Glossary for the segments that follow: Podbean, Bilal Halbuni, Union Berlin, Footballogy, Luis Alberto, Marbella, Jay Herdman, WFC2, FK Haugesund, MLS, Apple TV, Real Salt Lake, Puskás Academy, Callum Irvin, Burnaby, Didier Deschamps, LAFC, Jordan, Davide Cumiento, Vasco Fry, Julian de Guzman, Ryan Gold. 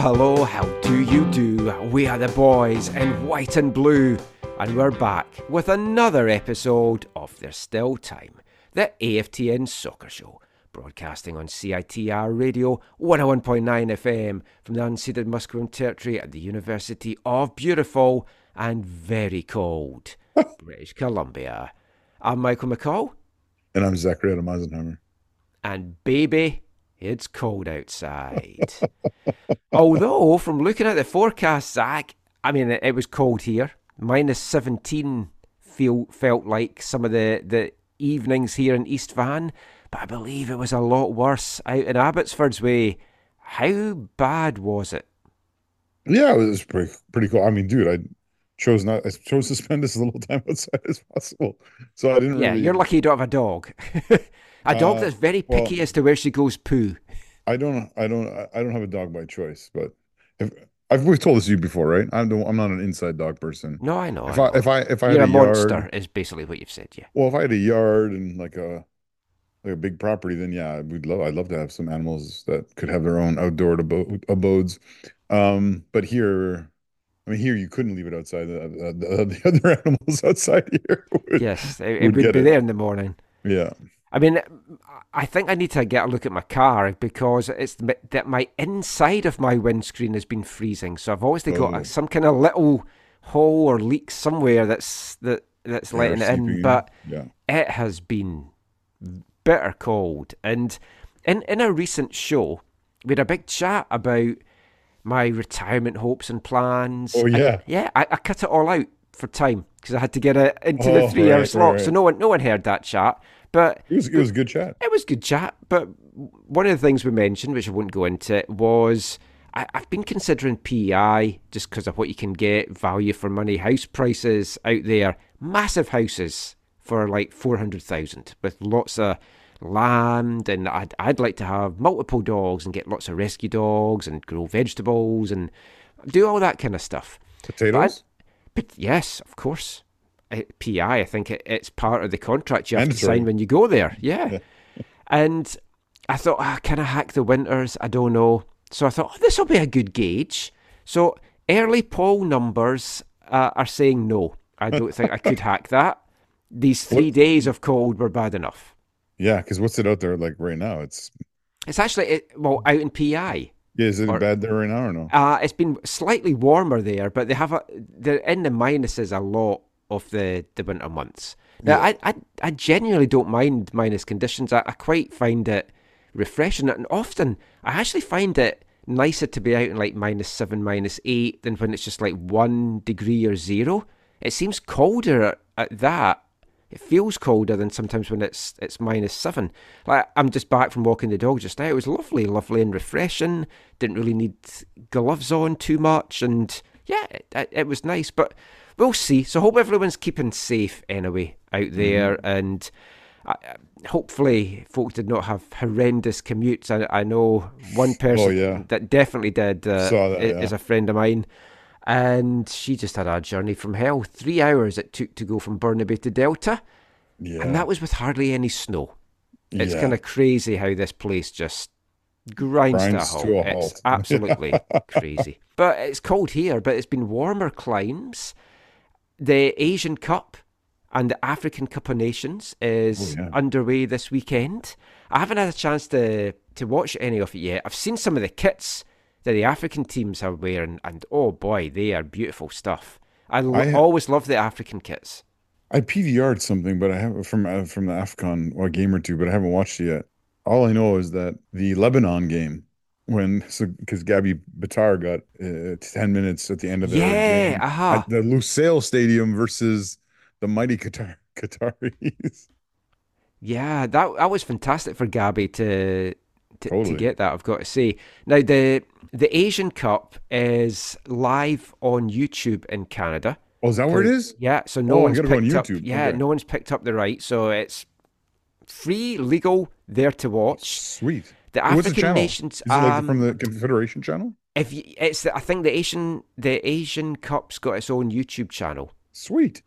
Hello, how do you do? We are the boys in white and blue, and we're back with another episode of There's Still Time, the AFTN Soccer Show, broadcasting on CITR Radio 101.9 FM from the unceded Musqueam Territory at the University of Beautiful and Very Cold, British Columbia. I'm Michael McCall. And I'm Zachary Adam Eisenhammer. And baby, it's cold outside. Although, from looking at the forecast, Zach, I mean, it was cold here. Minus 17 felt like some of the evenings here in East Van, but I believe it was a lot worse out in Abbotsford's Way. How bad was it? Yeah, it was pretty cool. I mean, dude, I chose to spend as little time outside as possible, so I didn't. Yeah, really... you're lucky you don't have a dog. A dog that's very picky as to where she goes poo. I don't have a dog by choice, but we've told this to you before, right? I'm not an inside dog person. No, I know. If I you're had a monster yard, is basically what you've said. Yeah. Well, if I had a yard and like a big property, then yeah, I'd love to have some animals that could have their own outdoor abodes. But here, I mean, here you couldn't leave it outside. The other animals outside here. It would be there in the morning. Yeah. I mean, I think I need to get a look at my car because it's that my inside of my windscreen has been freezing. So I've obviously got some kind of little hole or leak somewhere that's letting it in. But it has been bitter cold. And in a recent show, we had a big chat about my retirement hopes and plans. Oh, yeah. I cut it all out for time because I had to get it into the 3 hour slot. Right. So no one heard that chat. But it was a good chat. It was a good chat. But one of the things we mentioned, which I wouldn't go into, was I've been considering PEI just because of what you can get, value for money, house prices out there. Massive houses for like 400,000 with lots of land. And I'd like to have multiple dogs and get lots of rescue dogs and grow vegetables and do all that kind of stuff. Potatoes? But yes, of course. PI, I think it's part of the contract you have to sign when you go there. Yeah. And I thought, can I hack the winters? I don't know. So I thought, this will be a good gauge. So early poll numbers are saying no. I don't think I could hack that. These three days of cold were bad enough. Yeah, because what's it out there like right now? It's actually, out in PI. Yeah, is it bad there right now or no? It's been slightly warmer there, but they're in the minuses a lot of the winter months. Now, yeah. I genuinely don't mind minus conditions. I quite find it refreshing. And often, I actually find it nicer to be out in like -7, -8 than when it's just like 1 degree or zero. It seems colder at that. It feels colder than sometimes when it's -7. Like, I'm just back from walking the dog just now. It was lovely, lovely and refreshing. Didn't really need gloves on too much. And yeah, it was nice. But we'll see. So hope everyone's keeping safe anyway out there. Mm-hmm. And hopefully folks did not have horrendous commutes. I know one person that definitely did is a friend of mine. And she just had a journey from hell. 3 hours it took to go from Burnaby to Delta. Yeah. And that was with hardly any snow. It's kind of crazy how this place just grinds to a halt. It's absolutely crazy. But it's cold here, but it's been warmer climes. The Asian Cup and the African Cup of Nations is underway this weekend. I haven't had a chance to watch any of it yet. I've seen some of the kits that the African teams are wearing, and oh boy, they are beautiful stuff. I always love the African kits. I PVR'd something, but I haven't from the AFCON or a game or two, but I haven't watched it yet. All I know is that the Lebanon game, because Gabi Bitar got 10 minutes at the end of the game at the Lusail Stadium versus the mighty Qataris. Yeah, that was fantastic for Gabi to get that, I've got to say. Now, the Asian Cup is live on YouTube in Canada. Oh, is that where it is? Yeah, so no one's picked on YouTube. No one's picked up the rights, so it's free, legal, there to watch. Sweet. The African Nations is it like from the Confederation channel. I think the Asian Cup's got its own YouTube channel. Sweet.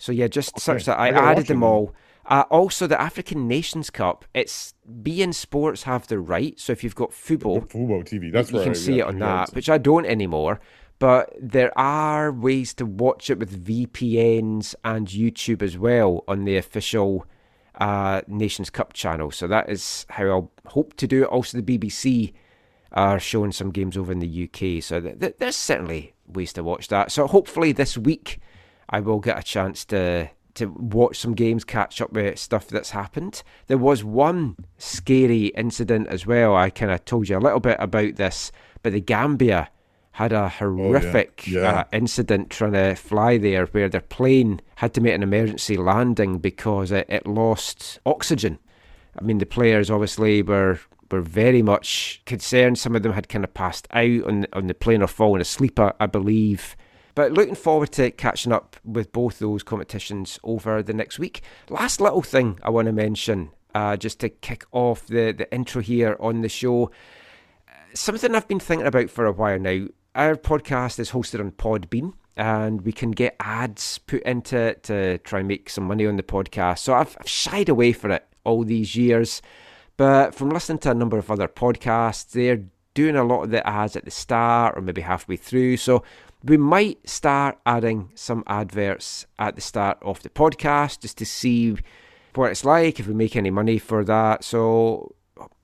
So yeah, just search that. I added them all. Also, the African Nations Cup. It's beIN Sports have the right. So if you've got Fubo TV, that's right. You can see it on that, which I don't anymore. But there are ways to watch it with VPNs and YouTube as well on the official Nations Cup channel. So that is how I'll hope to do it. Also, the BBC are showing some games over in the UK. So there's certainly ways to watch that. So hopefully this week I will get a chance to watch some games, catch up with stuff that's happened. There was one scary incident as well. I kind of told you a little bit about this, but the Gambia had a horrific incident trying to fly there, where their plane had to make an emergency landing because it lost oxygen. I mean, the players obviously were very much concerned. Some of them had kind of passed out on the plane or fallen asleep, I believe. But looking forward to catching up with both those competitions over the next week. Last little thing I want to mention, just to kick off the intro here on the show. Something I've been thinking about for a while now. Our podcast is hosted on Podbean, and we can get ads put into it to try and make some money on the podcast. So I've shied away from it all these years. But from listening to a number of other podcasts, they're doing a lot of the ads at the start or maybe halfway through. So we might start adding some adverts at the start of the podcast just to see what it's like, if we make any money for that. So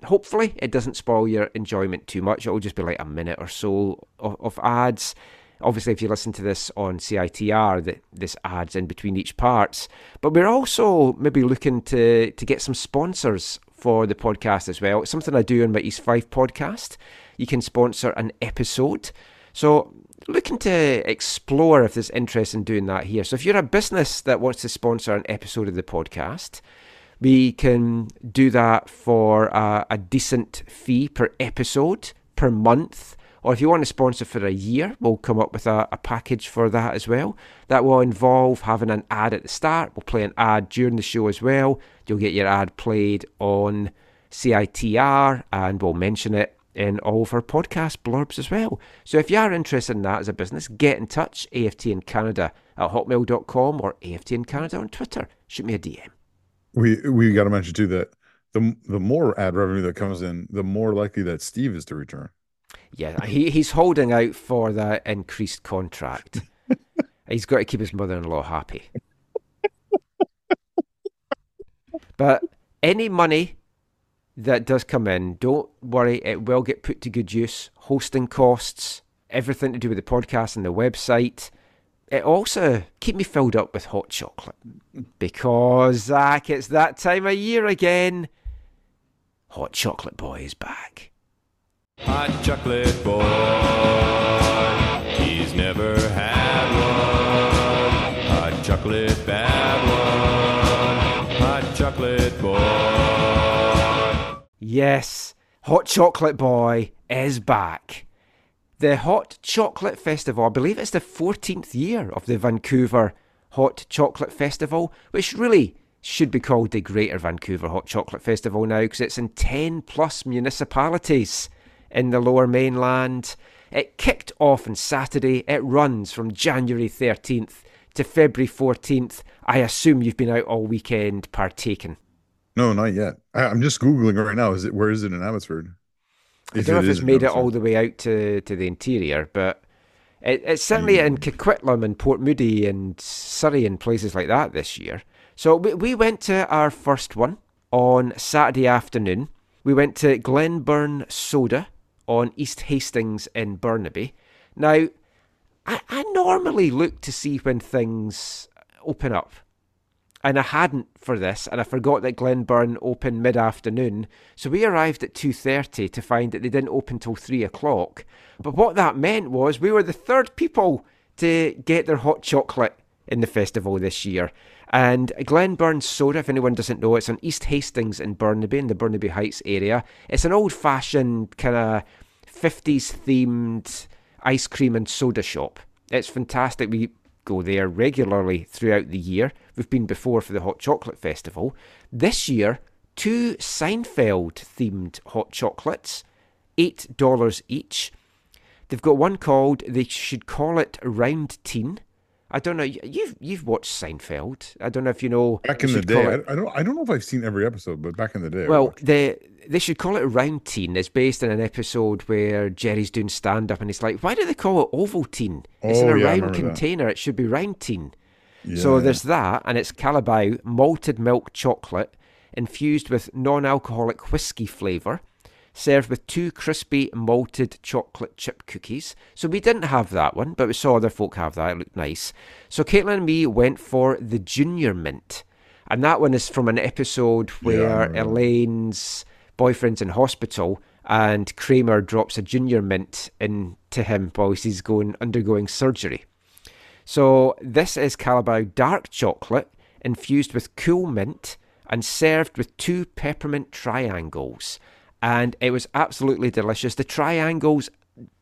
hopefully it doesn't spoil your enjoyment too much. It'll just be like a minute or so of ads. Obviously, if you listen to this on CITR, this ads in between each part. But we're also maybe looking to get some sponsors for the podcast as well. It's something I do on my East 5 podcast. You can sponsor an episode. So looking to explore if there's interest in doing that here. So if you're a business that wants to sponsor an episode of the podcast, we can do that for a decent fee per episode, per month. Or if you want to sponsor for a year, we'll come up with a package for that as well. That will involve having an ad at the start. We'll play an ad during the show as well. You'll get your ad played on CITR, and we'll mention it in all of our podcast blurbs as well. So if you are interested in that as a business, get in touch, aftncanada@hotmail.com or aftncanada on Twitter. Shoot me a DM. We got to mention too that the more ad revenue that comes in, the more likely that Steve is to return. Yeah, he's holding out for that increased contract. He's got to keep his mother-in-law happy. But any money that does come in, don't worry, it will get put to good use. Hosting costs, everything to do with the podcast and the website. It also keep me filled up with hot chocolate, because, Zach, it's that time of year again. Hot Chocolate Boy is back. Hot Chocolate Boy, he's never had one. Hot Chocolate Bad One, Hot Chocolate Boy. Yes, Hot Chocolate Boy is back. The Hot Chocolate Festival, I believe it's the 14th year of the Vancouver Hot Chocolate Festival, which really should be called the Greater Vancouver Hot Chocolate Festival now, because it's in 10 plus municipalities in the Lower Mainland. It kicked off on Saturday. It runs from January 13th to February 14th. I assume you've been out all weekend partaking. No, not yet. I'm just Googling right now. Where is it in Abbotsford? I don't know if it's made it all the way out to the interior, but It's certainly in Coquitlam and Port Moody and Surrey and places like that this year. So we went to our first one on Saturday afternoon. We went to Glenburn Soda on East Hastings in Burnaby. Now, I normally look to see when things open up, and I hadn't for this, and I forgot that Glenburn opened mid-afternoon, so we arrived at 2:30 to find that they didn't open till 3 o'clock. But what that meant was we were the third people to get their hot chocolate in the festival this year. And Glenburn Soda, if anyone doesn't know, it's on East Hastings in Burnaby, in the Burnaby Heights area. It's an old-fashioned kind of 50s-themed ice cream and soda shop. It's fantastic. We go there regularly throughout the year. We've been before for the Hot Chocolate Festival. This year, 2 Seinfeld-themed hot chocolates, $8 each. They've got one called, they should call it Round Teen. I don't know. You've watched Seinfeld. I don't know if you know. Back in the day, I don't know if I've seen every episode, but back in the day. Well, they should call it Round Teen. It's based on an episode where Jerry's doing stand-up, and it's like, why do they call it Ovaltine? It's in a round container. It should be Round Teen. Yeah. So there's that, and it's Calebaut malted milk chocolate infused with non-alcoholic whiskey flavour, served with 2 crispy malted chocolate chip cookies. So we didn't have that one, but we saw other folk have that. It looked nice. So Caitlin and me went for the Junior Mint. And that one is from an episode where Elaine's boyfriend's in hospital and Kramer drops a Junior Mint into him whilst he's undergoing surgery. So this is Calebaut dark chocolate infused with cool mint and served with 2 peppermint triangles. And it was absolutely delicious. The triangles,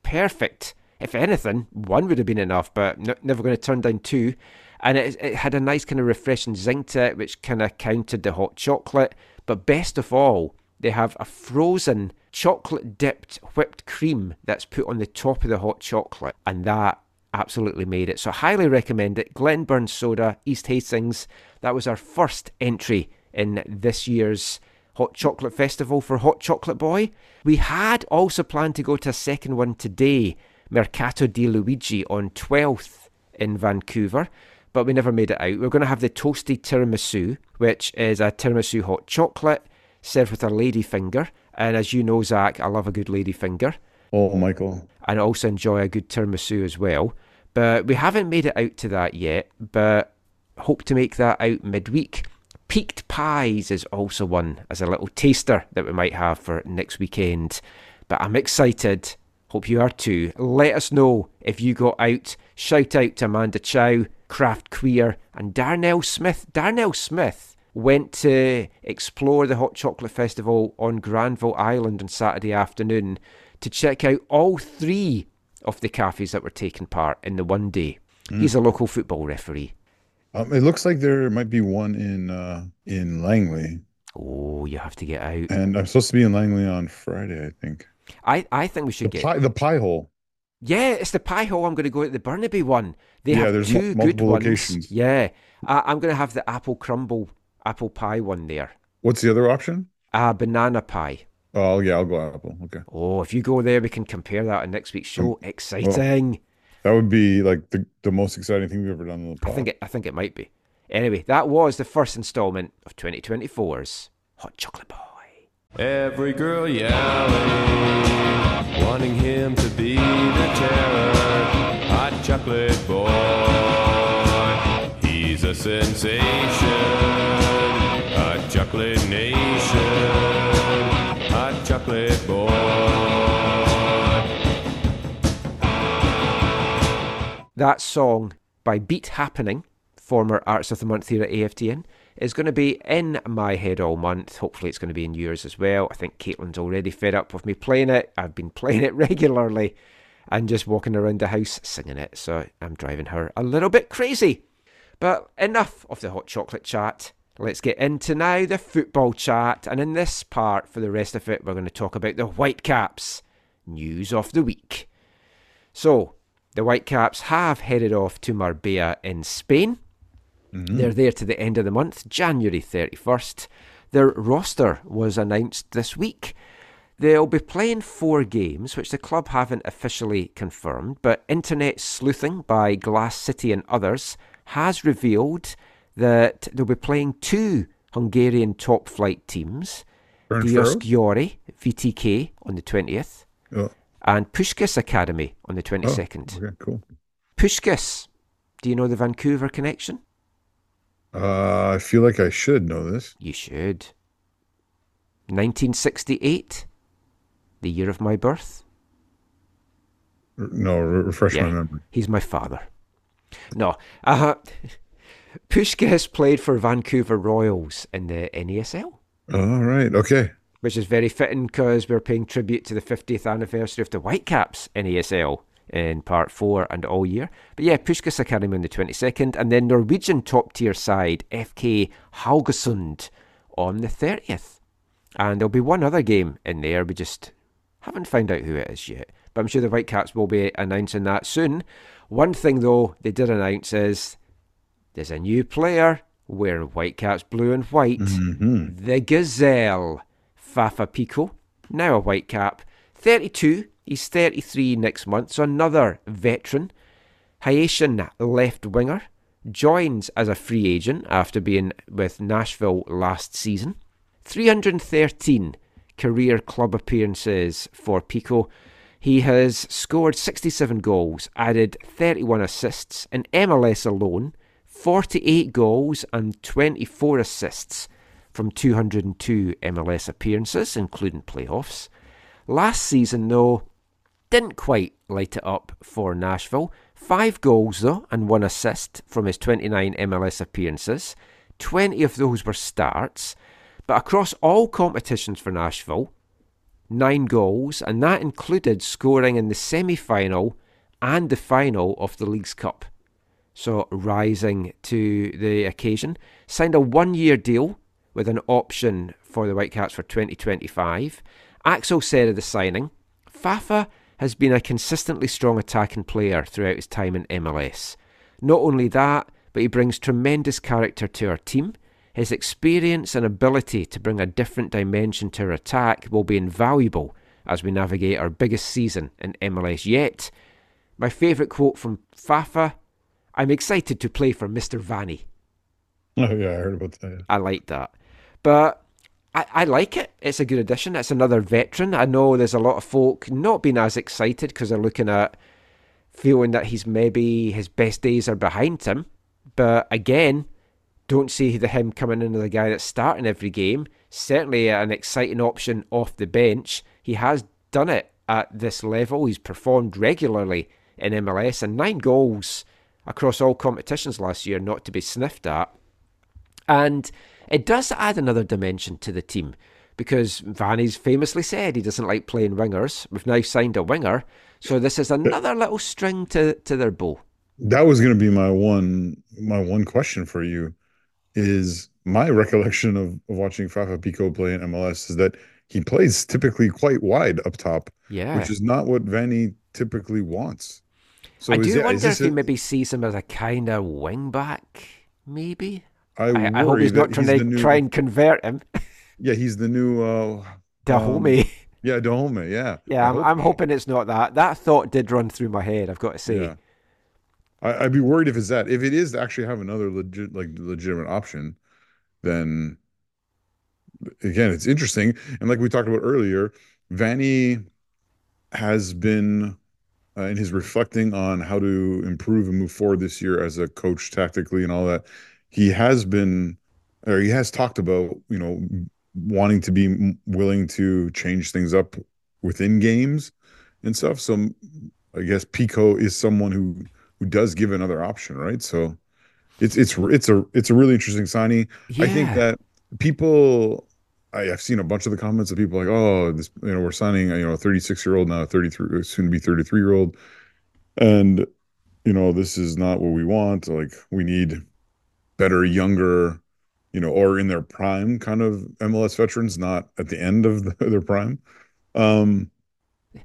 perfect. If anything, 1 would have been enough, but never going to turn down 2. And it had a nice kind of refreshing zing to it, which kind of countered the hot chocolate. But best of all, they have a frozen chocolate-dipped whipped cream that's put on the top of the hot chocolate. And that absolutely made it. So highly recommend it. Glenburn Soda, East Hastings. That was our first entry in this year's Hot Chocolate Festival for Hot Chocolate Boy. We had also planned to go to a second one today, Mercato di Luigi on 12th in Vancouver, but we never made it out. We're going to have the Toasty Tiramisu, which is a tiramisu hot chocolate served with a ladyfinger. And as you know, Zach, I love a good ladyfinger. Oh, Michael. And I also enjoy a good tiramisu as well. But we haven't made it out to that yet, but hope to make that out midweek. Peaked Pies is also one as a little taster that we might have for next weekend. But I'm excited. Hope you are too. Let us know if you got out. Shout out to Amanda Chow, Craft Queer, and Darnell Smith. Darnell Smith went to explore the Hot Chocolate Festival on Granville Island on Saturday afternoon to check out all 3 of the cafes that were taking part in the one day. He's a local football referee. It looks like there might be one in Langley. Oh, you have to get out. And I'm supposed to be in Langley on Friday, I think. I think we should the Pie Hole. Yeah, it's the Pie Hole. I'm going to go at the Burnaby one. They have 2 good locations. Ones. Yeah, I'm going to have the apple pie one there. What's the other option? Banana pie. Oh, yeah, I'll go apple. Okay. Oh, if you go there, we can compare that on next week's show. Exciting. Oh. That would be like the most exciting thing we've ever done in the podcast. I think it might be. Anyway, that was the first installment of 2024's Hot Chocolate Boy. Every girl yelling, wanting him to be the terror. Hot Chocolate Boy, he's a sensation. Hot Chocolate Nation, Hot Chocolate Boy. That song by Beat Happening, former Arts of the Month here at AFTN, is going to be in my head all month. Hopefully it's going to be in yours as well. I think Caitlin's already fed up with me playing it. I've been playing it regularly and just walking around the house singing it. So I'm driving her a little bit crazy. But enough of the hot chocolate chat. Let's get into now the football chat. And in this part, for the rest of it, we're going to talk about the Whitecaps. News of the week. So, the Whitecaps have headed off to Marbella in Spain. Mm-hmm. They're there to the end of the month, January 31st. Their roster was announced this week. They'll be playing 4 games, which the club haven't officially confirmed, but internet sleuthing by Glass City and others has revealed that they'll be playing 2 Hungarian top-flight teams, Diosgyőri VTK on the 20th and Puskás Academy on the 22nd. Okay, cool. Puskás, do you know the Vancouver connection? I feel like I should know this. You should. 1968, the year of my birth. Refresh my memory. He's my father. Puskás played for Vancouver Royals in the NASL. All right, okay. Which is very fitting because we're paying tribute to the 50th anniversary of the Whitecaps NASL in part 4 and all year. But yeah, Puskás Academy on the 22nd, and then Norwegian top-tier side FK Haugesund on the 30th. And there'll be one other game in there. We just haven't found out who it is yet. But I'm sure the Whitecaps will be announcing that soon. One thing, though, they did announce is there's a new player wearing Whitecaps blue and white. Mm-hmm. The Gazelle, Fafa Picault, now a Whitecap. 32, he's 33 next month. So another veteran, Haitian left winger, joins as a free agent after being with Nashville last season. 313 career club appearances for Picault. He has scored 67 goals, added 31 assists. In MLS alone, 48 goals and 24 assists from 202 MLS appearances, including playoffs. Last season, though, didn't quite light it up for Nashville. 5 goals, though, and 1 assist from his 29 MLS appearances. 20 of those were starts. But across all competitions for Nashville, 9 goals, and that included scoring in the semi-final and the final of the Leagues Cup. So rising to the occasion. Signed a 1-year deal with an option for the Whitecaps for 2025. Axel said of the signing, Fafa has been a consistently strong attacking player throughout his time in MLS. Not only that, but he brings tremendous character to our team. His experience and ability to bring a different dimension to our attack will be invaluable as we navigate our biggest season in MLS yet. My favourite quote from Fafa, I'm excited to play for Mr. Vanni. Oh yeah, I heard about that. I like that. But I like it. It's a good addition. It's another veteran. I know there's a lot of folk not being as excited because they're looking at feeling that he's maybe his best days are behind him. But again, don't see him coming in as a guy that's starting every game. Certainly an exciting option off the bench. He has done it at this level. He's performed regularly in MLS, and 9 goals across all competitions last year, not to be sniffed at. And it does add another dimension to the team because Vanni's famously said he doesn't like playing wingers. We've now signed a winger. So this is another little string to their bow. That was going to be my one question for you. Is my recollection of watching Fafa Picault play in MLS is that he plays typically quite wide up top, which is not what Vanni typically wants. So I wonder if he maybe sees him as a kind of wing back, maybe. I hope he's not trying to try and convert him. Yeah, he's the new Dahomey. Dahomey, yeah. Yeah, I'm hoping it's not that. That thought did run through my head, I've got to say. Yeah. I'd be worried if it's that. If it is to actually have another legitimate option, then again, it's interesting. And like we talked about earlier, Vanni has been in his reflecting on how to improve and move forward this year as a coach tactically and all that. He has talked about, wanting to be willing to change things up within games and stuff. So I guess Picault is someone who does give another option, right? So it's a really interesting signing. Yeah. I think that people, I've seen a bunch of the comments of people like, oh, this, we're signing, a 36-year-old now, 33, soon to be 33-year-old, and this is not what we want. Like, we need better, younger, or in their prime kind of MLS veterans, not at the end of their prime.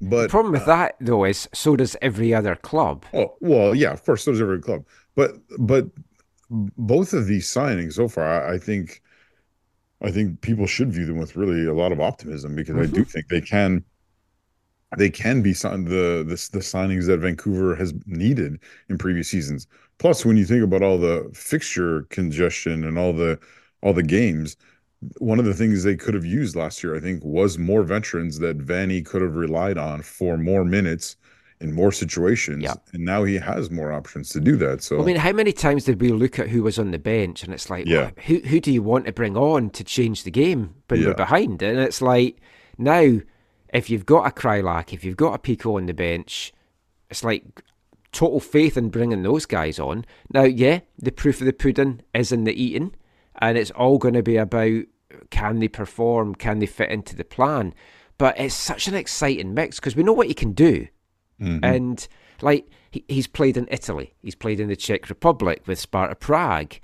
But the problem with that, though, is so does every other club. Oh well, yeah, of course, so does every club. But both of these signings so far, I think, I think people should view them with really a lot of optimism, because I do think they can be the signings that Vancouver has needed in previous seasons. Plus, when you think about all the fixture congestion and all the games, one of the things they could have used last year, I think, was more veterans that Vanni could have relied on for more minutes in more situations. Yep. And now he has more options to do that. So I mean, how many times did we look at who was on the bench and it's like, yeah, well, who do you want to bring on to change the game when we're behind? And it's like, now, if you've got a Kreilach, if you've got a Picault on the bench, it's like total faith in bringing those guys on. Now, yeah, the proof of the pudding is in the eating, and it's all going to be about, can they perform? Can they fit into the plan? But it's such an exciting mix, because we know what he can do. Mm-hmm. And like, he's played in Italy, he's played in the Czech Republic with Sparta Prague,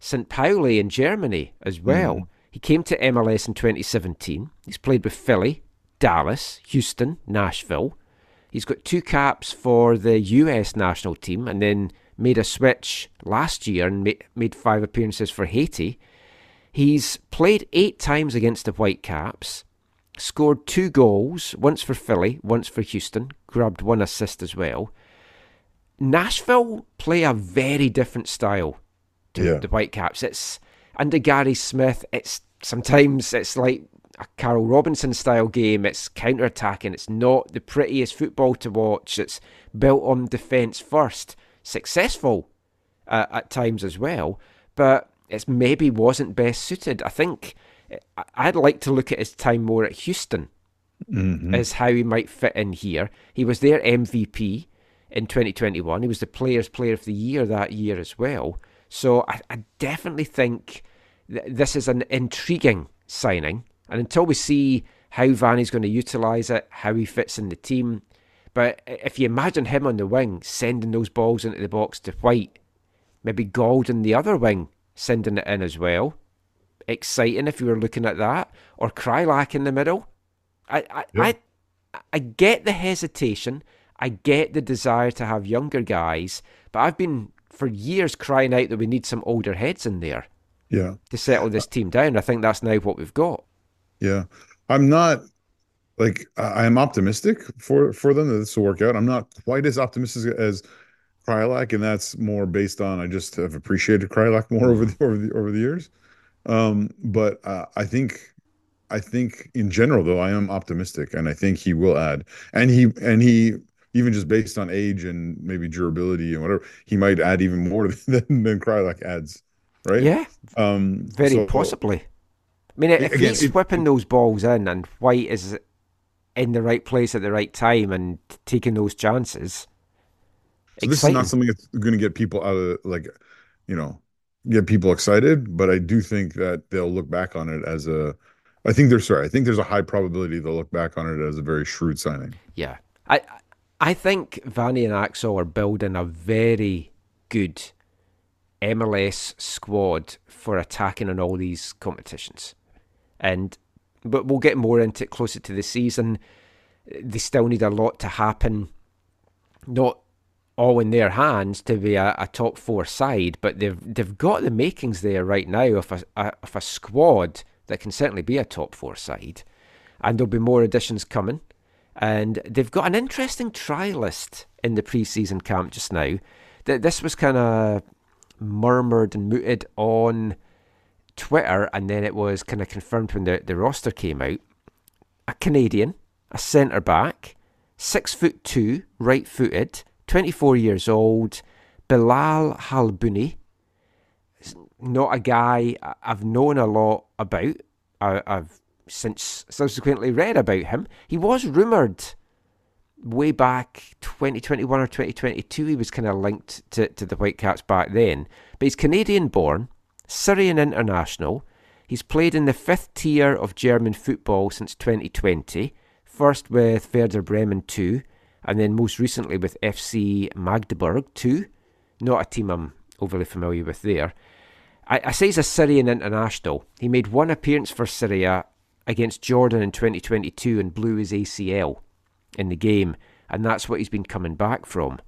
St. Pauli in Germany as well. Mm-hmm. He came to MLS in 2017. He's played with Philly, Dallas, Houston, Nashville. He's got 2 caps for the US national team, and then made a switch last year and made 5 appearances for Haiti. He's played 8 times against the Whitecaps, scored 2 goals, once for Philly, once for Houston, grabbed 1 assist as well. Nashville play a very different style to the Whitecaps. It's under Gary Smith. It's sometimes it's like a Carl Robinson style game. It's counter-attacking. It's not the prettiest football to watch. It's built on defence first. Successful at times as well, but it's maybe wasn't best suited. I think I'd like to look at his time more at Houston, mm-hmm, as how he might fit in here. He was their MVP in 2021. He was the Players' Player of the Year that year as well. So I definitely think this is an intriguing signing. And until we see how Vanni's going to utilise it, how he fits in the team. But if you imagine him on the wing, sending those balls into the box to White, maybe Gold on the other wing, sending it in as well. Exciting if you were looking at that, or Kreilach in the middle. I get the hesitation, I get the desire to have younger guys, but I've been for years crying out that we need some older heads in there, to settle this team down. I think that's now what we've got. Yeah, I'm not like, I'm optimistic for them that this will work out. I'm not quite as optimistic as Kreilach, and that's more based on I just have appreciated Kreilach more over the years. But I think in general, though, I am optimistic, and I think he will add. And he even just based on age and maybe durability and whatever, he might add even more than Kreilach adds, right? Yeah, very possibly. I mean, if again, he's whipping those balls in, and White is in the right place at the right time and taking those chances. So this is not something that's going to get people out of, like, you know, get people excited, but I do think that they'll look back on it as I think there's a high probability they'll look back on it as a very shrewd signing. Yeah. I think Vanni and Axel are building a very good MLS squad for attacking in all these competitions. But we'll get more into it closer to the season. They still need a lot to happen. Not all in their hands to be a top 4 side, but they've got the makings there right now of a squad that can certainly be a top 4 side, and there'll be more additions coming. And they've got an interesting try list in the pre-season camp just now. This was kind of murmured and mooted on Twitter, and then it was kind of confirmed when the roster came out. A Canadian, a centre back, 6'2", right footed, 24 years old, Bilal Halbuni. Not a guy I've known a lot about. I've since subsequently read about him. He was rumoured way back 2021 or 2022. He was kind of linked to the Whitecaps back then. But he's Canadian-born, Syrian international. He's played in the 5th tier of German football since 2020. First with Werder Bremen 2. And then most recently with FC Magdeburg 2. Not a team I'm overly familiar with there. I say he's a Syrian international. He made 1 appearance for Syria against Jordan in 2022 and blew his ACL in the game. And that's what he's been coming back from.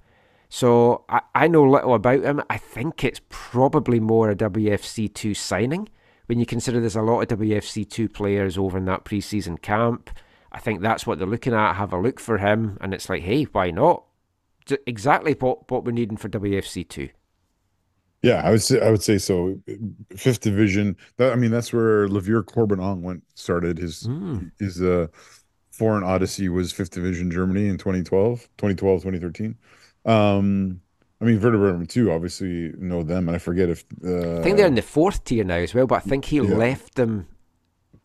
So I know little about him. I think it's probably more a WFC2 signing, When you consider there's a lot of WFC2 players over in that pre-season camp, I think that's what they're looking at. Have a look for him, and it's like, hey, why not? Exactly what we're needing for WFC2. Yeah, I would say so. Fifth division. That's where Lavier Corbenon started his foreign odyssey was fifth division Germany in 2013. Vertebrae 2, obviously know them, and I forget if... I think they're in the fourth tier now as well, but I think he left them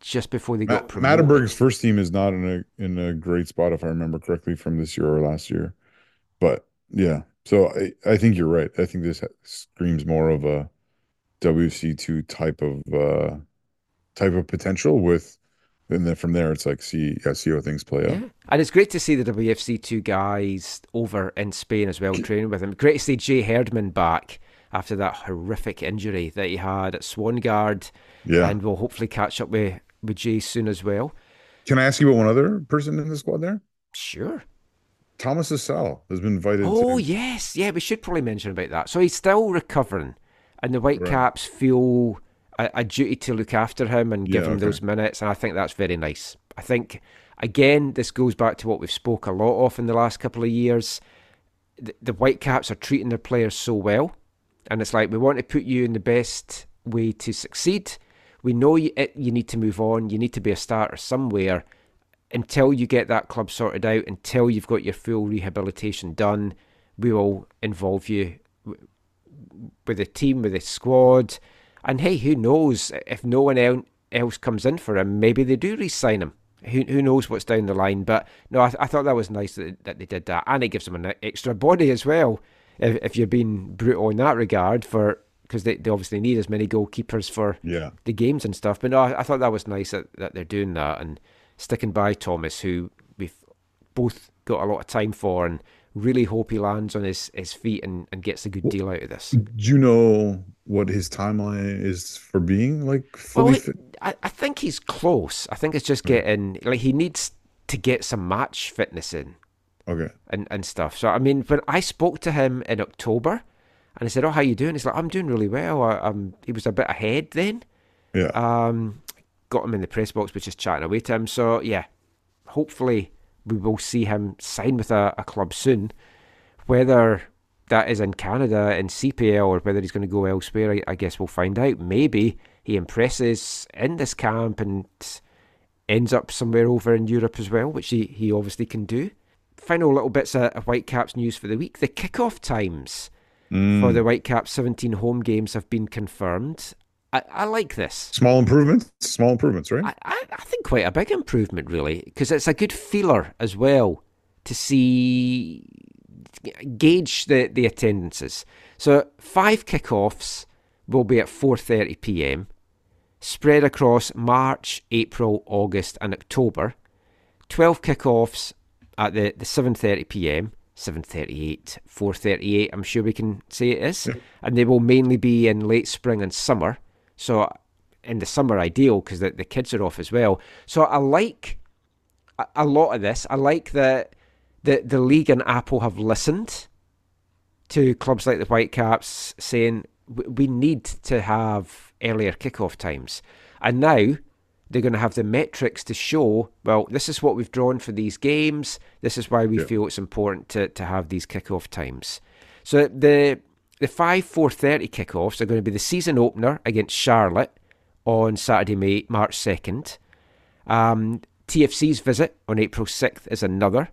just before they got promoted. Matterberg's first team is not in a great spot, if I remember correctly, from this year or last year. But, yeah, so I think you're right. I think this screams more of a WC2 type of potential with... And then from there, it's like, see how things play out. Yeah. And it's great to see the WFC2 guys over in Spain as well, training with him. Great to see Jay Herdman back after that horrific injury that he had at Swangard. Yeah. And we'll hopefully catch up with Jay soon as well. Can I ask you about one other person in the squad there? Sure. Thomas Assal has been invited. Oh, yes. Yeah, we should probably mention about that. So he's still recovering, and the Whitecaps feel... a duty to look after him and give him those minutes, and I think that's very nice. I think, again, this goes back to what we've spoke a lot of in the last couple of years. The Whitecaps are treating their players so well, and it's like, we want to put you in the best way to succeed. We know you need to move on, you need to be a starter somewhere. Until you get that club sorted out, until you've got your full rehabilitation done, we will involve you with the team, with the squad. And hey, who knows, if no one else comes in for him, maybe they do re-sign him. Who knows what's down the line? But no, I thought that was nice that they did that. And it gives them an extra body as well, if you're being brutal in that regard, because they obviously need as many goalkeepers for the games and stuff. But no, I thought that was nice that they're doing that and sticking by Thomas, who we've both got a lot of time for, and really hope he lands on his feet and gets a good deal out of this. Do you know what his timeline is for being fully fit? I think he's close. I think it's just getting he needs to get some match fitness in. Okay. And stuff. So when I spoke to him in October and I said, "Oh, how you doing?" He's like, "I'm doing really well." He was a bit ahead then. Yeah. Got him in the press box, was just chatting away to him. So yeah, hopefully we will see him sign with a club soon. Whether that is in Canada, in CPL, or whether he's going to go elsewhere, I guess we'll find out. Maybe he impresses in this camp and ends up somewhere over in Europe as well, which he obviously can do. Final little bits of Whitecaps news for the week. The kickoff times for the Whitecaps 17 home games have been confirmed. I like this. Small improvements, right? I think quite a big improvement, really, because it's a good feeler as well to see, gauge the attendances. So 5 kickoffs will be at 4:30 p.m, spread across March, April, August and October. 12 kickoffs at the 7:30 p.m, 7:38, 4:38, I'm sure we can say it is, and they will mainly be in late spring and summer. So in the summer, ideal, because the kids are off as well. So I like a lot of this. I like that the league and Apple have listened to clubs like the Whitecaps saying we need to have earlier kickoff times. And now they're going to have the metrics to show, well, this is what we've drawn for these games. This is why we feel it's important to have these kickoff times. So the 5:30 kickoffs are going to be the season opener against Charlotte on Saturday, March 2nd. TFC's visit on April 6th is another.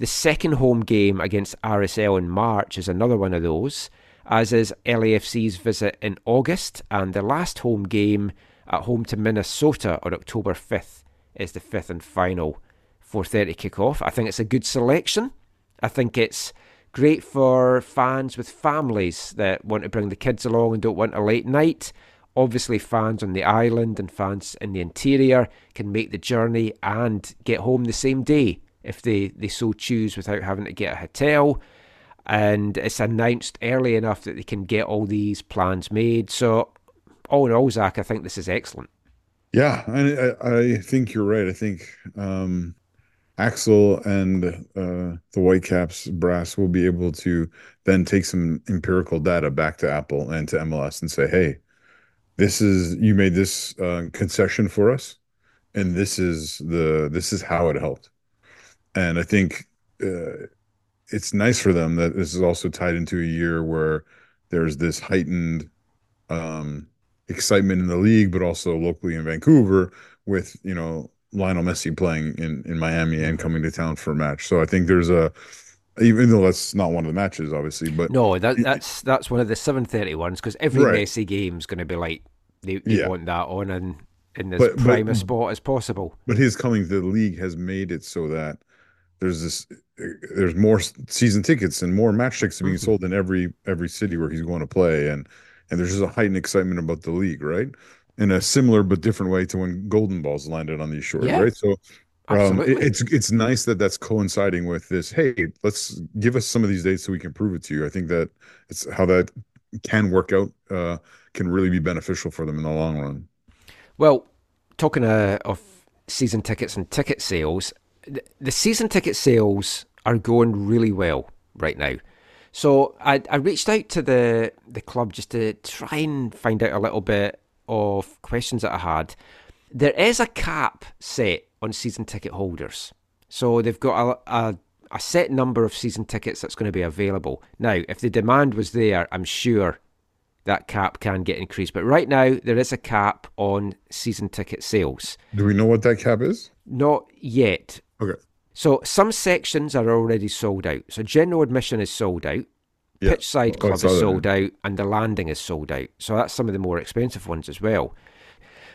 The second home game against RSL in March is another one of those, as is LAFC's visit in August. And the last home game at home to Minnesota on October 5th is the fifth and final 4:30 kickoff. I think it's a good selection. I think it's great for fans with families that want to bring the kids along and don't want a late night. Obviously, fans on the island and fans in the interior can make the journey and get home the same day if they so choose without having to get a hotel. And it's announced early enough that they can get all these plans made. So all in all, Zach, I think this is excellent. Yeah, I think you're right. I think... Axel and the Whitecaps brass will be able to then take some empirical data back to Apple and to MLS and say, hey, this is, you made this concession for us, and this is how it helped. And I think it's nice for them that this is also tied into a year where there's this heightened excitement in the league, but also locally in Vancouver with, you know, Lionel Messi playing in Miami and coming to town for a match. So I think there's a, even though that's not one of the matches, obviously, but no, that's one of the 7:30 ones, because every Messi game's going to be like they want that on and in as prime a spot as possible. But his coming to the league has made it so that there's more season tickets and more match tickets being sold in every city where he's going to play, and there's just a heightened excitement about the league, right? In a similar but different way to when Golden Balls landed on these shores, right? So it's nice that that's coinciding with this. Hey, let's give us some of these dates so we can prove it to you. I think that it's how that can work out, can really be beneficial for them in the long run. Well, talking of season tickets and ticket sales, the season ticket sales are going really well right now. So I reached out to the club just to try and find out a little bit of questions that I had. There is a cap set on season ticket holders, so they've got a set number of season tickets that's going to be available. Now, if the demand was there, I'm sure that cap can get increased, but right now there is a cap on season ticket sales. Do we know what that cap is? Not yet. Okay. So some sections are already sold out. So general admission is sold out. Pitchside club is sold out, and the landing is sold out. So that's some of the more expensive ones as well.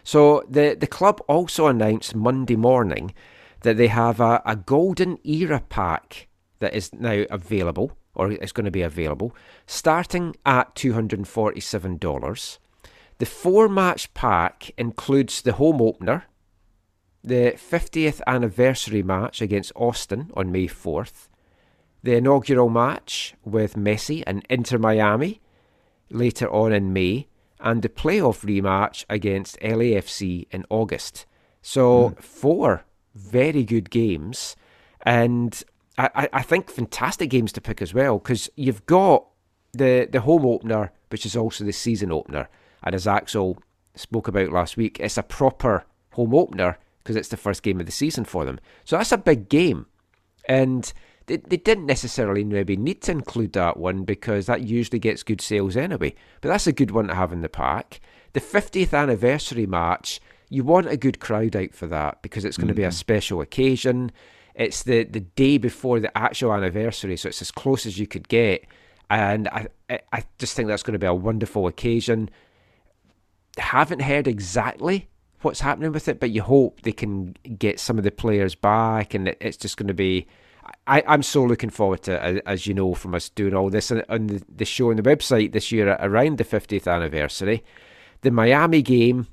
So the club also announced Monday morning that they have a Golden Era pack that is now available, or is going to be available, starting at $247. The four-match pack includes the home opener, the 50th anniversary match against Austin on May 4th, the inaugural match with Messi and Inter Miami later on in May, and the playoff rematch against LAFC in August. So 4 very good games, and I think fantastic games to pick as well, because you've got the home opener, which is also the season opener. And as Axel spoke about last week, it's a proper home opener because it's the first game of the season for them. So that's a big game. And They didn't necessarily maybe need to include that one because that usually gets good sales anyway. But that's a good one to have in the pack. The 50th anniversary match, you want a good crowd out for that because it's going to be a special occasion. It's the day before the actual anniversary, so it's as close as you could get. And I just think that's going to be a wonderful occasion. Haven't heard exactly what's happening with it, but you hope they can get some of the players back, and it's just going to be... I'm so looking forward to it, as you know from us doing all this on the show and the website this year around the 50th anniversary. The Miami game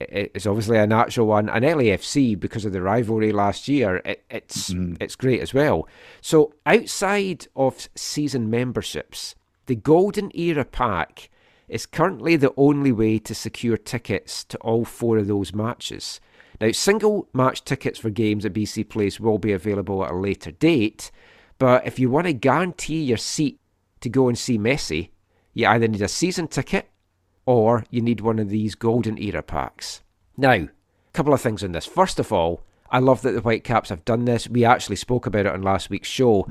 is obviously a natural one, and LAFC, because of the rivalry last year, it's great as well. So outside of season memberships, the Golden Era pack is currently the only way to secure tickets to all 4 of those matches. Now, single match tickets for games at BC Place will be available at a later date, but if you want to guarantee your seat to go and see Messi, you either need a season ticket or you need one of these Golden Era packs. Now, a couple of things on this. First of all, I love that the Whitecaps have done this. We actually spoke about it on last week's show.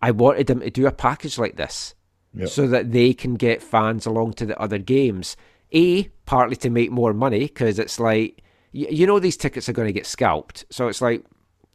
I wanted them to do a package like this so that they can get fans along to the other games. A, partly to make more money, because it's like... You know these tickets are going to get scalped. So it's like,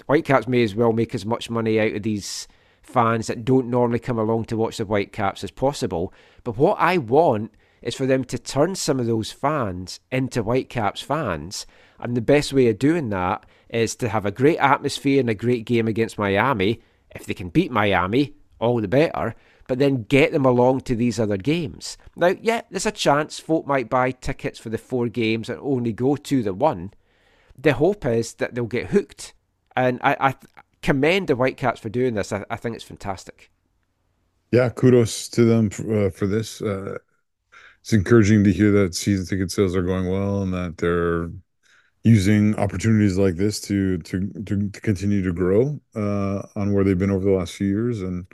Whitecaps may as well make as much money out of these fans that don't normally come along to watch the Whitecaps as possible. But what I want is for them to turn some of those fans into Whitecaps fans. And the best way of doing that is to have a great atmosphere and a great game against Miami. If they can beat Miami, all the better. But then get them along to these other games. Now, yeah, there's a chance folk might buy tickets for the 4 games and only go to the one. The hope is that they'll get hooked. And I commend the Whitecaps for doing this. I think it's fantastic. Yeah, kudos to them for this. It's encouraging to hear that season ticket sales are going well and that they're using opportunities like this to continue to grow on where they've been over the last few years. And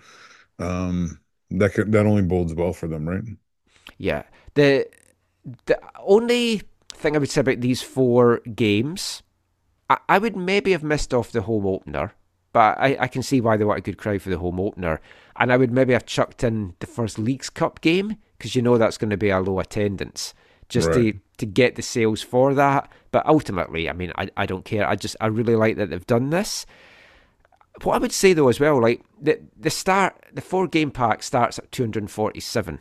that only bodes well for them, right? Yeah. The only thing I would say about these four games, I would maybe have missed off the home opener, but I can see why they want a good crowd for the home opener. And I would maybe have chucked in the first Leagues Cup game, because you know that's going to be a low attendance, just right, to get the sales for that. But ultimately, I mean, I don't care. I really like that they've done this. What I would say though as well, like the four game pack starts at $247.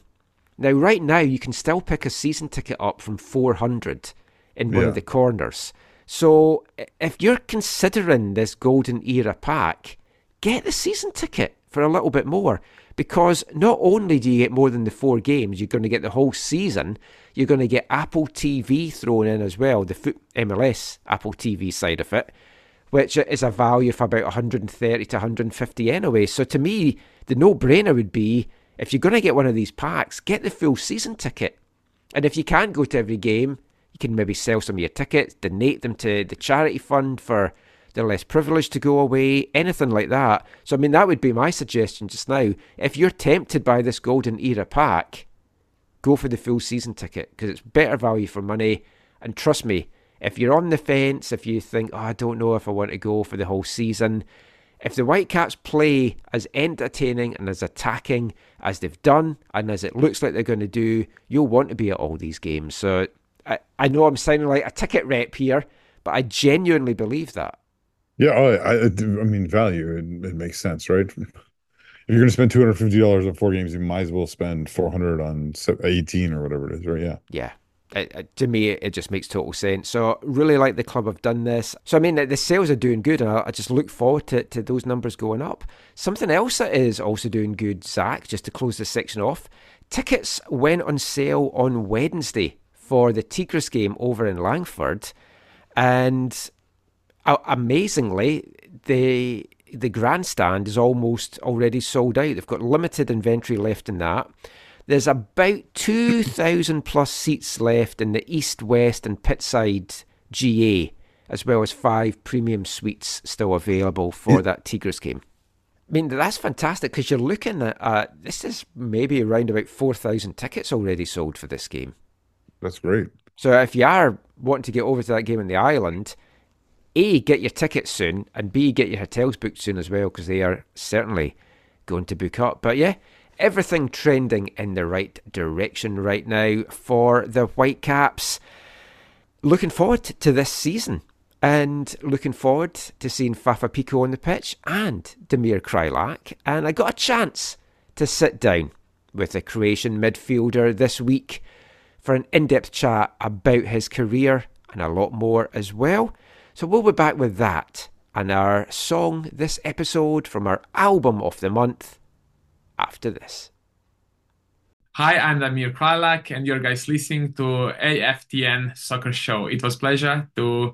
Now right now you can still pick a season ticket up from $400 in one of the corners. So if you're considering this golden era pack, get the season ticket for a little bit more, because not only do you get more than the four games, you're going to get the whole season. You're going to get Apple TV thrown in as well, the MLS Apple TV side of it, which is a value of about 130 to 150 anyway. So to me, the no-brainer would be, if you're going to get one of these packs, get the full season ticket. And if you can't go to every game, you can maybe sell some of your tickets, donate them to the charity fund for the less privileged to go away, anything like that. So, I mean, that would be my suggestion just now. If you're tempted by this golden era pack, go for the full season ticket, because it's better value for money. And trust me, if you're on the fence, if you think, oh, I don't know if I want to go for the whole season, if the Whitecaps play as entertaining and as attacking as they've done and as it looks like they're going to do, you'll want to be at all these games. So I know I'm sounding like a ticket rep here, but I genuinely believe that. Yeah, I mean, value, it makes sense, right? If you're going to spend $250 on four games, you might as well spend $400 on 18 or whatever it is, right? Yeah. Yeah. To me, it just makes total sense. So really like the club have done this. So I mean, the sales are doing good, and I just look forward to those numbers going up. Something else that is also doing good, Zach, just to close this section off, tickets went on sale on Wednesday for the Tigris game over in Langford, and amazingly, the grandstand is almost already sold out. They've got limited inventory left in that. There's about 2,000 plus seats left in the East, West and Pitside GA, as well as 5 premium suites still available for that Tigris game. I mean, that's fantastic, because you're looking at, this is maybe around about 4,000 tickets already sold for this game. That's great. So if you are wanting to get over to that game in the island, A, get your tickets soon, and B, get your hotels booked soon as well, because they are certainly going to book up. But yeah, everything trending in the right direction right now for the Whitecaps. Looking forward to this season, and looking forward to seeing Fafa Picault on the pitch and Damir Kreilach. And I got a chance to sit down with the Croatian midfielder this week for an in-depth chat about his career and a lot more as well. So we'll be back with that and our song this episode from our album of the month after this. Hi, I'm Damir Kreilach, and you're guys listening to AFTN Soccer Show. It was a pleasure to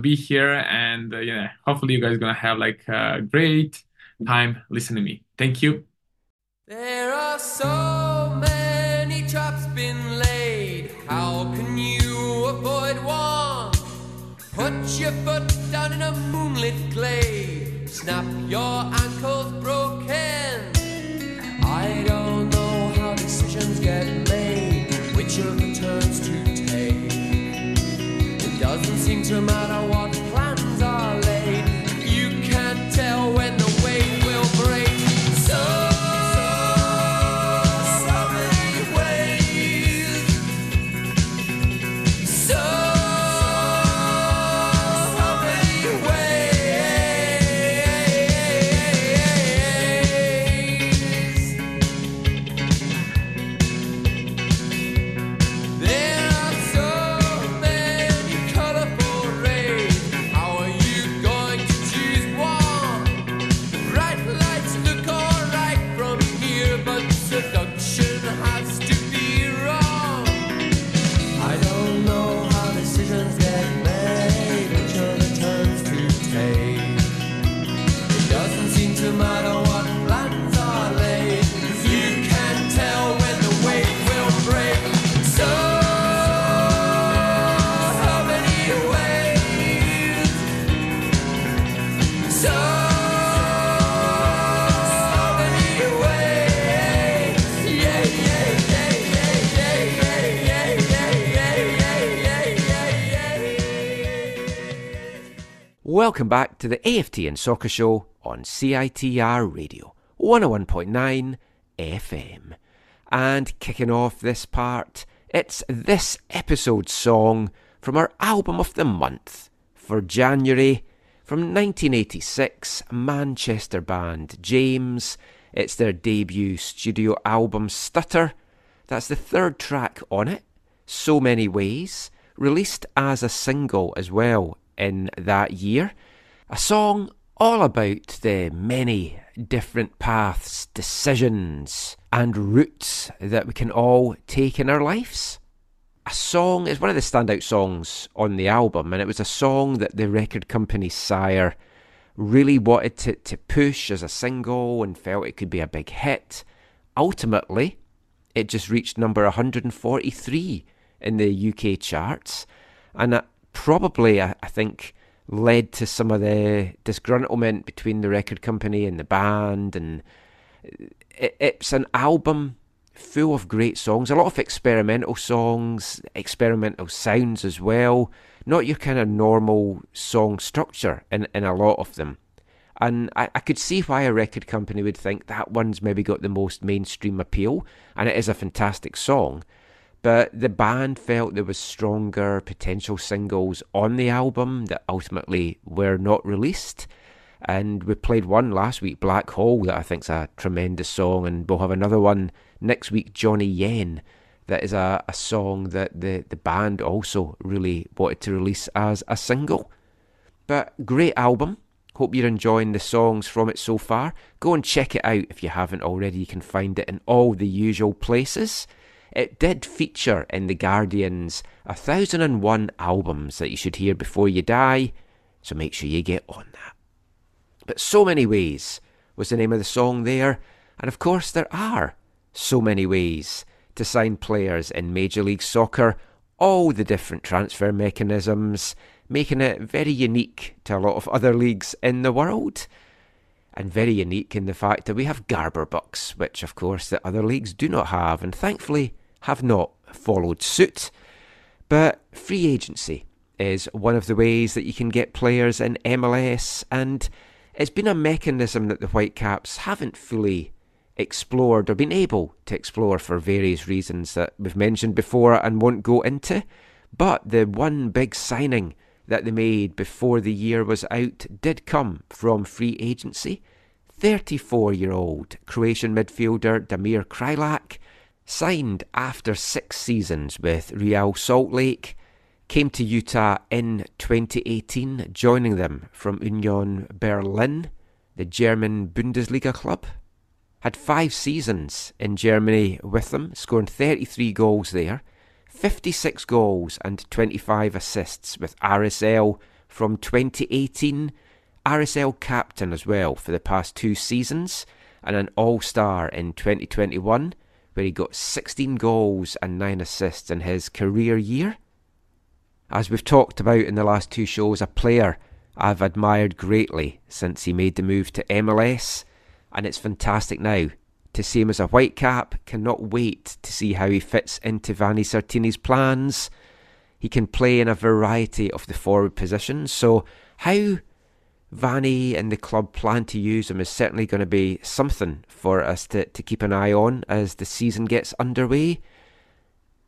be here, and hopefully you guys are gonna have a great time listening to me. Thank you. There are so many traps been laid. How can you avoid one? Put your foot down in a moonlit glade. Snap your ankles broken. I don't know how decisions get made, which of the turns to take. It doesn't seem to matter what plans are laid. You can't tell when the weight will break. Welcome back to the AFTN Soccer Show on CITR Radio, 101.9 FM. And kicking off this part, it's this episode's song from our album of the month for January from 1986 Manchester band James. It's their debut studio album Stutter. That's the third track on it, So Many Ways, released as a single as well in that year. A song all about the many different paths, decisions and routes that we can all take in our lives. A song is one of the standout songs on the album, and it was a song that the record company Sire really wanted to push as a single and felt it could be a big hit. Ultimately, it just reached number 143 in the UK charts, and that probably, I think, led to some of the disgruntlement between the record company and the band. And it's an album full of great songs, a lot of experimental songs, experimental sounds as well, not your kind of normal song structure in a lot of them. And I could see why a record company would think that one's maybe got the most mainstream appeal, and it is a fantastic song. But the band felt there was stronger potential singles on the album that ultimately were not released. And we played one last week, Black Hole, that I think's a tremendous song. And we'll have another one next week, Johnny Yen, that is a song that the band also really wanted to release as a single. But great album. Hope you're enjoying the songs from it so far. Go and check it out if you haven't already. You can find it in all the usual places. It did feature in The Guardian's 1001 albums that you should hear before you die, so make sure you get on that. But So Many Ways was the name of the song there, and of course there are so many ways to sign players in Major League Soccer, all the different transfer mechanisms, making it very unique to a lot of other leagues in the world, and very unique in the fact that we have Garber Bucks, which of course the other leagues do not have, and thankfully have not followed suit. But free agency is one of the ways that you can get players in MLS, and it's been a mechanism that the Whitecaps haven't fully explored or been able to explore for various reasons that we've mentioned before and won't go into. But the one big signing that they made before the year was out did come from free agency. 34-year-old Croatian midfielder Damir Kreilach signed after 6 seasons with Real Salt Lake, came to Utah in 2018, joining them from Union Berlin, the German Bundesliga club. Had 5 seasons in Germany with them, scoring 33 goals there, 56 goals and 25 assists with RSL from 2018, RSL captain as well for the past 2 seasons, and an all-star in 2021 where he got 16 goals and 9 assists in his career year. As we've talked about in the last 2 shows, a player I've admired greatly since he made the move to MLS, and it's fantastic now to see him as a Whitecap. Cannot wait to see how he fits into Vanni Sartini's plans. He can play in a variety of the forward positions, so how Vanni and the club plan to use him is certainly going to be something for us to keep an eye on as the season gets underway.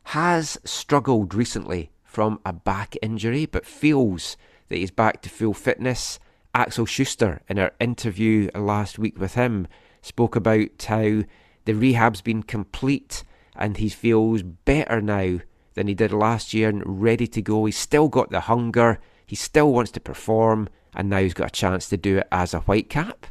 Has struggled recently from a back injury, but feels that he's back to full fitness. Axel Schuster, in our interview last week with him, spoke about how the rehab's been complete and he feels better now than he did last year and ready to go. He's still got the hunger, he still wants to perform, and now he's got a chance to do it as a Whitecap.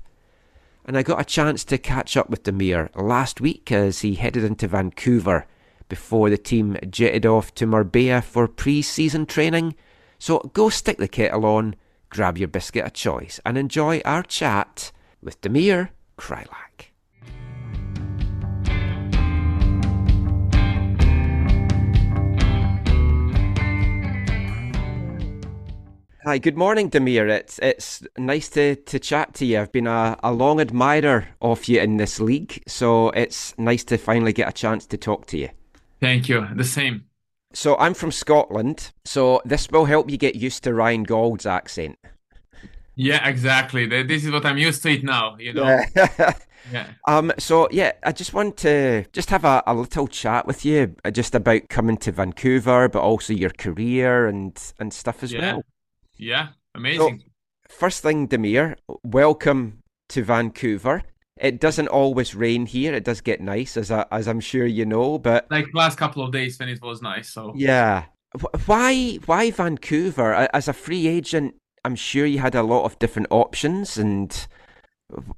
And I got a chance to catch up with Damir last week as he headed into Vancouver before the team jetted off to Marbella for pre-season training. So go stick the kettle on, grab your biscuit of choice and enjoy our chat with Damir Kreilach. Hi, good morning, Damir. It's nice to chat to you. I've been a long admirer of you in this league, so it's nice to finally get a chance to talk to you. Thank you. The same. So I'm from Scotland, so this will help you get used to Ryan Gould's accent. Yeah, exactly. This is what I'm used to it now, you know. Yeah. Yeah. So yeah, I just want to just have a little chat with you just about coming to Vancouver, but also your career and stuff as well. Yeah, amazing. So, first thing, Damir, welcome to Vancouver. It doesn't always rain here. It does get nice, as I'm sure you know. But like last couple of days, when it was nice. So yeah, why Vancouver? As a free agent, I'm sure you had a lot of different options. And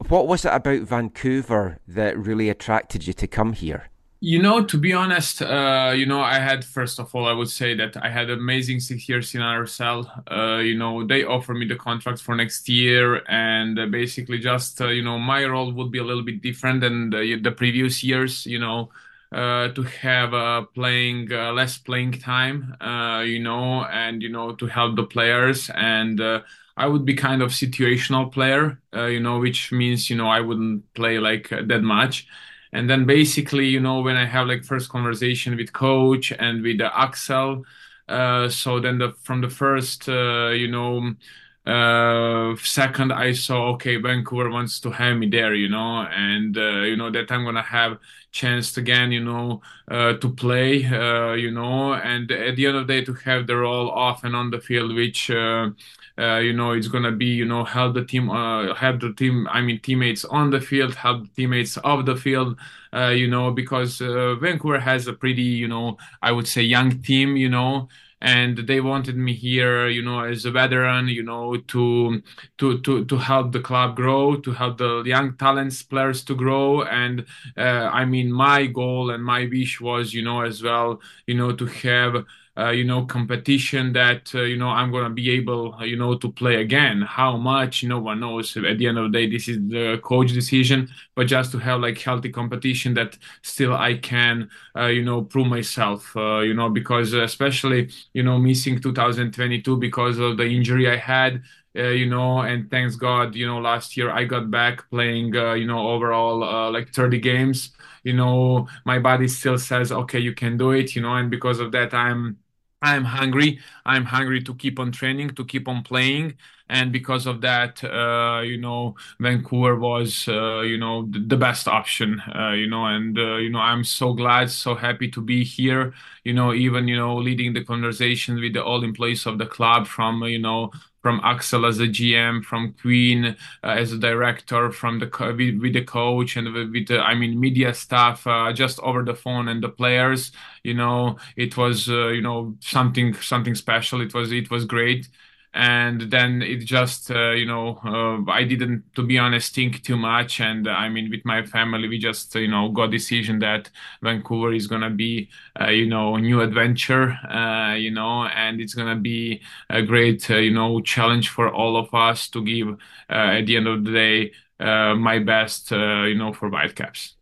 what was it about Vancouver that really attracted you to come here? You know, to be honest, I had, first of all, I would say that I had amazing 6 years in RSL. They offered me the contract for next year, and basically just, my role would be a little bit different than the previous years, to have less playing time, and, to help the players. And I would be kind of situational player, which means, I wouldn't play like that much. And then basically, when I have like first conversation with coach and with Axel, so then from the first, second, I saw, okay, Vancouver wants to have me there, and, that I'm going to have chance again, to play, and at the end of the day, to have the role off and on the field, which, it's going to be, teammates on the field, help the teammates off the field, because Vancouver has a pretty, I would say young team, and they wanted me here, as a veteran, to help the club grow, to help the young talents players to grow. And my goal and my wish was, as well, to have competition that, I'm going to be able, to play again. How much, no one knows. At the end of the day, this is the coach decision, but just to have like healthy competition that still I can, prove myself, because especially, missing 2022 because of the injury I had, and thanks God, last year I got back playing, overall, like 30 games, my body still says, okay, you can do it, and because of that, I'm hungry. I'm hungry to keep on training, to keep on playing. And because of that, Vancouver was, the best option, and, I'm so glad, so happy to be here, even, leading the conversation with all employees of the club from Axel as a GM, from Queen as a director, from with the coach and with media staff, just over the phone and the players, it was, something special. It was great. And then it just, I didn't, to be honest, think too much. And with my family, we just, got decision that Vancouver is going to be, a new adventure, and it's going to be a great, challenge for all of us to give, at the end of the day, my best, for Whitecaps.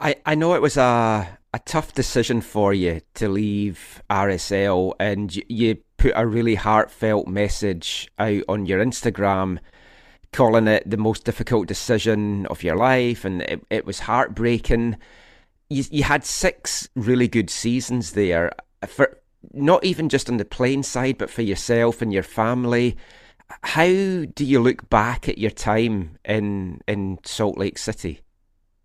I know it was a tough decision for you to leave RSL, and you put a really heartfelt message out on your Instagram calling it the most difficult decision of your life, and it was heartbreaking. You had 6 really good seasons there, for not even just on the playing side, but for yourself and your family. How do you look back at your time in Salt Lake City?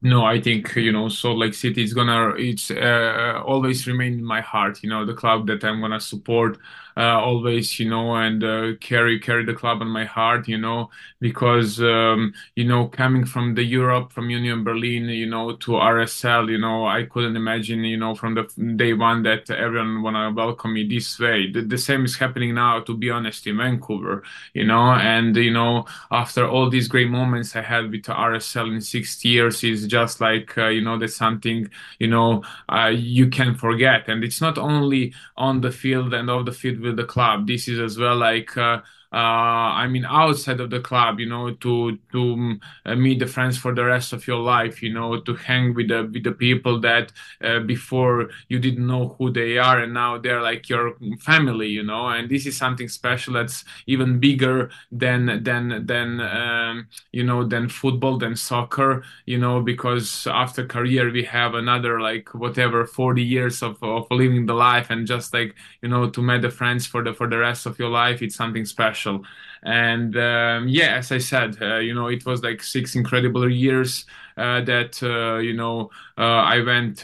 No, I think, Salt Lake City is always remain in my heart, the club that I'm going to support always, and carry the club on my heart, because, coming from the Europe, from Union Berlin, to RSL, I couldn't imagine, from the day one that everyone want to welcome me this way. The same is happening now, to be honest, in Vancouver, and, after all these great moments I had with RSL in 6 years is just like, that's something, you can forget. And it's not only on the field and off the field with the club. This is as well like, outside of the club, to meet the friends for the rest of your life, to hang with the people that before you didn't know who they are, and now they're like your family, and this is something special that's even bigger than football, than soccer, because after career we have another like whatever 40 years of living the life, and just like to meet the friends for the rest of your life, it's something special. special. And yeah, as I said, you know, it was like 6 incredible years that you know, I went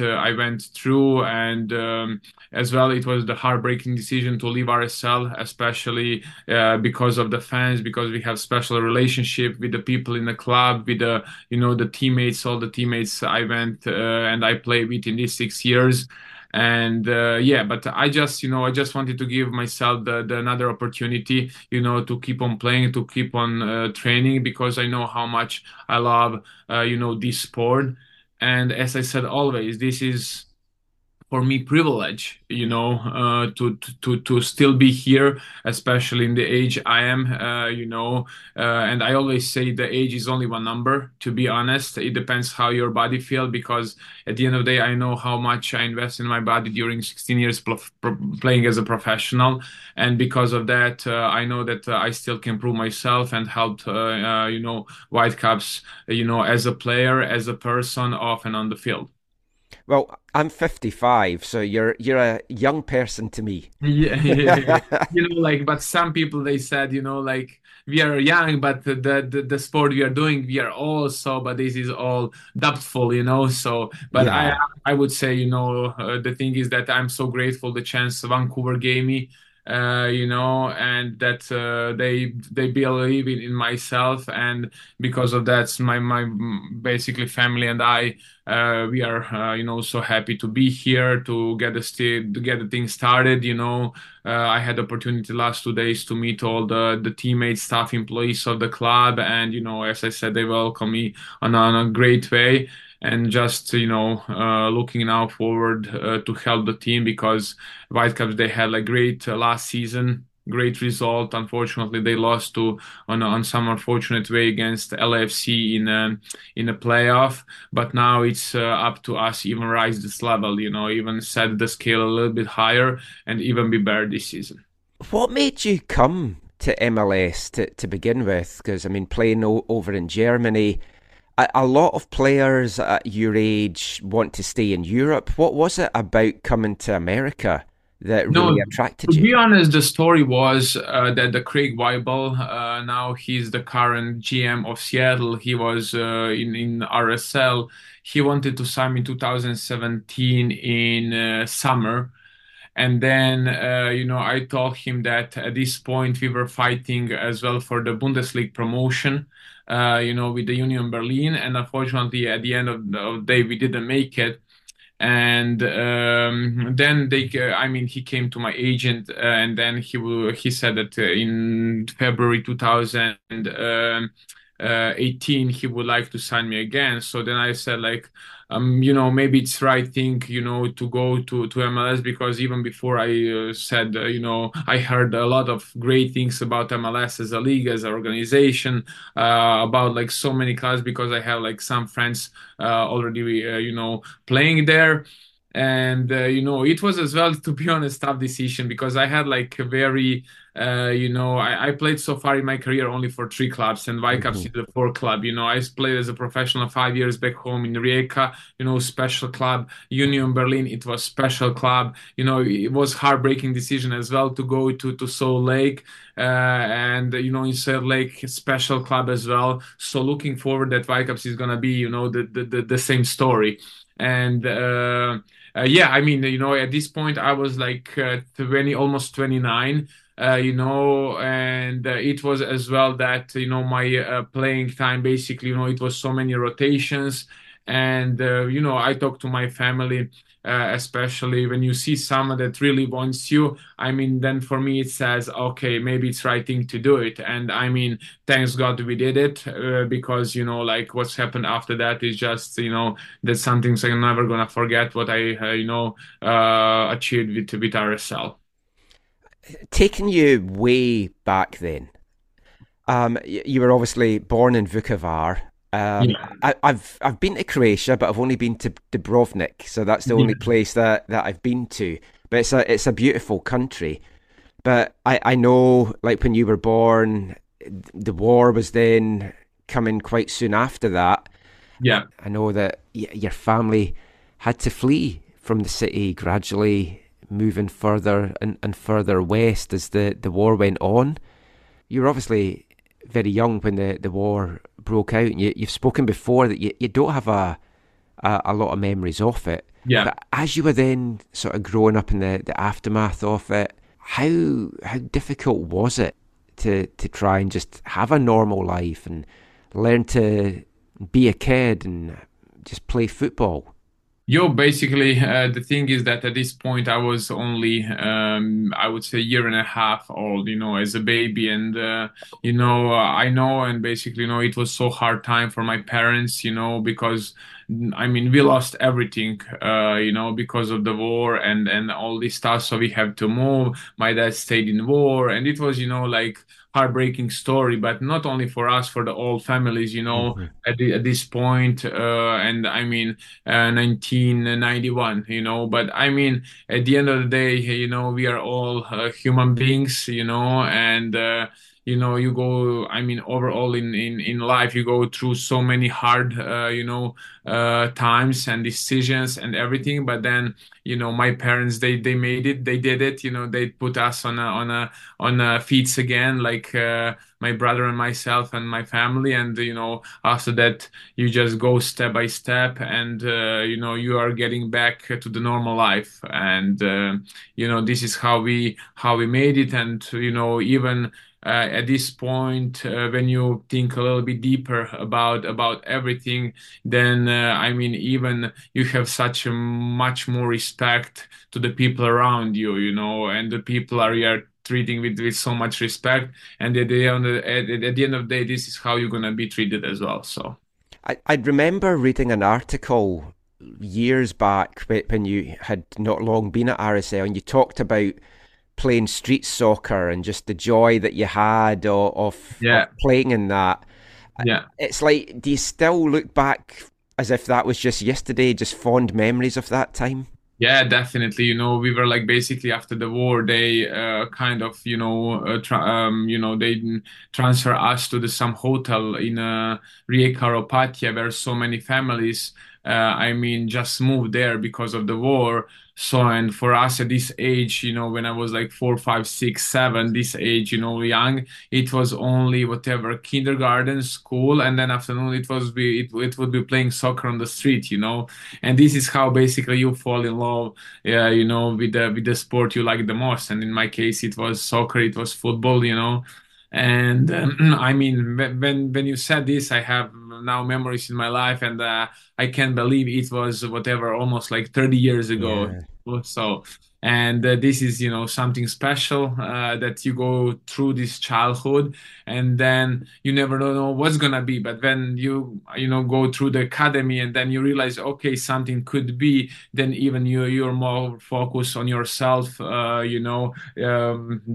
through, and as well, it was the heartbreaking decision to leave RSL, especially because of the fans, because we have special relationship with the people in the club, with the, you know, the teammates, all the teammates I went and I played with in these 6 years. And yeah, but I just, you know, I just wanted to give myself the another opportunity, you know, to keep on playing, to keep on training, because I know how much I love, you know, this sport. And as I said always, this is for me privilege, you know, to still be here, especially in the age I am, you know, and I always say the age is only one number, to be honest. It depends how your body feels, because at the end of the day, I know how much I invest in my body during 16 years playing as a professional. And because of that, I know that I still can prove myself and help, you know, Whitecaps, you know, as a player, as a person, off and on the field. Well, I'm 55, so you're a young person to me. Yeah. You know, like, but some people, they said, you know, like, we are young, but the sport we are doing, we are all so, but this is all doubtful, you know, so, but yeah. I would say, you know, the thing is that I'm so grateful the chance Vancouver gave me, you know, and that they believe in myself, and because of that, my basically family and I, we are, you know, so happy to be here, to get the thing started, you know. I had the opportunity last 2 days to meet all the teammates, staff, employees of the club, and, you know, as I said, they welcome me on a great way. And just, you know, looking now forward to help the team, because Whitecaps, they had a great last season, great result. Unfortunately, they lost to on some unfortunate way against LAFC in a playoff. But now it's up to us even rise this level, you know, even set the scale a little bit higher and even be better this season. What made you come to MLS to begin with? Because, I mean, playing over in Germany... A lot of players at your age want to stay in Europe. What was it about coming to America that really attracted you? To be honest, the story was that the Craig Weibel, now he's the current GM of Seattle. He was in RSL. He wanted to sign in 2017 in summer. And then, you know, I told him that at this point we were fighting as well for the Bundesliga promotion, you know, with the Union Berlin. And unfortunately, at the end of the day, we didn't make it. And then he came to my agent, and then he said that in February 2018, he would like to sign me again. So then I said, like, you know, maybe it's right thing, you know, to go to MLS, because even before I said, you know, I heard a lot of great things about MLS as a league, as an organization, about like so many clubs, because I have like some friends already, you know, playing there. And, you know, it was as well, to be honest, tough decision, because I had like a very, you know, I played so far in my career only for 3 clubs, and Whitecaps is the 4th club. You know, I played as a professional 5 years back home in Rijeka, you know, special club. Union Berlin, it was special club. You know, it was heartbreaking decision as well to go to Salt Lake, and, you know, in Salt Lake, special club as well. So looking forward that Whitecaps is going to be, you know, the same story. And, yeah, I mean, you know, at this point I was like almost 29, you know, and it was as well that, you know, my playing time, basically, you know, it was so many rotations. And, you know, I talked to my family, especially when you see someone that really wants you. I mean, then for me, it says, okay, maybe it's right thing to do it. And I mean, thanks God we did it, because, you know, like what's happened after that is just, you know, that's something I'm never going to forget what I, you know, achieved with RSL. Taking you way back then, you were obviously born in Vukovar. Yeah. I've been to Croatia, but I've only been to Dubrovnik, so that's the only place that I've been to. But it's a beautiful country. But I know, like when you were born, the war was then coming quite soon after that. Yeah, I know that your family had to flee from the city, gradually moving further and further west as the war went on. you were obviously very young when the war broke out, and you've spoken before that you don't have a lot of memories of it. Yeah. But as you were then sort of growing up in the aftermath of it, how difficult was it to try and just have a normal life and learn to be a kid and just play football? Basically, the thing is that at this point I was only, I would say, 1.5 years old, you know, as a baby. And, you know, I know, and basically, you know, it was so hard time for my parents, you know, because, I mean, we lost everything, you know, because of the war and all this stuff. So we have to move. My dad stayed in war, and it was, you know, like heartbreaking story, but not only for us, for the old families, you know, at this point, and I mean, 1991, you know, but I mean, at the end of the day, you know, we are all human beings, you know, and, you know, you go, I mean, overall in life, you go through so many hard, you know, times and decisions and everything. But then, you know, my parents, they made it, they did it, you know, they put us on feet again, like, my brother and myself and my family. And, you know, after that, you just go step by step and, you know, you are getting back to the normal life. And, you know, this is how we made it. And, you know, even, at this point, when you think a little bit deeper about everything, then, I mean, even you have such a much more respect to the people around you, you know, and the people are treating with so much respect. And at the end of the day, this is how you're going to be treated as well. So I remember reading an article years back when you had not long been at RSL, and you talked about playing street soccer and just the joy that you had of playing in that. Yeah. It's like, do you still look back as if that was just yesterday, just fond memories of that time? Yeah, definitely. You know, we were like basically after the war, they kind of, you know, you know, they transfer us to some hotel in Rijeka or Patja, where so many families, I mean, just moved there because of the war. So, and for us at this age, you know, when I was like 4, 5, 6, 7, this age, you know, young, it was only whatever kindergarten, school, and then afternoon it would be playing soccer on the street, you know. And this is how basically you fall in love, you know, with the sport you like the most. And in my case, it was soccer, it was football, you know. And I mean, when you said this, I have now memories in my life, and I can't believe it was whatever, almost like 30 years ago. Yeah. So, and this is, you know, something special that you go through this childhood, and then you never know what's gonna be. But when you know, go through the academy, and then you realize, okay, something could be. Then even you're more focused on yourself, you know,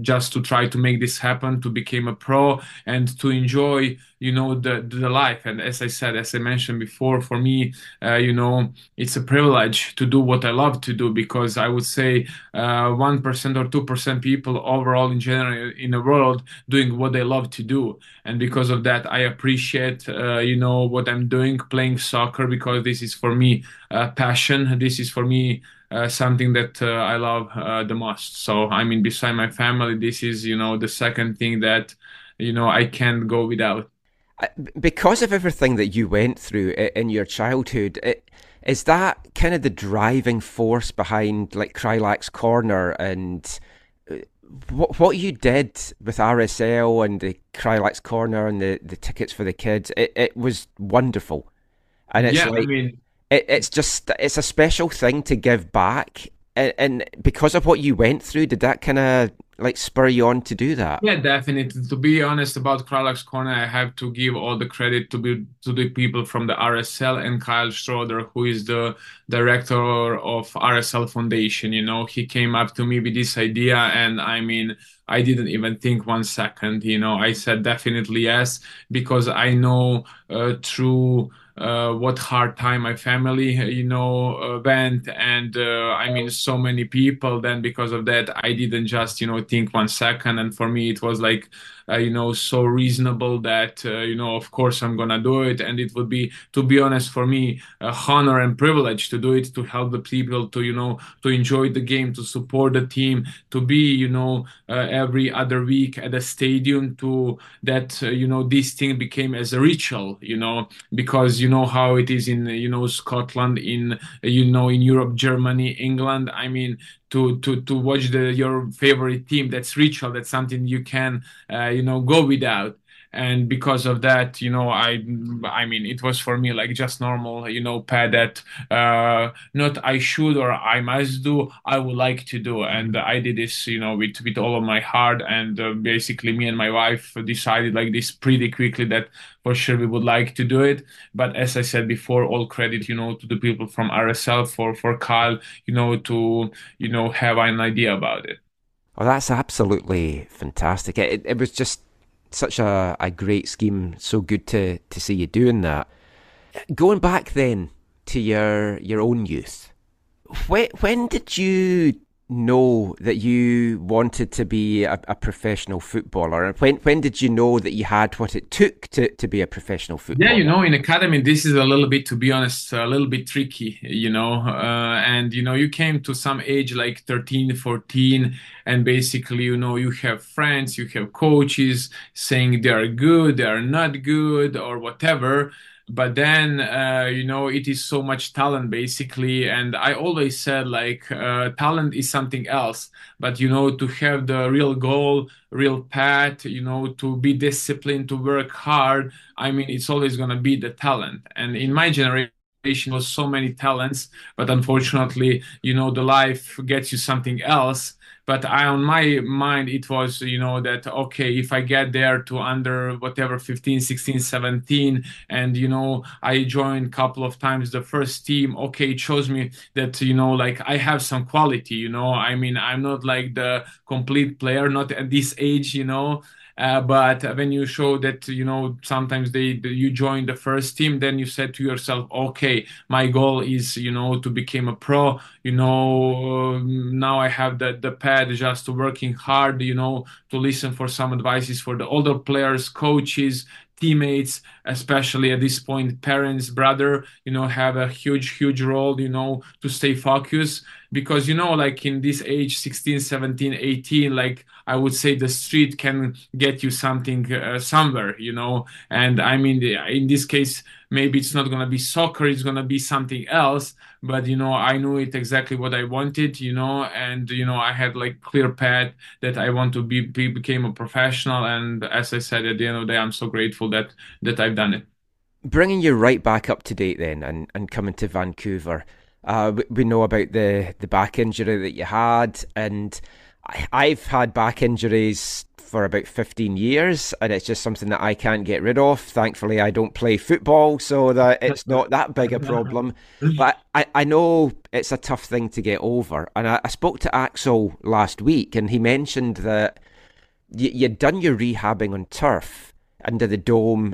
just to try to make this happen, to become a pro and to enjoy, you know, the life. And as I mentioned before, for me, you know, it's a privilege to do what I love to do, because I would say 1% or 2% people overall in general in the world doing what they love to do. And because of that, I appreciate, you know, what I'm doing, playing soccer, because this is for me passion. This is for me something that I love the most. So, I mean, beside my family, this is, you know, the second thing that, you know, I can't go without. Because of everything that you went through in your childhood, is that kind of the driving force behind like Kreilach's Corner and what you did with RSL and the Kreilach's Corner and the tickets for the kids? It was wonderful. And it's it's a special thing to give back. And because of what you went through, did that kind of like spur you on to do that? Yeah, definitely. To be honest about Kreilach's Corner, I have to give all the credit to the people from the RSL and Kyle Schroeder, who is the director of RSL Foundation. You know, he came up to me with this idea, and I mean, I didn't even think 1 second. You know, I said definitely yes, because I know through what hard time my family, you know, went, and I mean, so many people. Then because of that, I didn't just, you know, think 1 second. And for me, it was like so reasonable that, of course I'm gonna do it. And it would be, to be honest, for me, a honor and privilege to do it, to help the people, to, to enjoy the game, to support the team, to be, every other week at the stadium, to that, this thing became as a ritual, because you know how it is in, Scotland, in, in Europe, Germany, England. I mean, to watch your favorite team, that's ritual, that's something you can go without. And because of that, I mean, it was for me like just normal, Pat, that not I should or I must do, I would like to do. And I did this, with all of my heart. And basically me and my wife decided like this pretty quickly that for sure we would like to do it. But as I said before, all credit, to the people from RSL for Kyle, to, have an idea about it. Oh, that's absolutely fantastic. It was just such a great scheme, so good to see you doing that. Going back then to your own youth, when did you know that you wanted to be a professional footballer? When did you know that you had what it took to be a professional footballer? Yeah, in academy, this is a little bit, to be honest, a little bit tricky, and, you came to some age like 13, 14, and basically, you have friends, you have coaches saying they are good, they are not good, or whatever. But then, it is so much talent, basically. And I always said, like, talent is something else. But, to have the real goal, real path, to be disciplined, to work hard, I mean, it's always going to be the talent. And in my generation, was so many talents. But unfortunately, the life gets you something else. But on my mind, it was, that, okay, if I get there to under whatever, 15, 16, 17, and, I joined a couple of times the first team, okay, it shows me that, like I have some quality, I mean, I'm not like the complete player, not at this age, but when you show that, sometimes you join the first team, then you said to yourself, okay, my goal is, to become a pro, now I have the pad just to working hard, to listen for some advices for the older players, coaches, teammates, especially at this point, parents, brother, have a huge role, to stay focused. Because, like in this age, 16, 17, 18, like I would say the street can get you something somewhere, And I mean, in this case, maybe it's not going to be soccer, it's going to be something else. But, I knew it exactly what I wanted, And, I had like clear path that I want to became a professional. And as I said, at the end of the day, I'm so grateful that I've done it. Bringing you right back up to date then and coming to Vancouver, we know about the back injury that you had, and I've had back injuries for about 15 years, and it's just something that I can't get rid of. Thankfully, I don't play football, so that it's not that big a problem. But I know it's a tough thing to get over. And I spoke to Axel last week, and he mentioned that you'd done your rehabbing on turf under the dome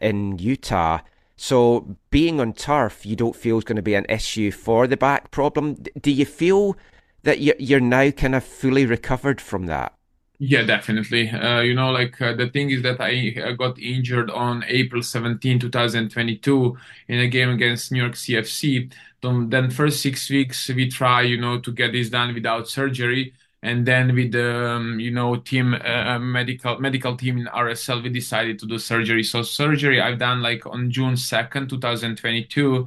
in Utah. So being on turf, you don't feel is going to be an issue for the back problem. Do you feel that you're now kind of fully recovered from that? Yeah, definitely. The thing is that I got injured on April 17, 2022 in a game against New York CFC. Then first 6 weeks we try, to get this done without surgery. And then with the, team, medical team in RSL, we decided to do surgery. So surgery I've done like on June 2nd, 2022.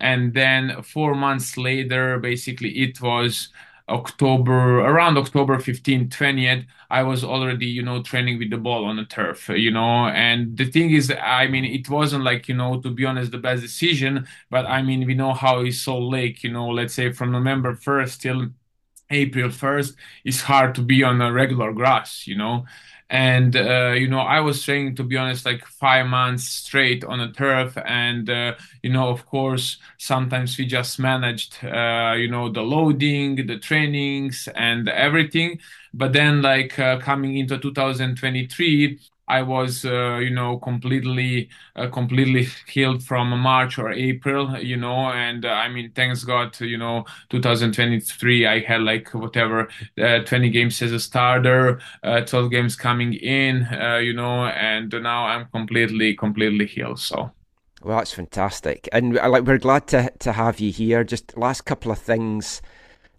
And then 4 months later, basically it was October 15, 20th, I was already, training with the ball on the turf, and the thing is, I mean, it wasn't like, to be honest, the best decision, but I mean, we know how it's so late, let's say from November 1st till April 1st, it's hard to be on a regular grass, And, I was training, to be honest, like 5 months straight on the turf. And, of course, sometimes we just managed, the loading, the trainings and everything. But then like coming into 2023, I was, completely healed from March or April, and I mean, thanks God, 2023, I had 20 games as a starter, 12 games coming in, and now I'm completely healed. So. Well, that's fantastic. And we're glad to have you here. Just last couple of things.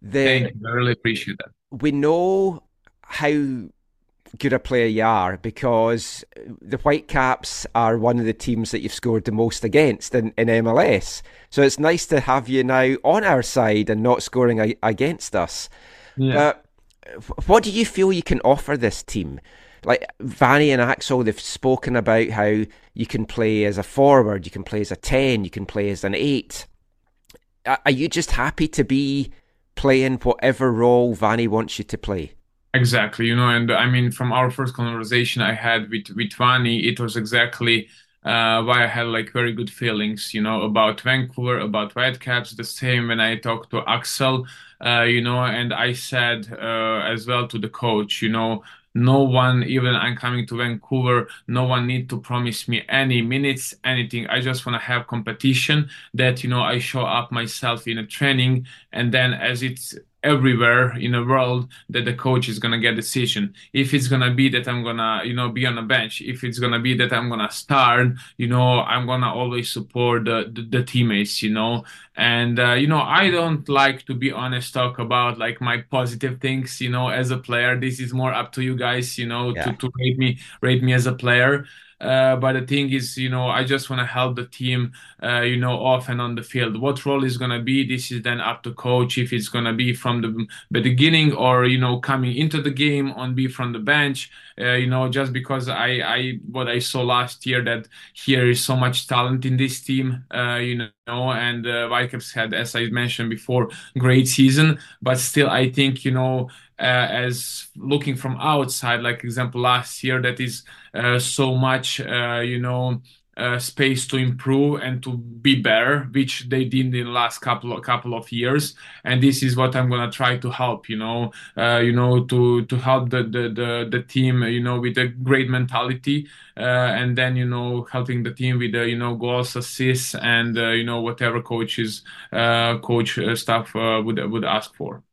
Thank you. I really appreciate that. We know how good a player you are because the Whitecaps are one of the teams that you've scored the most against in MLS. So it's nice to have you now on our side and not scoring against us. Yeah. What do you feel you can offer this team? Like Vanni and Axel, they've spoken about how you can play as a forward, you can play as a 10, you can play as an 8. Are you just happy to be playing whatever role Vanni wants you to play? Exactly, and I mean, from our first conversation I had with Vanni, it was exactly why I had very good feelings, about Vancouver, about Whitecaps. The same when I talked to Axel, and I said as well to the coach, no one, even I'm coming to Vancouver, no one need to promise me any minutes, anything. I just want to have competition that, I show up myself in a training, and then as it's everywhere in the world that the coach is going to get a decision. If it's going to be that I'm going to, be on a bench, if it's going to be that I'm going to start, I'm going to always support the teammates, And, I don't like, to be honest, talk about my positive things, as a player. This is more up to you guys, to rate me as a player. But the thing is, I just want to help the team, off and on the field. What role is going to be? This is then up to coach, if it's going to be from the beginning or, coming into the game on be from the bench, just because what I saw last year that here is so much talent in this team, and Whitecaps had, as I mentioned before, great season, but still I think, as looking from outside, example last year, that is so much, space to improve and to be better, which they did in the last couple of years. And this is what I'm gonna try to help, to help the team, with a great mentality, and then helping the team with goals, assists, and whatever coach staff would ask for.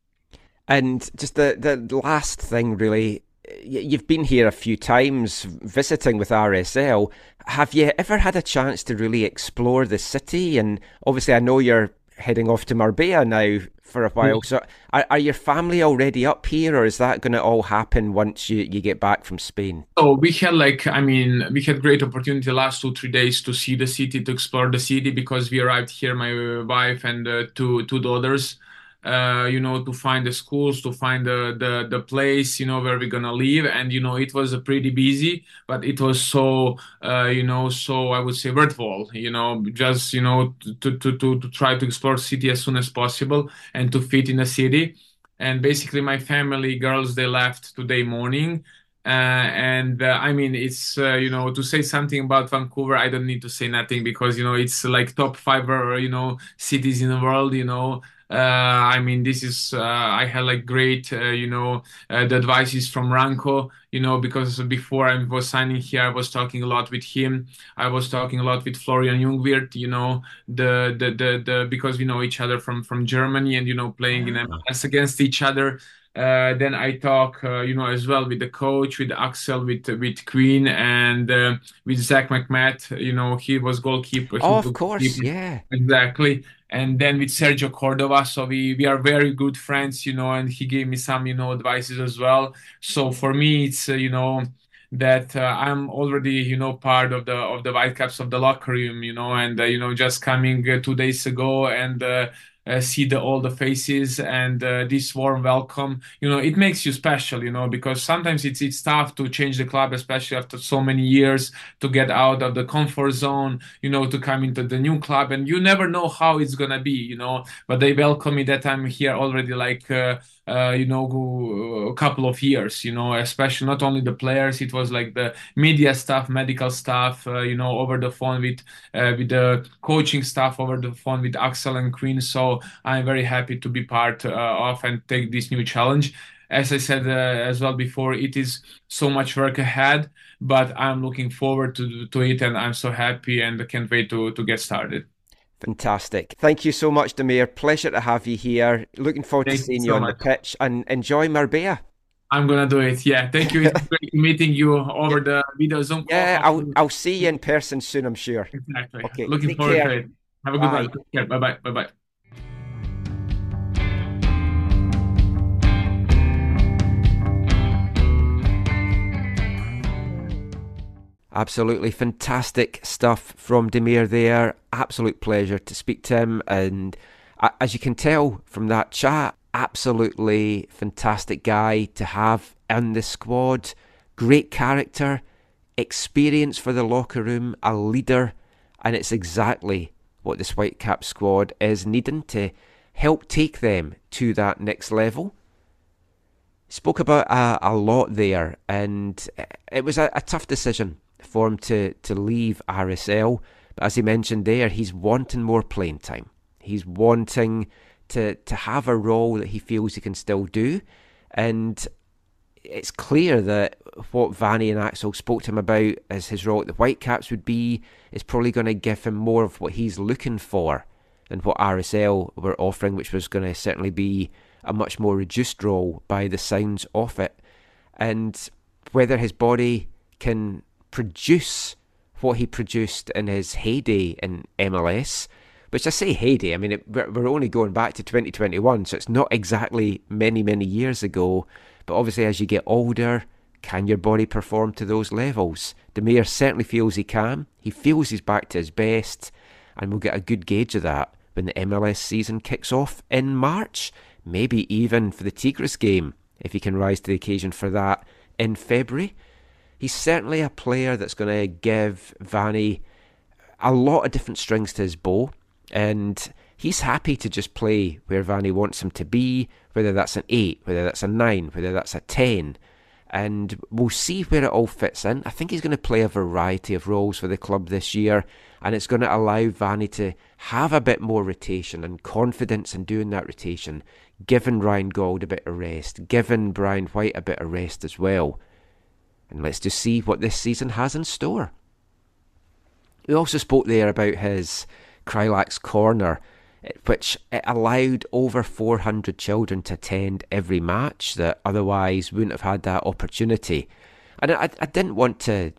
And just the last thing, really, you've been here a few times visiting with RSL. Have you ever had a chance to really explore the city? And obviously, I know you're heading off to Marbella now for a while. So are your family already up here, or is that going to all happen once you get back from Spain? Oh, we had we had great opportunity last 2-3 days to see the city, to explore the city, because we arrived here, my wife and two daughters. To find the schools, to find the place, where we're gonna live, and it was pretty busy, but it was so so I would say worthwhile, just to try to explore city as soon as possible and to fit in the city. And basically, my family girls, they left today morning. I mean, it's, to say something about Vancouver, I don't need to say nothing because, it's top 5, cities in the world, I mean, this is, I had great, the advices from Ranko, because before I was signing here, I was talking a lot with him. I was talking a lot with Florian Jungwirth, because we know each other from Germany and, playing in MLS against each other. Then I talk, as well with the coach, with Axel, with Queen, and with Zach McMath. He was goalkeeper. Oh, of course, goalkeeper. Yeah, exactly. And then with Sergio Cordova, so we are very good friends, and he gave me some, advices as well. So for me, it's, that I'm already, part of the Whitecaps of the locker room, and, just coming 2 days ago and, see all the faces and this warm welcome, it makes you special, because sometimes it's tough to change the club, especially after so many years, to get out of the comfort zone, to come into the new club, and you never know how it's gonna be, but they welcome me that I'm here already a couple of years, especially not only the players, it was the media staff, medical staff, over the phone with the coaching staff, over the phone with Axel and Quinn. So I'm very happy to be part of and take this new challenge. as I said as well before, it is so much work ahead, but I'm looking forward to it, and I'm so happy and I can't wait to get started. Fantastic. Thank you so much, Damir. Pleasure to have you here. Looking forward to seeing you on the pitch, and enjoy Marbella. I'm going to do it. Yeah. Thank you. It's great meeting you over the video Zoom. Yeah, I'll see you in person soon, I'm sure. Exactly. Okay. Looking forward to it. Have a good one. Take care. Bye-bye. Bye-bye. Absolutely fantastic stuff from Damir there. Absolute pleasure to speak to him. And as you can tell from that chat, absolutely fantastic guy to have in the squad. Great character, experience for the locker room, a leader. And it's exactly what this Whitecap squad is needing to help take them to that next level. Spoke about a lot there, and it was a tough decision for him to leave RSL, but as he mentioned there, he's wanting more playing time. He's wanting to have a role that he feels he can still do, and it's clear that what Vanni and Axel spoke to him about as his role at the Whitecaps would be is probably going to give him more of what he's looking for than what RSL were offering, which was going to certainly be a much more reduced role by the sounds of it. And whether his body can produce what he produced in his heyday in MLS, which I say heyday, I mean, we're only going back to 2021, so it's not exactly many years ago, but obviously as you get older, can your body perform to those levels? Damir certainly feels he can. He feels he's back to his best, and we'll get a good gauge of that when the MLS season kicks off in March, maybe even for the Tigres game, if he can rise to the occasion for that in February. He's certainly a player that's going to give Vanni a lot of different strings to his bow, and he's happy to just play where Vanni wants him to be, whether that's an 8, whether that's a 9, whether that's a 10, and we'll see where it all fits in. I think he's going to play a variety of roles for the club this year, and it's going to allow Vanni to have a bit more rotation and confidence in doing that rotation, giving Ryan Gold a bit of rest, giving Brian White a bit of rest as well. And let's just see what this season has in store. We also spoke there about his Kreilach's Corner, which it allowed over 400 children to attend every match that otherwise wouldn't have had that opportunity. And I didn't want to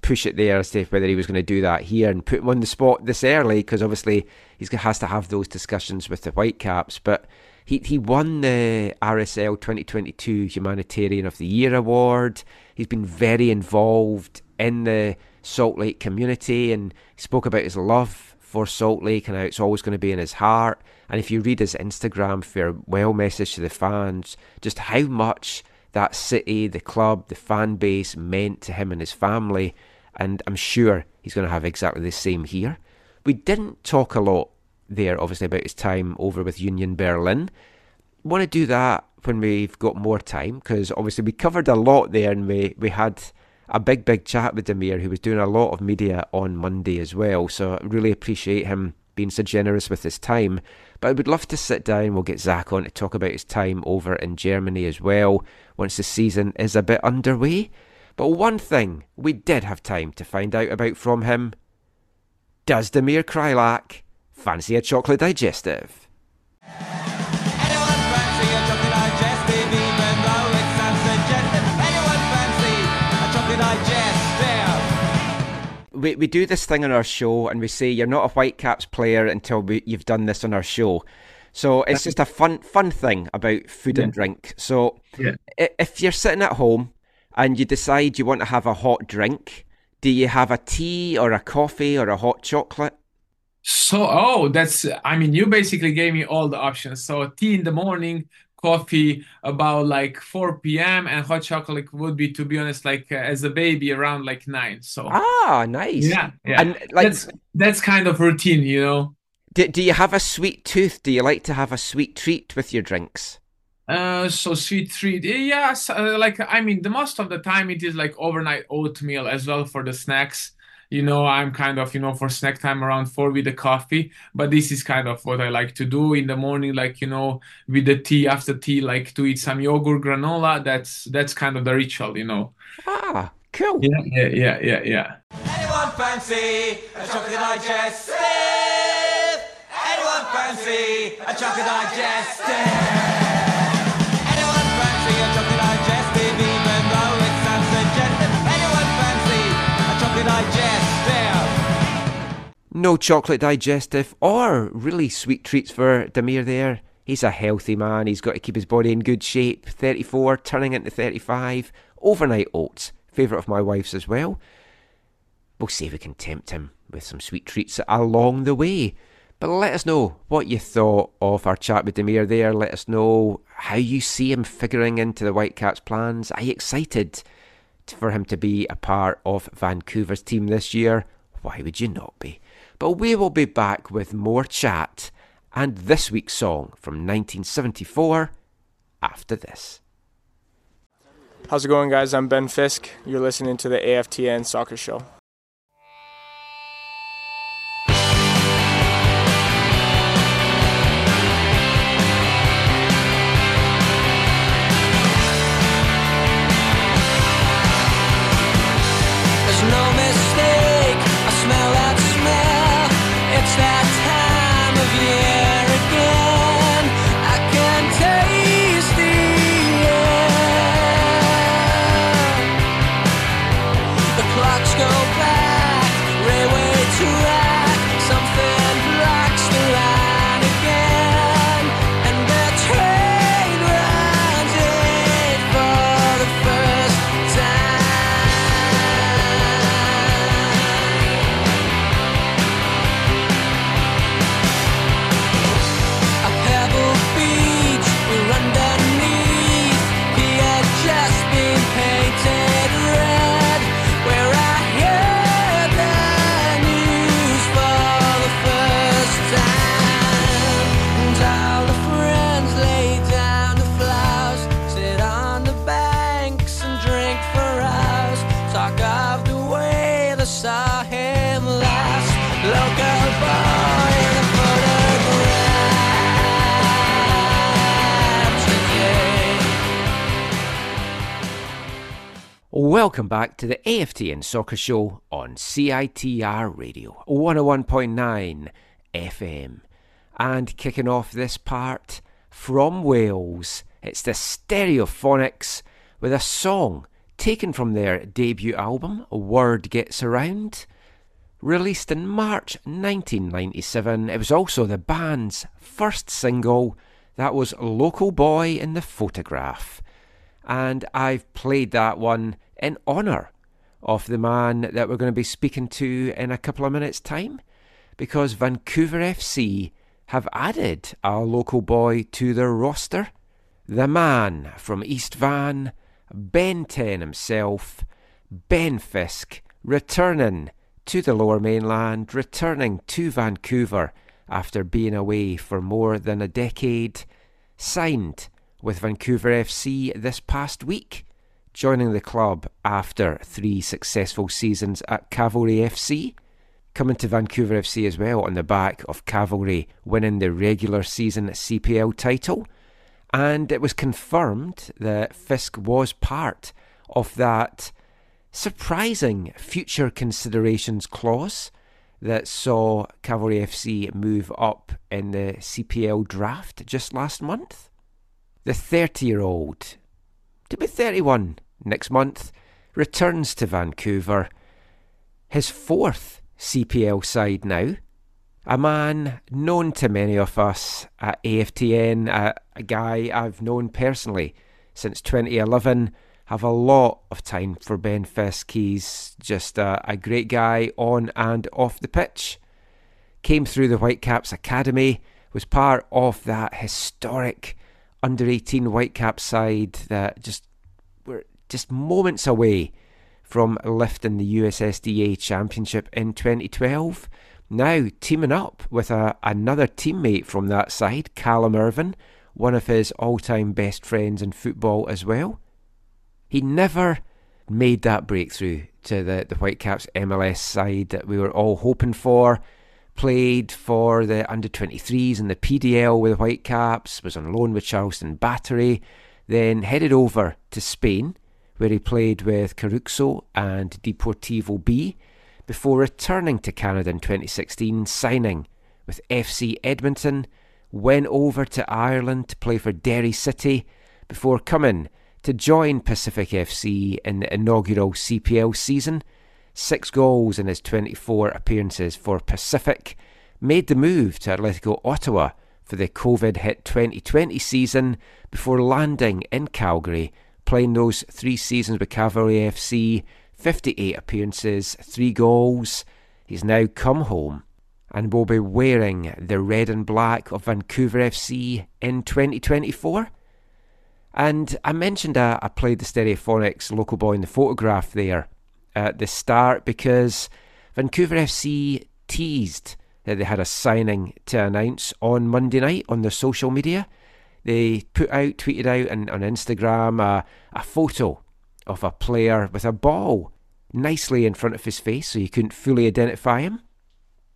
push it there as to whether he was going to do that here and put him on the spot this early, because obviously he has to have those discussions with the Whitecaps, but he won the RSL 2022 Humanitarian of the Year award. He's been very involved in the Salt Lake community, and he spoke about his love for Salt Lake and how it's always going to be in his heart. And if you read his Instagram farewell message to the fans, just how much that city, the club, the fan base meant to him and his family. And I'm sure he's going to have exactly the same here. We didn't talk a lot there, obviously, about his time over with Union Berlin. Want to do that when we've got more time, because obviously we covered a lot there, and we had a big chat with Damir, who was doing a lot of media on Monday as well, so I really appreciate him being so generous with his time. But I would love to sit down, we'll get Zach on to talk about his time over in Germany as well, once the season is a bit underway. But one thing we did have time to find out about from him: does Damir Kreilach fancy a chocolate digestive? Anyone fancy a chocolate digestive, even though it's unsuggestive? Anyone fancy a chocolate digestive? We do this thing on our show, and we say you're not a Whitecaps player until you've done this on our show. So it's just a fun thing about food and drink. So if you're sitting at home and you decide you want to have a hot drink, do you have a tea or a coffee or a hot chocolate? So, you basically gave me all the options. So tea in the morning, coffee about like 4 p.m. and hot chocolate would be, to be honest, like as a baby around like 9. So nice. Yeah. And like that's kind of routine, you know. Do you have a sweet tooth? Do you like to have a sweet treat with your drinks? So sweet treat, yes. The most of the time it is like overnight oatmeal as well for the snacks. you know, I'm kind of, you know, for snack time around 4 with a coffee. But this is kind of what I like to do in the morning, like, you know, with the tea, after tea, like to eat some yogurt, granola. That's kind of the ritual, you know. Ah, cool. Yeah. Anyone fancy a chocolate digestive? Anyone fancy a chocolate digestive? No chocolate digestive or really sweet treats for Damir there. He's a healthy man. He's got to keep his body in good shape. 34, turning into 35. Overnight oats, favourite of my wife's as well. We'll see if we can tempt him with some sweet treats along the way. But let us know what you thought of our chat with Damir there. Let us know how you see him figuring into the Whitecaps' plans. Are you excited for him to be a part of Vancouver's team this year? Why would you not be? But we will be back with more chat and this week's song from 1974 after this. How's it going, guys? I'm Ben Fisk. You're listening to the AFTN Soccer Show. Welcome back to the AFTN Soccer Show on CITR Radio 101.9 FM. And kicking off this part from Wales, it's the Stereophonics with a song taken from their debut album, Word Gets Around, released in March 1997. It was also the band's first single. That was Local Boy in the Photograph. And I've played that one in honour of the man that we're going to be speaking to in a couple of minutes' time, because Vancouver FC have added a local boy to their roster. The man from East Van, Ben 10 himself, Ben Fisk, returning to the Lower Mainland, returning to Vancouver after being away for more than a decade, signed with Vancouver FC this past week, joining the club after 3 successful seasons at Cavalry FC, coming to Vancouver FC as well on the back of Cavalry winning the regular season CPL title. And it was confirmed that Fisk was part of that surprising future considerations clause that saw Cavalry FC move up in the CPL draft just last month. The 30-year-old, to be 31 next month, returns to Vancouver, his 4th CPL side now, a man known to many of us at AFTN, a guy I've known personally since 2011, have a lot of time for Ben Fisk. He's just a great guy on and off the pitch, came through the Whitecaps Academy, was part of that historic under-18 Whitecaps side that were moments away from lifting the USSDA Championship in 2012. Now teaming up with another teammate from that side, Callum Irvin, one of his all-time best friends in football as well. He never made that breakthrough to the Whitecaps MLS side that we were all hoping for. Played for the under-23s in the PDL with the Whitecaps, was on loan with Charleston Battery, then headed over to Spain, where he played with Coruxo and Deportivo B, before returning to Canada in 2016, signing with FC Edmonton, went over to Ireland to play for Derry City, before coming to join Pacific FC in the inaugural CPL season. 6 goals in his 24 appearances for Pacific, made the move to Atletico Ottawa for the COVID-hit 2020 season before landing in Calgary, playing those 3 seasons with Cavalry FC, 58 appearances, 3 goals. He's now come home and will be wearing the red and black of Vancouver FC in 2024. And I mentioned I played the Stereophonics local boy in the photograph there at the start, because Vancouver FC teased that they had a signing to announce on Monday night on their social media. They tweeted out and on Instagram a photo of a player with a ball nicely in front of his face so you couldn't fully identify him.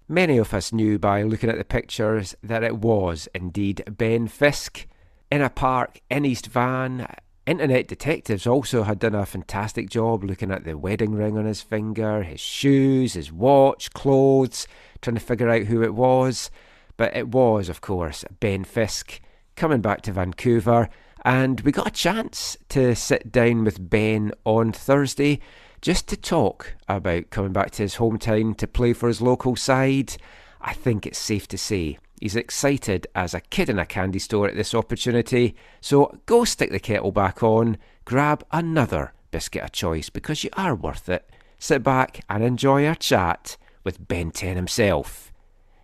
Many of us knew by looking at the pictures that it was indeed Ben Fisk in a park in East Van. Internet detectives also had done a fantastic job looking at the wedding ring on his finger, his shoes, his watch, clothes, trying to figure out who it was. But it was, of course, Ben Fisk coming back to Vancouver. And we got a chance to sit down with Ben on Thursday just to talk about coming back to his hometown to play for his local side. I think it's safe to say he's excited as a kid in a candy store at this opportunity, so go stick the kettle back on, grab another biscuit of choice because you are worth it. Sit back and enjoy our chat with Ben 10 himself.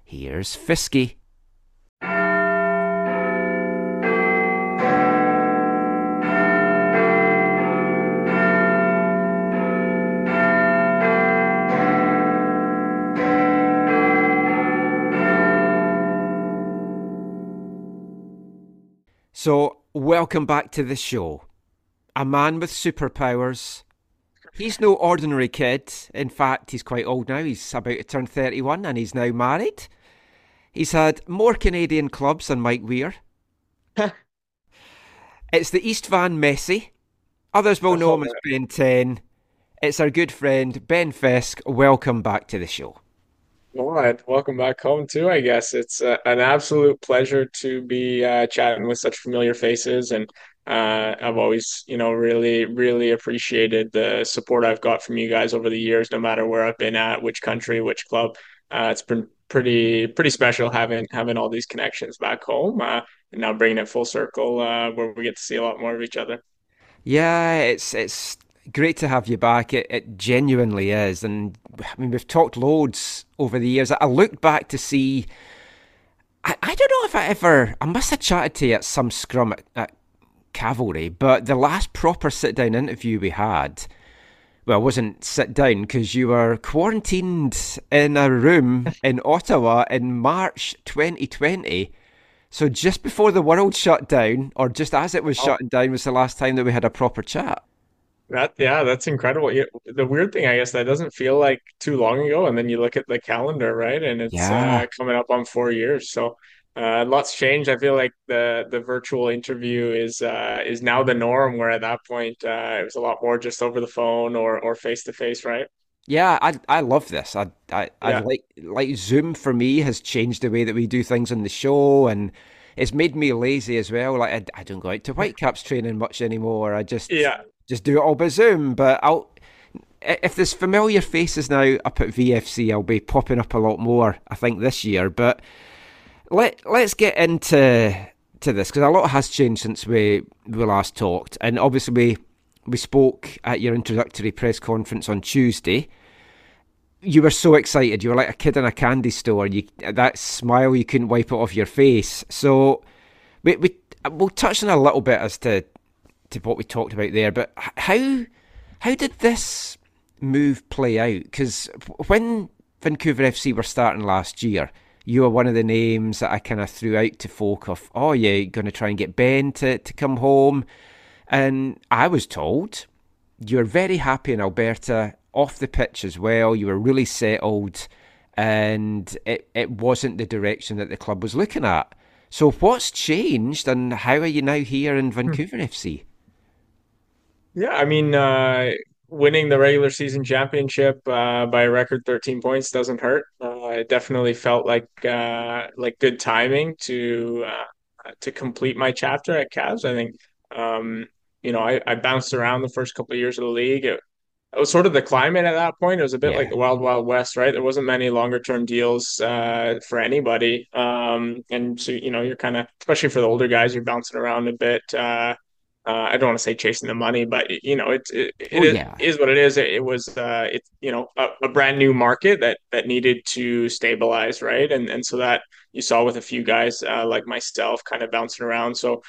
Here's Fisky. So, welcome back to the show. A man with superpowers. He's no ordinary kid. In fact, he's quite old now. He's about to turn 31 and he's now married. He's had more Canadian clubs than Mike Weir. It's the East Van Messi. Others will know him as Ben 10. It's our good friend, Ben Fisk. Welcome back to the show. All right, welcome back home too, I guess. It's an absolute pleasure to be chatting with such familiar faces, and I've always, really, really appreciated the support I've got from you guys over the years, no matter where I've been at, which country, which club. It's been pretty special having all these connections back home, and now bringing it full circle where we get to see a lot more of each other. Yeah, it's great to have you back. It genuinely is. And I mean, we've talked loads over the years. I looked back to see, I don't know if I must have chatted to you at some scrum at Cavalry, but the last proper sit-down interview we had, well, it wasn't sit-down because you were quarantined in a room in Ottawa in March 2020. So just before the world shut down, or just as it was shutting down, was the last time that we had a proper chat. That's incredible. The weird thing, I guess, that doesn't feel like too long ago, and then you look at the calendar, right, and it's coming up on 4 years. So lots changed. I feel like the virtual interview is now the norm, where at that point it was a lot more just over the phone or face to face, right? Yeah, I love this. I like Zoom for me has changed the way that we do things on the show, and it's made me lazy as well. Like I don't go out to Whitecaps training much anymore. I just Just do it all by Zoom, but if there's familiar faces now up at VFC, I'll be popping up a lot more, I think, this year. But let's get into this, because a lot has changed since we last talked. And obviously we spoke at your introductory press conference on Tuesday. You were so excited. You were like a kid in a candy store. That smile, you couldn't wipe it off your face. So we'll touch on a little bit as to what we talked about there, but how did this move play out? Because when Vancouver FC were starting last year, you were one of the names that I kind of threw out to folk of, oh, you're going to try and get Ben to come home. And I was told you were very happy in Alberta, off the pitch as well. You were really settled, and it wasn't the direction that the club was looking at. So what's changed, and how are you now here in Vancouver FC? Yeah, I mean, winning the regular season championship by a record 13 points doesn't hurt. It definitely felt like good timing to complete my chapter at Cavs. I think, I bounced around the first couple of years of the league. It was sort of the climate at that point. It was a bit like the Wild Wild West, right? There wasn't many longer term deals for anybody. And so, you're kind of, especially for the older guys, you're bouncing around a bit. I don't want to say chasing the money, but it is what it is. It was, a brand new market that needed to stabilize. Right. And so that you saw with a few guys like myself kind of bouncing around. So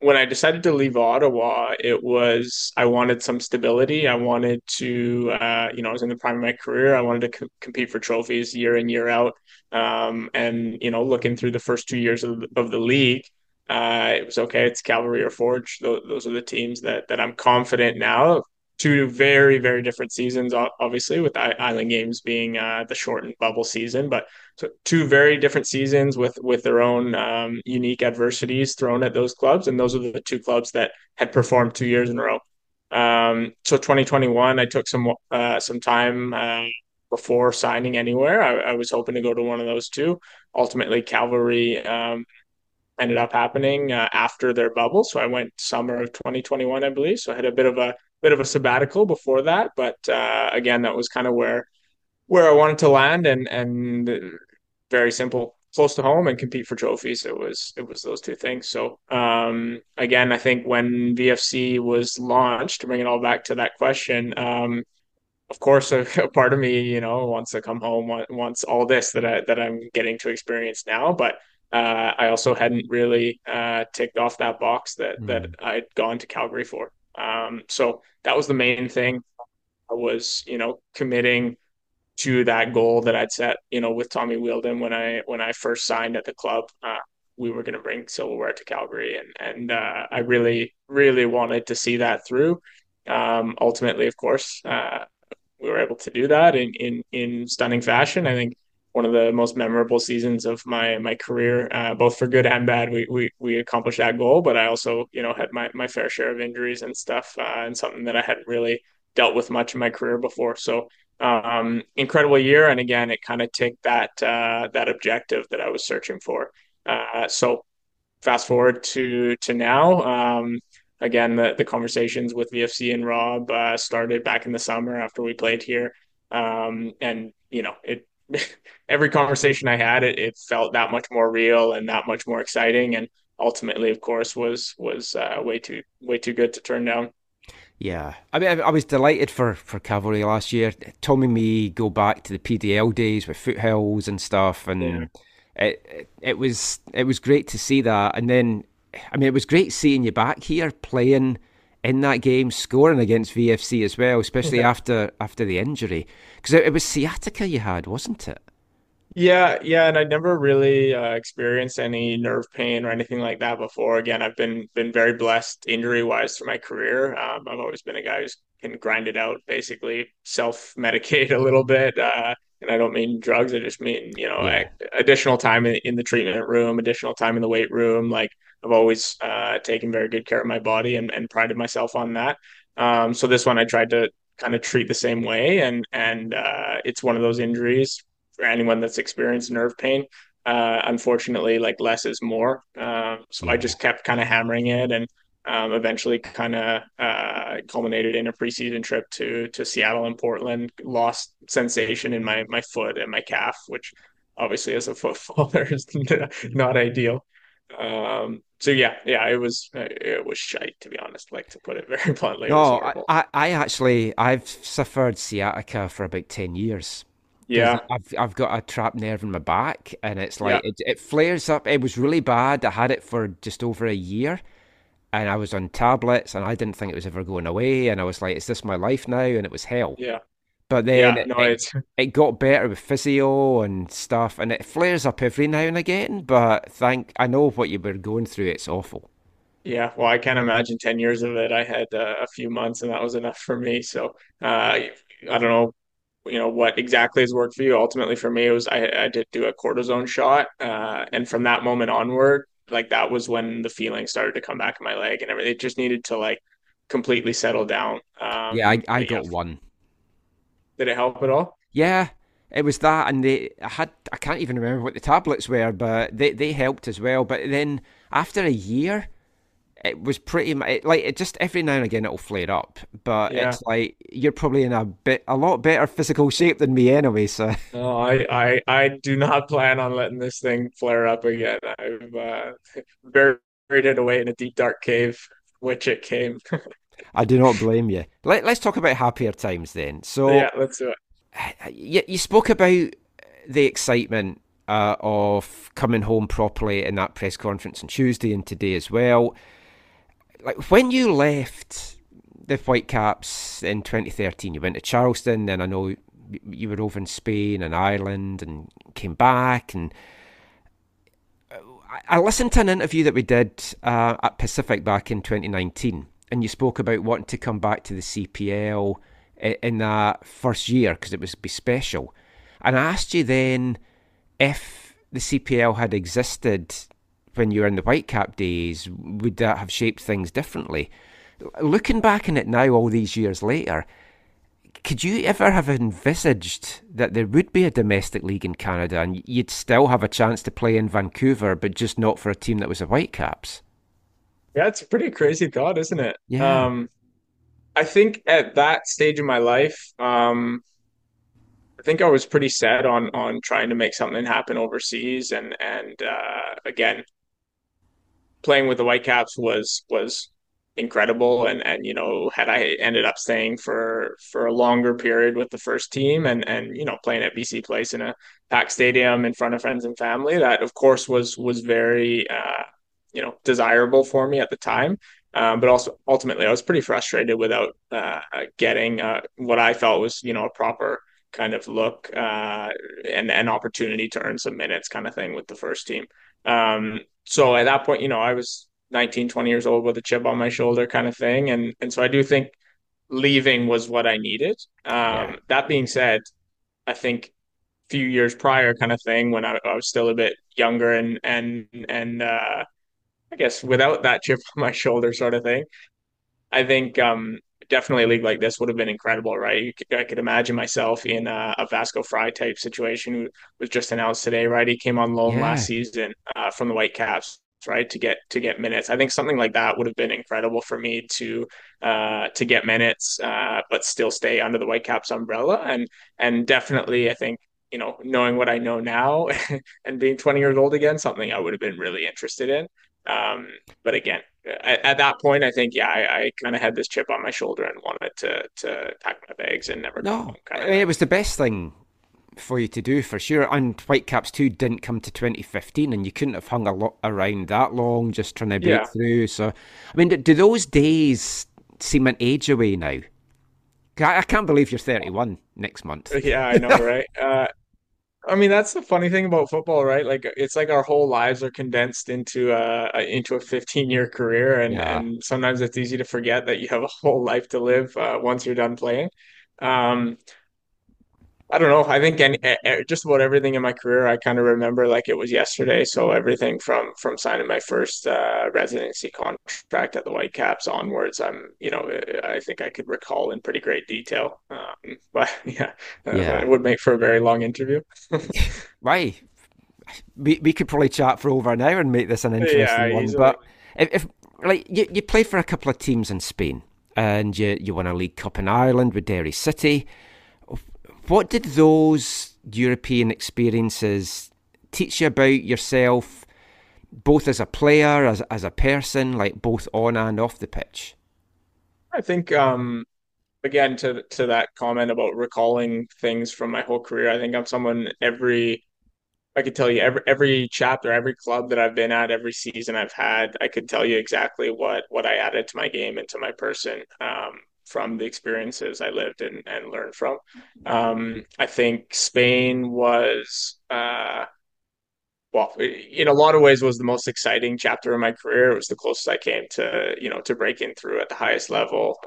when I decided to leave Ottawa, I wanted some stability. I wanted to, I was in the prime of my career. I wanted to compete for trophies year in, year out. Looking through the first 2 years of the league, it was okay. It's Calgary or Forge. Those are the teams that I'm confident now. Two very, very different seasons, obviously, with Island Games being the shortened bubble season. But so two very different seasons with their own unique adversities thrown at those clubs. And those are the two clubs that had performed 2 years in a row. So 2021, I took some time before signing anywhere. I was hoping to go to one of those two. Ultimately, Calgary ended up happening after their bubble. So I went summer of 2021, I believe. So I had a bit of a sabbatical before that, but again, that was kind of where I wanted to land, and very simple, close to home and compete for trophies. It was those two things. So again, I think when VFC was launched, to bring it all back to that question, of course, a part of me, wants to come home, wants all this that I'm getting to experience now, but I also hadn't really ticked off that box that I'd gone to Calgary for. So that was the main thing. I was, committing to that goal that I'd set, with Tommy Wheeldon when I first signed at the club. We were going to bring silverware to Calgary, and I really, really wanted to see that through. Ultimately, of course, we were able to do that in stunning fashion. I think one of the most memorable seasons of my career, both for good and bad. We accomplished that goal, but I also, had my fair share of injuries and stuff, and something that I hadn't really dealt with much in my career before. So incredible year. And again, it kind of ticked that objective that I was searching for. So fast forward to now, again, the conversations with VFC and Rob started back in the summer after we played here. Every conversation I had, it felt that much more real and that much more exciting, and ultimately, of course, was way too good to turn down. Yeah, I mean, I was delighted for Cavalry last year. Tommy and me go back to the PDL days with Foothills and stuff, and it was great to see that. And then, I mean, it was great seeing you back here playing in that game, scoring against VFC as well, especially after the injury, because it was sciatica you had, wasn't it? Yeah, and I never really experienced any nerve pain or anything like that before. Again, I've been very blessed injury-wise through my career. I've always been a guy who can grind it out, basically self-medicate a little bit, and I don't mean drugs. I just mean additional time in the treatment room, additional time in the weight room, like. I've always taken very good care of my body and prided myself on that. So this one I tried to kind of treat the same way. And it's one of those injuries for anyone that's experienced nerve pain. Unfortunately, like less is more. So I just kept kind of hammering it and eventually kind of culminated in a preseason trip to Seattle and Portland. Lost sensation in my foot and my calf, which obviously as a footballer is not ideal. So it was shite, to be honest, like, to put it very bluntly. No, I've suffered sciatica for about 10 years. Yeah. I've got a trapped nerve in my back, and it's like, it flares up. It was really bad. I had it for just over a year, and I was on tablets, and I didn't think it was ever going away. And I was like, is this my life now? And it was hell. Yeah. But then it got better with physio and stuff, and it flares up every now and again. But I know what you were going through. It's awful. Yeah, well, I can't imagine 10 years of it. I had a few months and that was enough for me. So I don't know, you know, what exactly has worked for you. Ultimately for me, it was I did do a cortisone shot. And from that moment onward, like that was when the feeling started to come back in my leg and everything. It just needed to like completely settle down. I got one. Did it help at all? Yeah, it was that. And I can't even remember what the tablets were, but they helped as well. But then after a year, it was pretty much like it just every now and again it'll flare up, but yeah. It's like you're probably in a lot better physical shape than me anyway. So no, I do not plan on letting this thing flare up again. I've buried it away in a deep dark cave, which it came. I do not blame you. Let's talk about happier times then. So yeah, let's do it. You spoke about the excitement of coming home properly in that press conference on Tuesday and today as well. Like when you left the Whitecaps in 2013, you went to Charleston, then I know you were over in Spain and Ireland and came back. And I listened to an interview that we did at Pacific back in 2019, and you spoke about wanting to come back to the CPL in that first year because it was be special. And I asked you then if the CPL had existed when you were in the Whitecap days, would that have shaped things differently? Looking back on it now, all these years later, could you ever have envisaged that there would be a domestic league in Canada and you'd still have a chance to play in Vancouver, but just not for a team that was the Whitecaps? Yeah, it's a pretty crazy thought, isn't it? Yeah. I think at that stage of my life, I think I was pretty set on trying to make something happen overseas. And again, playing with the Whitecaps was incredible, and you know, had I ended up staying for a longer period with the first team and you know, playing at BC Place in a packed stadium in front of friends and family, that of course was very you know, desirable for me at the time, but also ultimately I was pretty frustrated without getting what I felt was, you know, a proper kind of look and an opportunity to earn some minutes kind of thing with the first team. So at that point, you know, I was 19, 20 years old with a chip on my shoulder kind of thing. And so I do think leaving was what I needed. Yeah. That being said, I think a few years prior kind of thing, when I was still a bit younger and I guess without that chip on my shoulder sort of thing, I think definitely a league like this would have been incredible, right? I could imagine myself in a Vasco Fry type situation, who was just announced today, right? He came on loan last season from the Whitecaps, right? To get minutes. I think something like that would have been incredible for me to get minutes, but still stay under the Whitecaps umbrella. And definitely, I think, you know, knowing what I know now and being 20 years old again, something I would have been really interested in. But again, at that point, I think, yeah, I kind of had this chip on my shoulder and wanted to pack my bags and never go home. I mean, it was the best thing for you to do for sure. And Whitecaps 2 didn't come to 2015, and you couldn't have hung a lot around that long just trying to break through. So, I mean, do those days seem an age away now? I can't believe you're 31 next month. Yeah, I know, right? I mean, that's the funny thing about football, right? Like, it's like our whole lives are condensed into a 15-year career. And sometimes it's easy to forget that you have a whole life to live once you're done playing. I don't know. I think just about everything in my career, I kind of remember like it was yesterday. So everything from signing my first residency contract at the Whitecaps onwards, I think I could recall in pretty great detail. But it would make for a very long interview. Right. We could probably chat for over an hour and make this an interesting one. Easily. But if like you play for a couple of teams in Spain and you won a League Cup in Ireland with Derry City. What did those European experiences teach you about yourself, both as a player, as a person, like both on and off the pitch? I think, again, to that comment about recalling things from my whole career, I think I'm someone I could tell you every chapter, every club that I've been at, every season I've had, I could tell you exactly what I added to my game and to my person. From the experiences I lived and learned from. I think Spain was well, in a lot of ways was the most exciting chapter of my career. It was the closest I came to, to breaking through at the highest level.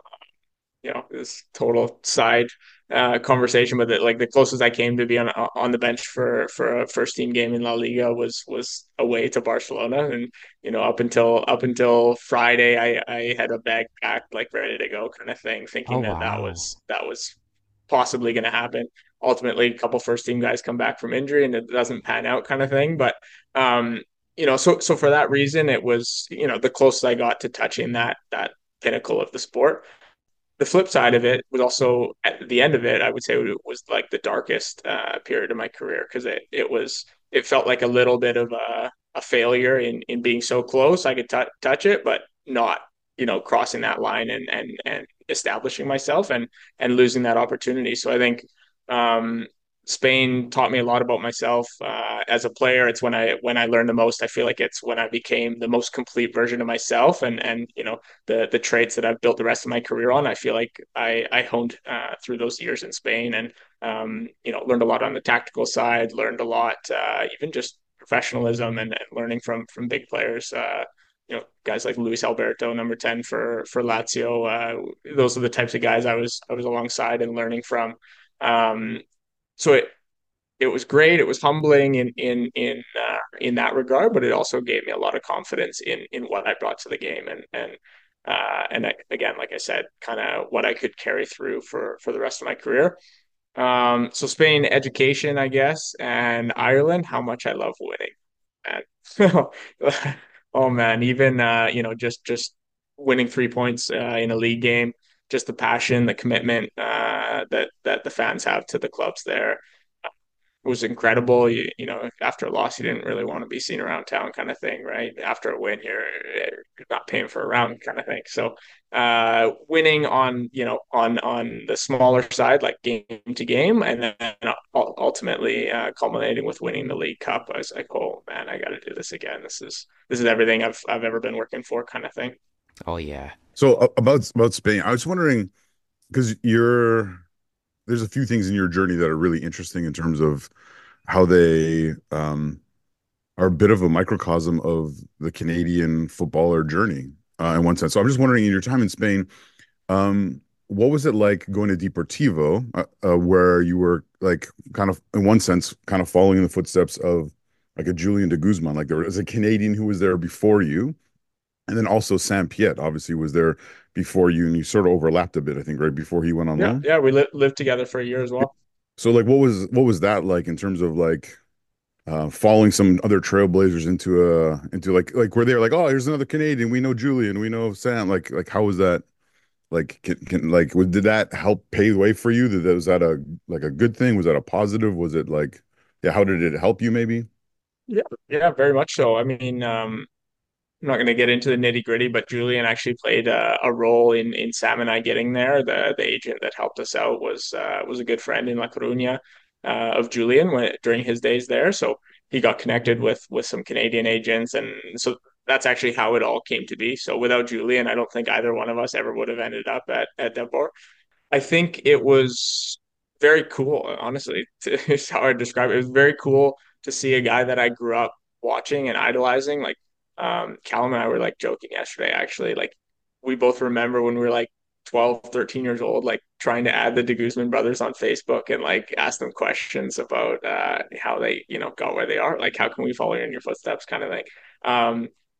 This total side conversation, but the closest I came to be on the bench for a first team game in La Liga was away to Barcelona. And, up until Friday, I had a bag packed, ready to go kind of thing, thinking that was possibly going to happen. Ultimately, a couple first team guys come back from injury and it doesn't pan out kind of thing. But, so for that reason, it was, the closest I got to touching that pinnacle of the sport. The flip side of it was also at the end of it, I would say it was the darkest period of my career, because it felt like a little bit of a failure in being so close. I could touch it, but not, crossing that line and establishing myself and losing that opportunity. So I think Spain taught me a lot about myself as a player. It's when I learned the most. I feel like it's when I became the most complete version of myself, and the traits that I've built the rest of my career on. I feel like I honed through those years in Spain, and learned a lot on the tactical side. Learned a lot, even just professionalism and learning from big players. Guys like Luis Alberto, number 10 for Lazio. Those are the types of guys I was alongside and learning from. So it was great. It was humbling in that regard, but it also gave me a lot of confidence in what I brought to the game, and again, like I said, kind of what I could carry through for the rest of my career. So Spain, education, I guess, and Ireland, how much I love winning. And oh man, even just winning 3 points in a league game. Just the passion, the commitment that the fans have to the clubs there was incredible. You after a loss, you didn't really want to be seen around town kind of thing, right? After a win, you're not paying for a round kind of thing. So winning on the smaller side, like game to game, and then ultimately culminating with winning the League Cup, I was like, oh man, I got to do this again. This is everything I've ever been working for kind of thing. Oh, yeah. So about Spain, I was wondering, because there's a few things in your journey that are really interesting in terms of how they are a bit of a microcosm of the Canadian footballer journey in one sense. So I'm just wondering, in your time in Spain, what was it like going to Deportivo, where you were kind of, in one sense, kind of following in the footsteps of a Julian de Guzman, there was a Canadian who was there before you. And then also Sam Piet obviously was there before you, and you sort of overlapped a bit, I think, right before he went on loan. Yeah, we lived together for a year as well. So what was that like in terms of following some other trailblazers into where they're oh, here's another Canadian, we know Julian, we know Sam, how was that did that help pave the way for you? Was that a good thing? Was that a positive? Was it how did it help you maybe? Yeah, very much so. I mean, I'm not going to get into the nitty gritty, but Julian actually played a role in Sam and I getting there. The agent that helped us out was a good friend in La Coruña of Julian during his days there. So he got connected with some Canadian agents. And so that's actually how it all came to be. So without Julian, I don't think either one of us ever would have ended up at Depor. I think it was very cool, honestly, is how I describe it. It was very cool to see a guy that I grew up watching and idolizing, Callum and I were joking yesterday, actually, we both remember when we were 12, 13 years old, trying to add the De Guzman brothers on Facebook and ask them questions about how they, got where they are. How can we follow in your footsteps kind of thing.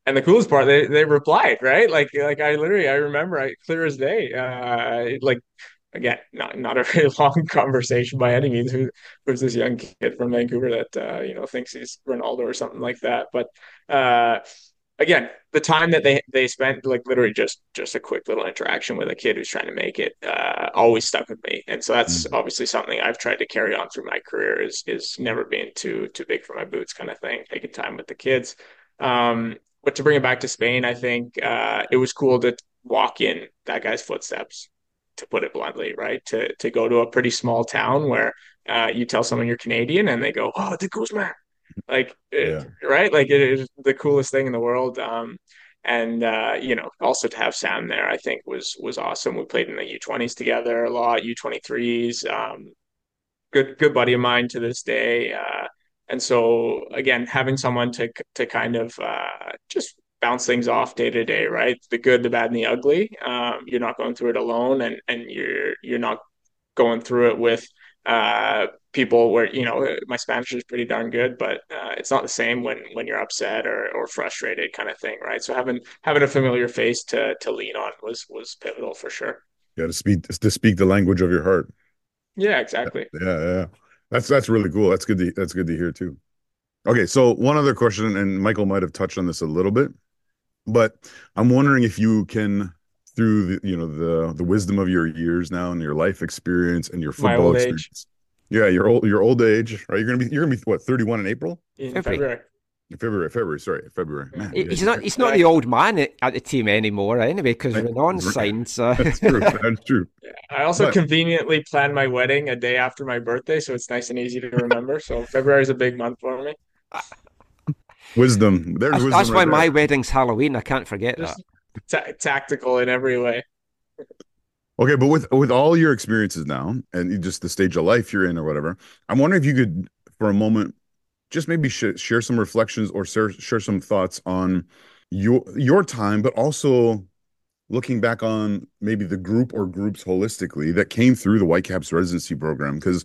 And the coolest part, they replied, right? I remember clear as day, again, not a very long conversation by any means. Who's this young kid from Vancouver that thinks he's Ronaldo or something like that? But again, the time that they spent, literally just a quick little interaction with a kid who's trying to make it, always stuck with me. And so that's obviously something I've tried to carry on through my career is never being too big for my boots kind of thing. Taking time with the kids, but to bring it back to Spain, I think it was cool to walk in that guy's footsteps, to put it bluntly, right? To go to a pretty small town where you tell someone you're Canadian and they go, oh, de Guzman, right? It is the coolest thing in the world. Also to have Sam there, I think was awesome. We played in the U20s together a lot, U23s, good buddy of mine to this day, And so again, having someone to kind of just bounce things off day to day, right? The good, the bad, and the ugly. You're not going through it alone, and you're not going through it with people where, you know, my Spanish is pretty darn good, but it's not the same when you're upset or frustrated, kind of thing, right? So having a familiar face to lean on was pivotal for sure. Yeah, to speak the language of your heart. Yeah, exactly. Yeah. That's really cool. That's good to hear too. Okay, so one other question, and Michael might have touched on this a little bit, but I'm wondering if you can, through the wisdom of your years now and your life experience and your football experience. Yeah, your old age, right? You're gonna be what, 31 in April? In February. February. Man, it's not the old man at the team anymore anyway, because Renan signed. So. That's true. I also conveniently planned my wedding a day after my birthday, so it's nice and easy to remember. So February is a big month for me. Wisdom. There's wisdom. That's right why there. My wedding's Halloween. I can't forget just that. Tactical in every way. Okay, but with all your experiences now and just the stage of life you're in or whatever, I'm wondering if you could, for a moment, just maybe share some reflections or share some thoughts on your time, but also looking back on maybe the group or groups holistically that came through the Whitecaps residency program. Because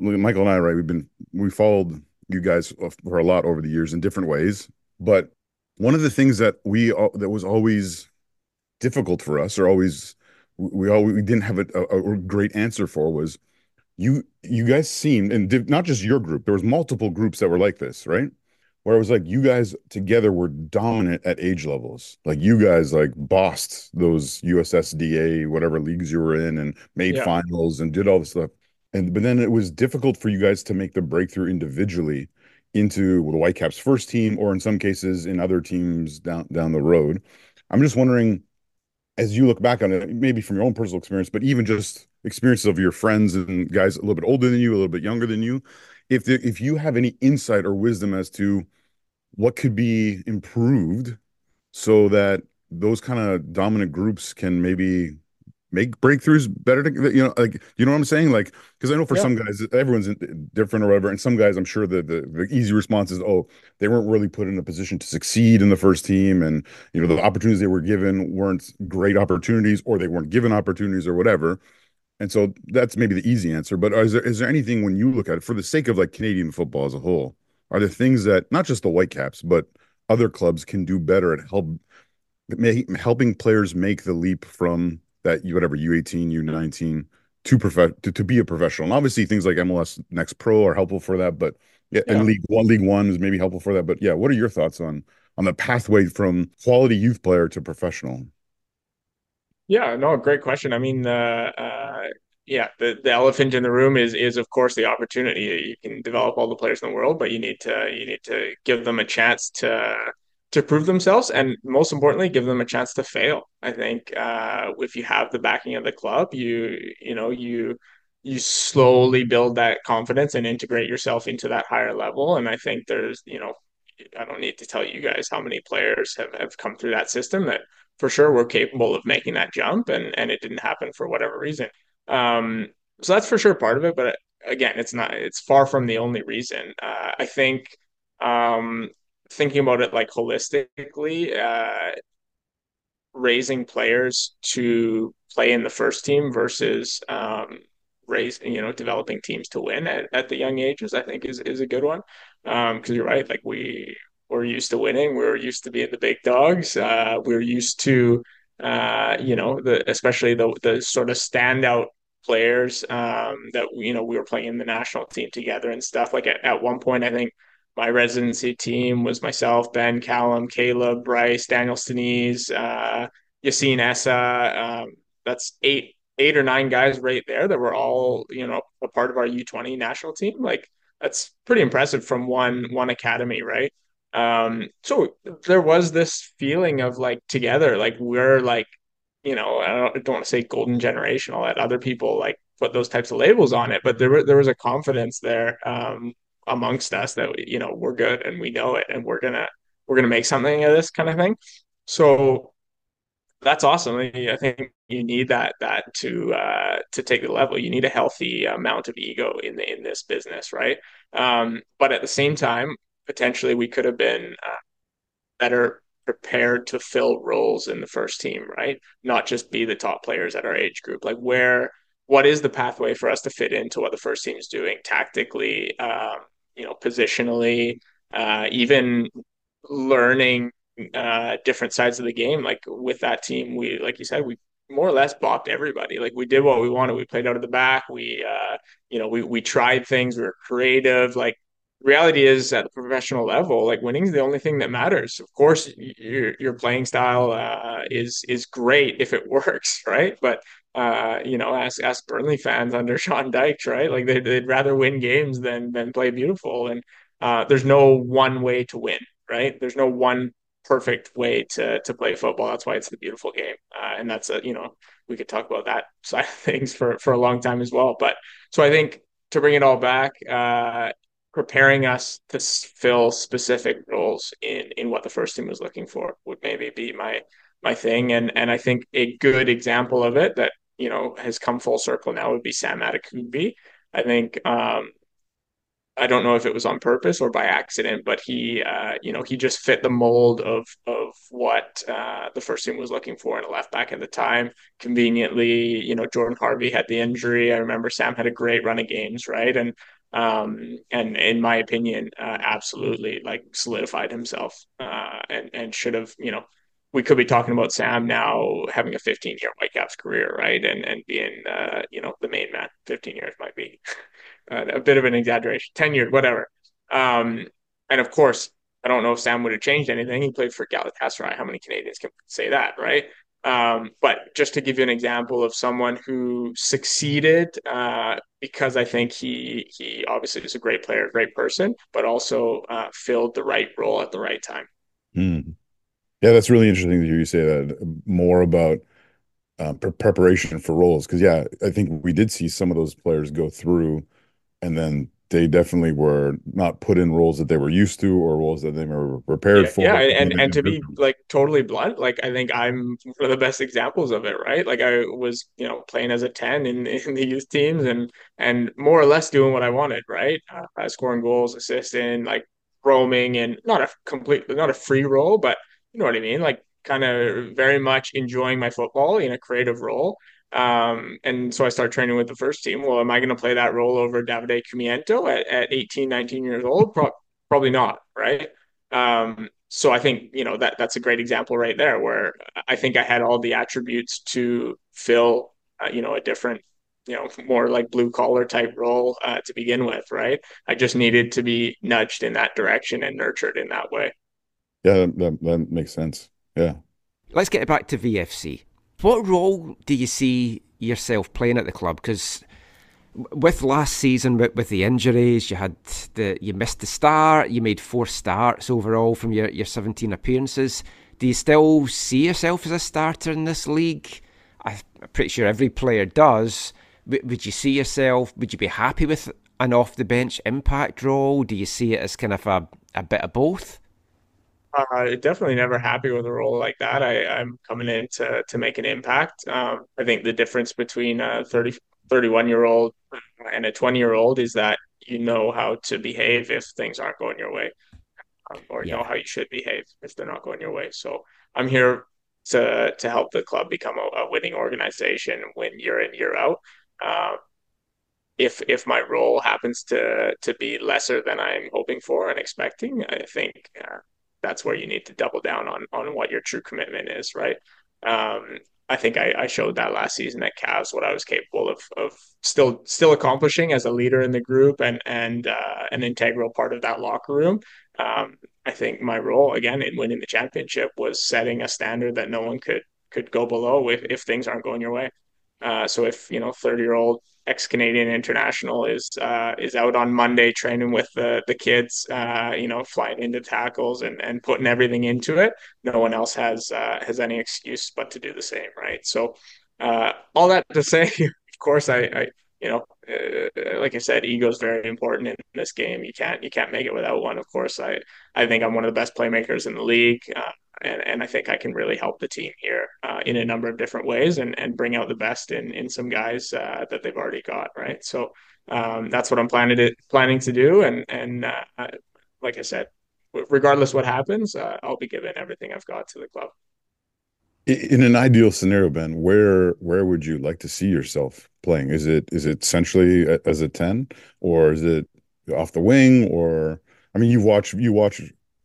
Michael and I, right, we followed you guys for a lot over the years in different ways. But one of the things that was always difficult for us, or always we didn't have a great answer for, was you guys seemed, and not just your group, there was multiple groups that were like this, right? Where it was like, you guys together were dominant at age levels. Like you guys bossed those USSDA, whatever leagues you were in, and made finals and did all this stuff. But then it was difficult for you guys to make the breakthrough individually into the Whitecaps first team, or in some cases in other teams down the road. I'm just wondering, as you look back on it, maybe from your own personal experience, but even just experiences of your friends and guys a little bit older than you, a little bit younger than you, if you have any insight or wisdom as to what could be improved so that those kind of dominant groups can maybe make breakthroughs better, you know what I'm saying? Like, because I know for some guys, everyone's different or whatever. And some guys, I'm sure the easy response is, oh, they weren't really put in a position to succeed in the first team. And, the opportunities they were given weren't great opportunities, or they weren't given opportunities or whatever. And so that's maybe the easy answer. But is there anything, when you look at it, for the sake of Canadian football as a whole, are there things that not just the Whitecaps, but other clubs can do better at helping players make the leap from that U18, U19 to be a professional? And obviously things like MLS Next Pro are helpful for that, but and League One is maybe helpful for that. But what are your thoughts on the pathway from quality youth player to professional? Yeah, no, great question. I mean, the elephant in the room is of course the opportunity. You can develop all the players in the world, but you need to give them a chance to prove themselves, and most importantly, give them a chance to fail. I think if you have the backing of the club, you slowly build that confidence and integrate yourself into that higher level. And I think there's, I don't need to tell you guys how many players have come through that system that for sure were capable of making that jump, and it didn't happen for whatever reason. So that's for sure part of it. But again, it's far from the only reason. I think thinking about it holistically, raising players to play in the first team versus developing teams to win at the young ages, I think is a good one. 'Cause you're right. We're used to winning. We're used to being the big dogs. We're used to, especially the sort of standout players that, we were playing in the national team together and stuff. At one point, I think, my residency team was myself, Ben, Callum, Caleb, Bryce, Daniel Steniz, Yassine Essa. That's eight or nine guys right there that were all, a part of our U20 national team. That's pretty impressive from one academy, right? So there was this feeling of together, I don't want to say golden generation. I'll let other people put those types of labels on it, but there was a confidence there, amongst us that we're good and we know it, and we're gonna make something of this, kind of thing. So that's awesome. I think you need that to take the level. You need a healthy amount of ego in this business, right? But at the same time, potentially we could have been better prepared to fill roles in the first team, right? Not just be the top players at our age group. Like, what is the pathway for us to fit into what the first team's doing tactically, positionally, even learning different sides of the game. Like with that team, we, like you said, we more or less bopped everybody. Like we did what we wanted. We played out of the back. We, we tried things. We were creative. Like reality is at the professional level, like winning is the only thing that matters. Of course, your playing style is great if it works, right? But ask Burnley fans under Sean Dyche, right? Like they'd rather win games than play beautiful. And there's no one way to win, right? There's no one perfect way to play football. That's why it's the beautiful game. And that's we could talk about that side of things for a long time as well. But so I think to bring it all back, preparing us to fill specific roles in what the first team was looking for would maybe be my thing. And I think a good example of it that, has come full circle now would be Sam Adekugbe. I think, I don't know if it was on purpose or by accident, but he, he just fit the mold of what the first team was looking for in a left back at the time. Conveniently, Jordan Harvey had the injury. I remember Sam had a great run of games, right? And in my opinion, absolutely solidified himself and should have, we could be talking about Sam now having a 15-year Whitecaps career, right? And being, the main man. 15 years might be a bit of an exaggeration. 10 years, whatever. And of course, I don't know if Sam would have changed anything. He played for Galatasaray. How many Canadians can say that, right? But just to give you an example of someone who succeeded, because I think he obviously was a great player, great person, but also filled the right role at the right time. Mm. Yeah, that's really interesting to hear you say that more about preparation for roles. Because, yeah, I think we did see some of those players go through and then they definitely were not put in roles that they were used to or roles that they were prepared for. Yeah, and to be totally blunt, I think I'm one of the best examples of it, right? Like I was, playing as a 10 in the youth teams and more or less doing what I wanted, right? Scoring goals, assisting, roaming, and not a free role, but you know what I mean? Kind of very much enjoying my football in a creative role. And so I started training with the first team. Well, am I going to play that role over Davide Cumiento at 18, 19 years old? Probably not, right? So I think, that's a great example right there where I think I had all the attributes to fill, a different, more blue collar type role to begin with, right? I just needed to be nudged in that direction and nurtured in that way. Yeah, that makes sense. Yeah. Let's get back to VFC. What role do you see yourself playing at the club? Because with last season, with the injuries, you missed the start. You made 4 starts overall from your 17 appearances. Do you still see yourself as a starter in this league? I'm pretty sure every player does. Would you see yourself? Would you be happy with an off the bench impact role? Do you see it as kind of a bit of both? Definitely never happy with a role like that. I'm coming in to make an impact. I think the difference between a 31-year-old and a 20-year-old is that you know how to behave if things aren't going your way, or know how you should behave if they're not going your way. So I'm here to help the club become a winning organization when year in, year out. If my role happens to be lesser than I'm hoping for and expecting, I think that's where you need to double down on what your true commitment is, right? I think I showed that last season at Cavs what I was capable of still accomplishing as a leader in the group and an integral part of that locker room. I think my role, again, in winning the championship was setting a standard that no one could go below if things aren't going your way. So if, 30-year-old ex-Canadian international is out on Monday training with the kids, flying into tackles and putting everything into it, no one else has any excuse but to do the same, right? So all that to say, of course, I like I said, ego is very important in this game. You can't make it without one. Of course, I think I'm one of the best playmakers in the league, and I think I can really help the team here in a number of different ways, and bring out the best in some guys that they've already got, right? So that's what I'm planning to do, and like I said, regardless what happens, I'll be giving everything I've got to the club. In an ideal scenario, Ben, where would you like to see yourself playing? Is it centrally as a 10, or is it off the wing? Or I mean, you watch some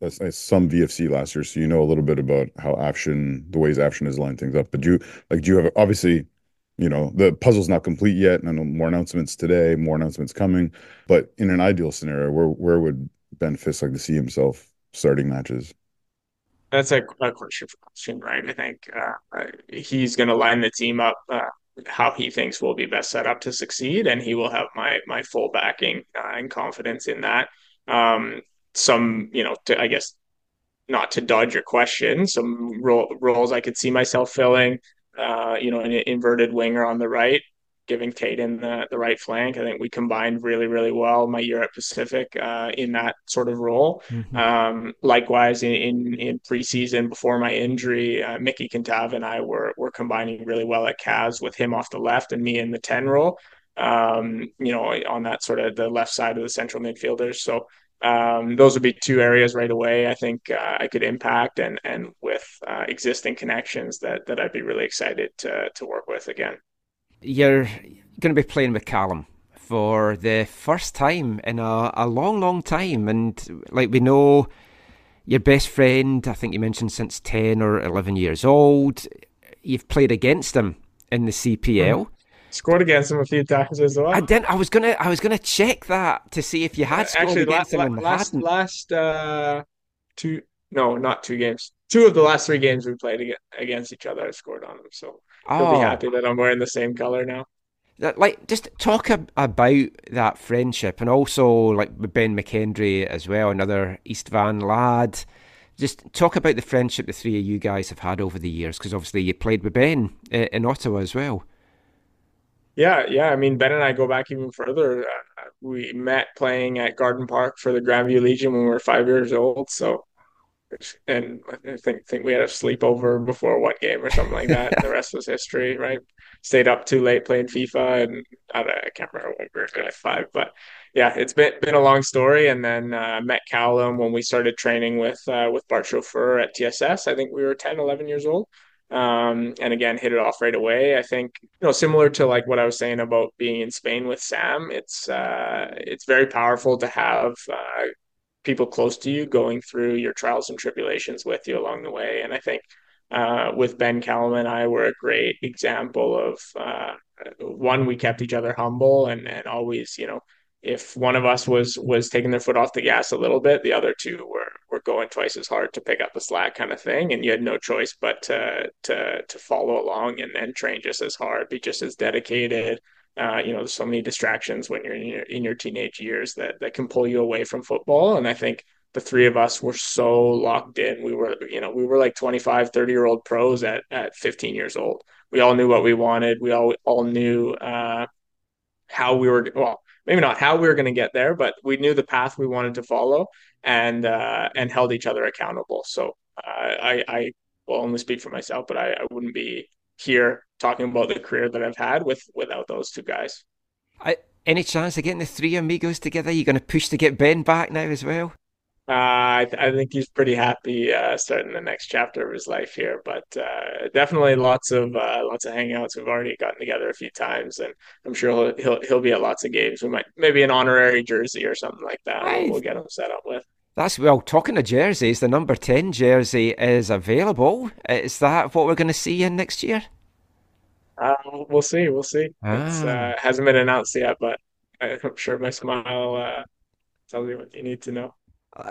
VFC last year, so you know a little bit about how the ways Afshin has lined things up. But do you have, obviously, you know, the puzzle's not complete yet, and I know more announcements today, more announcements coming. But in an ideal scenario, where would Ben Fisk like to see himself starting matches? That's a question, right? I think he's going to line the team up how he thinks will be best set up to succeed, and he will have my full backing and confidence in that. I guess, not to dodge your question, some roles I could see myself filling, an inverted winger on the right, giving Caden the right flank. I think we combined really, really well my year at Pacific in that sort of role. Mm-hmm. Likewise, in preseason before my injury, Mickey Cantava and I were combining really well at Cavs, with him off the left and me in the 10 role, on that sort of the left side of the central midfielders. So those would be two areas right away I think I could impact, and with existing connections that I'd be really excited to work with again. You're going to be playing with Callum for the first time in a long, long time. And like we know, your best friend, I think you mentioned, since 10 or 11 years old. You've played against him in the CPL. Mm-hmm. Scored against him a few times as well. I was gonna check that to see if you had scored against him. And hadn't. Two of the last three games we played against each other, I scored on them, so he'll be happy that I'm wearing the same colour now. Like, just talk about that friendship, and also like Ben McHenry as well, another East Van lad. Just talk about the friendship the three of you guys have had over the years, because obviously you played with Ben in Ottawa as well. Yeah. I mean, Ben and I go back even further. We met playing at Garden Park for the Grandview Legion when we were 5 years old, so. And I think we had a sleepover before one game or something like that. The rest was history, right? Stayed up too late playing FIFA, and I can't remember when we were at 5. But yeah, it's been a long story. And then met Callum when we started training with Bart Chauffeur at TSS. I think we were 10, 11 years old. And again, hit it off right away. I think, similar to like what I was saying about being in Spain with Sam, it's very powerful to have people close to you going through your trials and tribulations with you along the way. And I think with Ben, Callum and I were a great example of one, we kept each other humble, and always, if one of us was taking their foot off the gas a little bit, the other two were going twice as hard to pick up the slack, kind of thing. And you had no choice but to follow along and train just as hard, be just as dedicated. There's so many distractions when you're in your teenage years that can pull you away from football. And I think the three of us were so locked in. We were like 25, 30-year-old pros at 15 years old. We all knew what we wanted. We all knew how we were, well, maybe not how we were going to get there, but we knew the path we wanted to follow, and held each other accountable. So I will only speak for myself, but I wouldn't be here talking about the career that I've had without those two guys. Any chance of getting the three amigos together? You're going to push to get Ben back now as well? I think he's pretty happy starting the next chapter of his life here, but definitely lots of hangouts. We've already gotten together a few times, and I'm sure he'll be at lots of games. We might, maybe an honorary jersey or something like that. Right. We'll get him set up with. That's, well, talking of jerseys, the number 10 jersey is available. Is that what we're going to see in next year? We'll see. It hasn't been announced yet, but I'm sure my smile tells you what you need to know.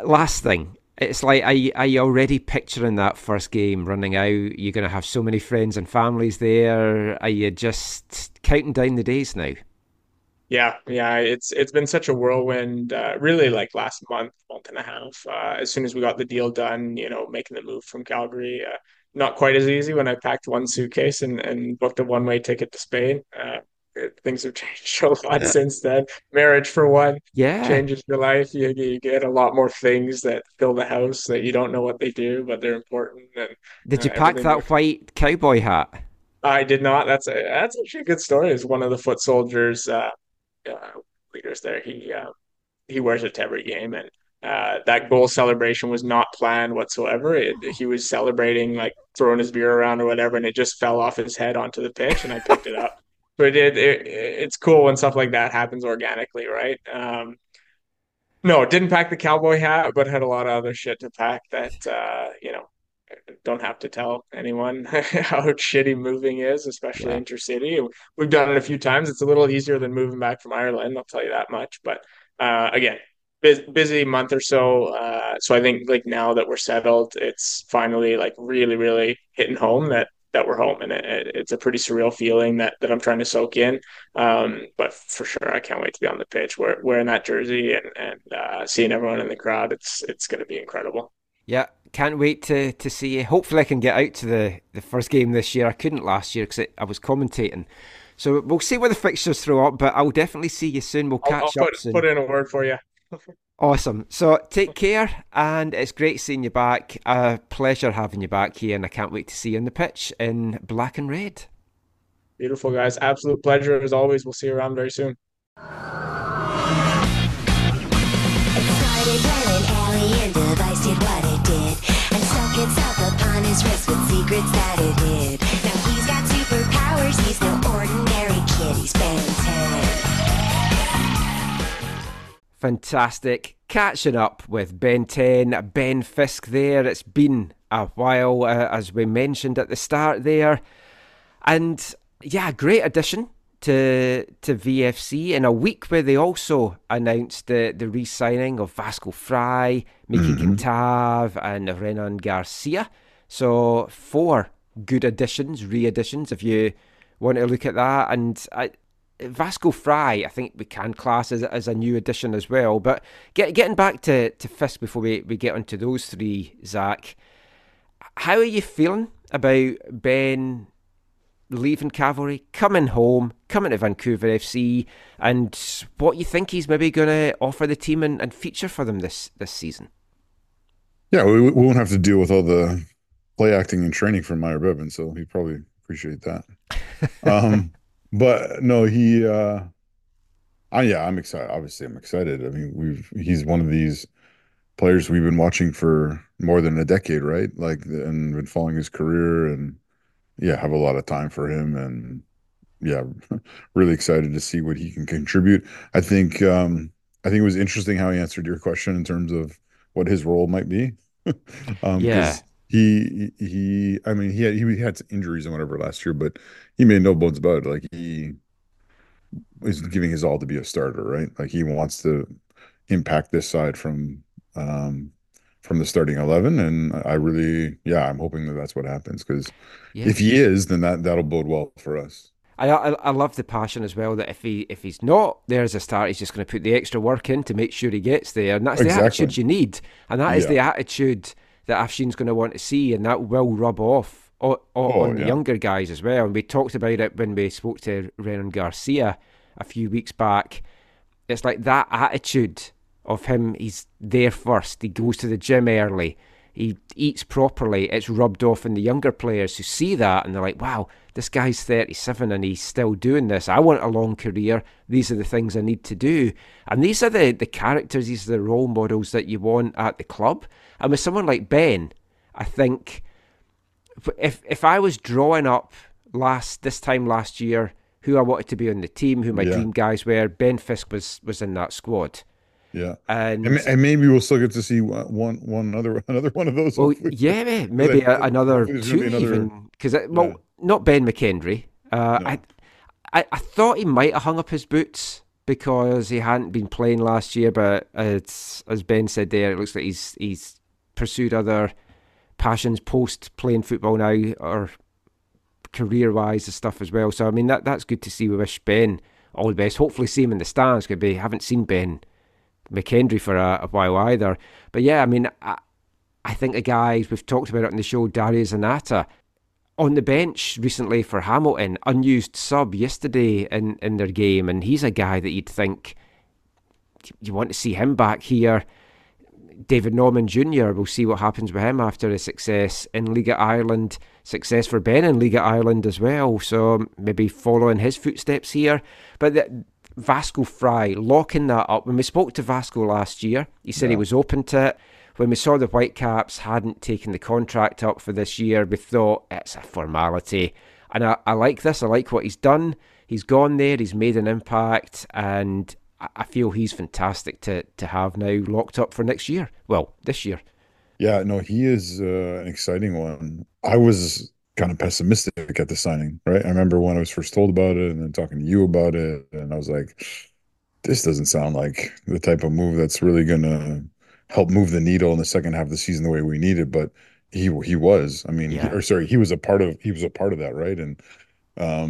Last thing, it's like, are you already picturing that first game running out? You're going to have so many friends and families there. Are you just counting down the days now? Yeah. It's been such a whirlwind, really, like last month and a half. As soon as we got the deal done, making the move from Calgary, not quite as easy when I packed one suitcase and booked a one-way ticket to Spain. things have changed a lot since then. Marriage, for one, changes your life. You get a lot more things that fill the house that you don't know what they do, but they're important. And did you pack that white cowboy hat? I did not. That's actually a good story. Is one of the foot soldiers leaders there. He wears it to every game, and that goal celebration was not planned whatsoever. He was celebrating, like throwing his beer around or whatever, and it just fell off his head onto the pitch, and I picked it up. But it's cool when stuff like that happens organically, right? No, didn't pack the cowboy hat, but had a lot of other shit to pack that, don't have to tell anyone how shitty moving is, especially intercity. We've done it a few times. It's a little easier than moving back from Ireland, I'll tell you that much. But again, busy month or so. So I think like now that we're settled, it's finally like really, really hitting home that we're home, and it's a pretty surreal feeling that I'm trying to soak in. But for sure, I can't wait to be on the pitch wearing that jersey and seeing everyone in the crowd. It's going to be incredible. Yeah, can't wait to see you. Hopefully I can get out to the first game this year. I couldn't last year because I was commentating. So we'll see what the fixtures throw up, but I'll definitely see you soon. We'll catch up soon. I'll put in a word for you. Awesome. So take care, and it's great seeing you back. A pleasure having you back here, and I can't wait to see you on the pitch in black and red. Beautiful, guys. Absolute pleasure as always. We'll see you around very soon. Fantastic. Catching up with Ben 10, Ben Fisk there. It's been a while, as we mentioned at the start there. And yeah, great addition to VFC in a week where they also announced the re-signing of Vasco Fry, Miki Gintav and Renan Garcia. So four good additions, re-additions, if you want to look at that. And Vasco Fry, I think we can class as a new addition as well. But getting back to Fisk before we get onto those three, Zach, how are you feeling about Ben leaving Cavalry, coming home, coming to Vancouver FC, and what you think he's maybe going to offer the team and feature for them this season? Yeah, we won't have to deal with all the play acting and training from Meyer Bevan, so he'd probably appreciate that. But no, I'm excited. Obviously, I'm excited. I mean, he's one of these players we've been watching for more than a decade, right? Like, and been following his career, and have a lot of time for him, and really excited to see what he can contribute. I think it was interesting how he answered your question in terms of what his role might be. He had injuries and whatever last year, but he made no bones about it. Like, he is giving his all to be a starter, right? Like, he wants to impact this side from the starting 11, and I really, I'm hoping that's what happens, because if he is, then that'll bode well for us. I love the passion as well, that if he's not there as a start, he's just going to put the extra work in to make sure he gets there, and that's the attitude you need, and that is the attitude that Afshin's going to want to see, and that will rub off on the younger guys as well. And we talked about it when we spoke to Renan Garcia a few weeks back. It's like that attitude of him, he's there first, he goes to the gym early, he eats properly. It's rubbed off in the younger players who see that, and they're like, wow, this guy's 37 and he's still doing this. I want a long career. These are the things I need to do. And these are the characters, these are the role models that you want at the club. And with someone like Ben, I think if I was drawing up this time last year who I wanted to be on the team, who my dream guys were, Ben Fisk was in that squad. Yeah, and maybe we'll still get to see another one of those. Well, maybe another two even, because not Ben McKendry. No. I thought he might have hung up his boots because he hadn't been playing last year, but it's, as Ben said there, it looks like he's pursued other passions post playing football now, or career wise and stuff as well. So I mean that's good to see. We wish Ben all the best. Hopefully see him in the stands. Could be haven't seen Ben McKendry for a while either, but I think the guys we've talked about it on the show, Darius Anata, on the bench recently for Hamilton, unused sub yesterday in their game, and he's a guy that you'd think you want to see him back here. David Norman Jr., we'll see what happens with him after his success in Liga Ireland, success for Ben in Liga Ireland as well, so maybe following his footsteps here. But Vasco Fry, locking that up. When we spoke to Vasco last year, he said he was open to it. When we saw the Whitecaps hadn't taken the contract up for this year, we thought it's a formality. And I like this. I like what he's done. He's gone there. He's made an impact. And I feel he's fantastic to have now locked up for next year. Well, this year. Yeah, no, he is an exciting one. I was kind of pessimistic at the signing, right? I remember when I was first told about it and then talking to you about it. And I was like, this doesn't sound like the type of move that's really going to help move the needle in the second half of the season the way we need it. But he was. I mean, he was a part of that, right? And I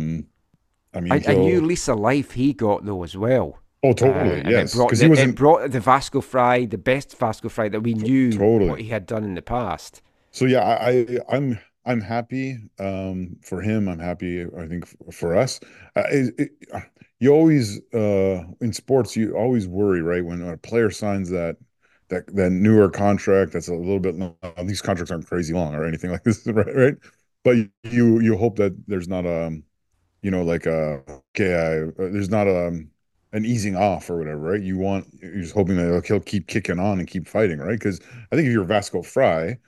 mean, a new lease of life he got though as well. Oh, totally. Yes, because it brought the Vasco Fry, the best Vasco Fry that we knew what he had done in the past. So yeah, I'm happy for him. I'm happy. I think for us, you always in sports you always worry, right, when a player signs that newer contract that's a little bit long. These contracts aren't crazy long or anything like this, right? But you hope that there's not an easing off or whatever, right? You're just hoping that he'll keep kicking on and keep fighting, right? Because I think if you're Vasco Fry,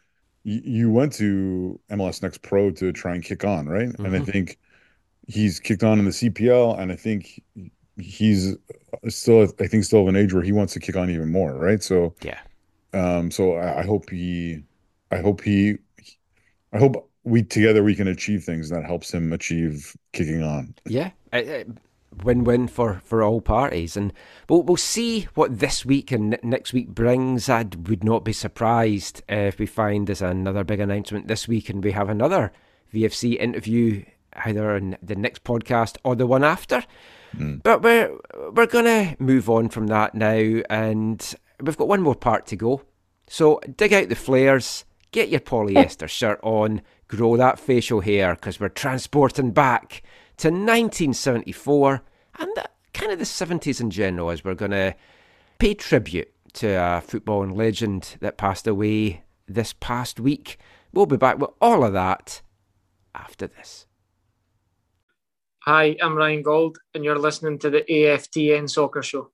you went to MLS Next Pro to try and kick on, right? Mm-hmm. And I think he's kicked on in the CPL, and I think he's still of an age where he wants to kick on even more, right? So yeah, so I hope we together we can achieve things that helps him achieve kicking on. Yeah, win-win for all parties, and we'll see what this week and next week brings. I would not be surprised if we find there's another big announcement this week, and we have another VFC interview either in the next podcast or the one after. Mm. But we're gonna move on from that now, and we've got one more part to go. So dig out the flares, get your polyester shirt on, grow that facial hair, because we're transporting back to 1974 and kind of the 70s in general, as we're gonna pay tribute to a footballing legend that passed away this past week. We'll be back with all of that after this. Hi, I'm Ryan Gold, and you're listening to the AFTN Soccer Show.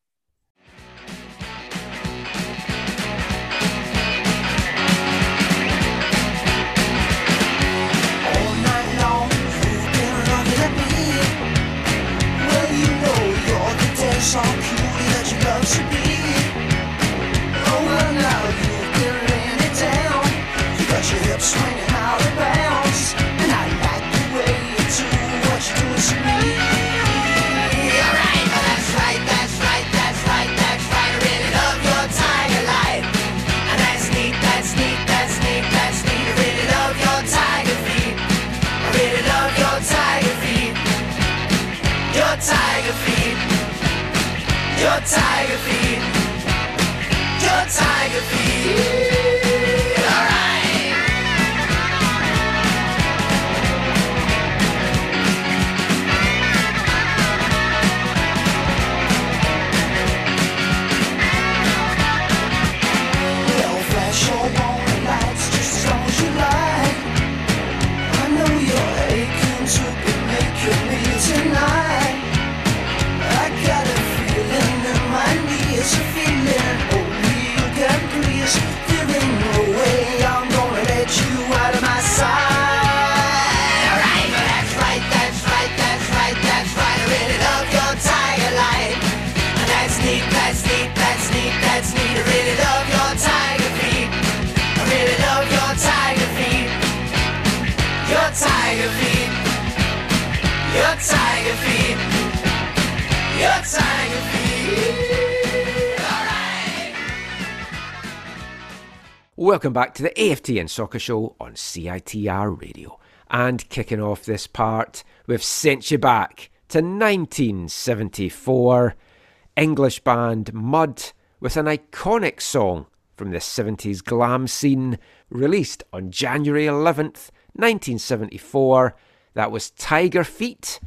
Welcome back to the AFTN Soccer Show on CITR Radio. And kicking off this part, we've sent you back to 1974. English band Mud with an iconic song from the 70s glam scene, released on January 11th, 1974. That was Tiger Feet.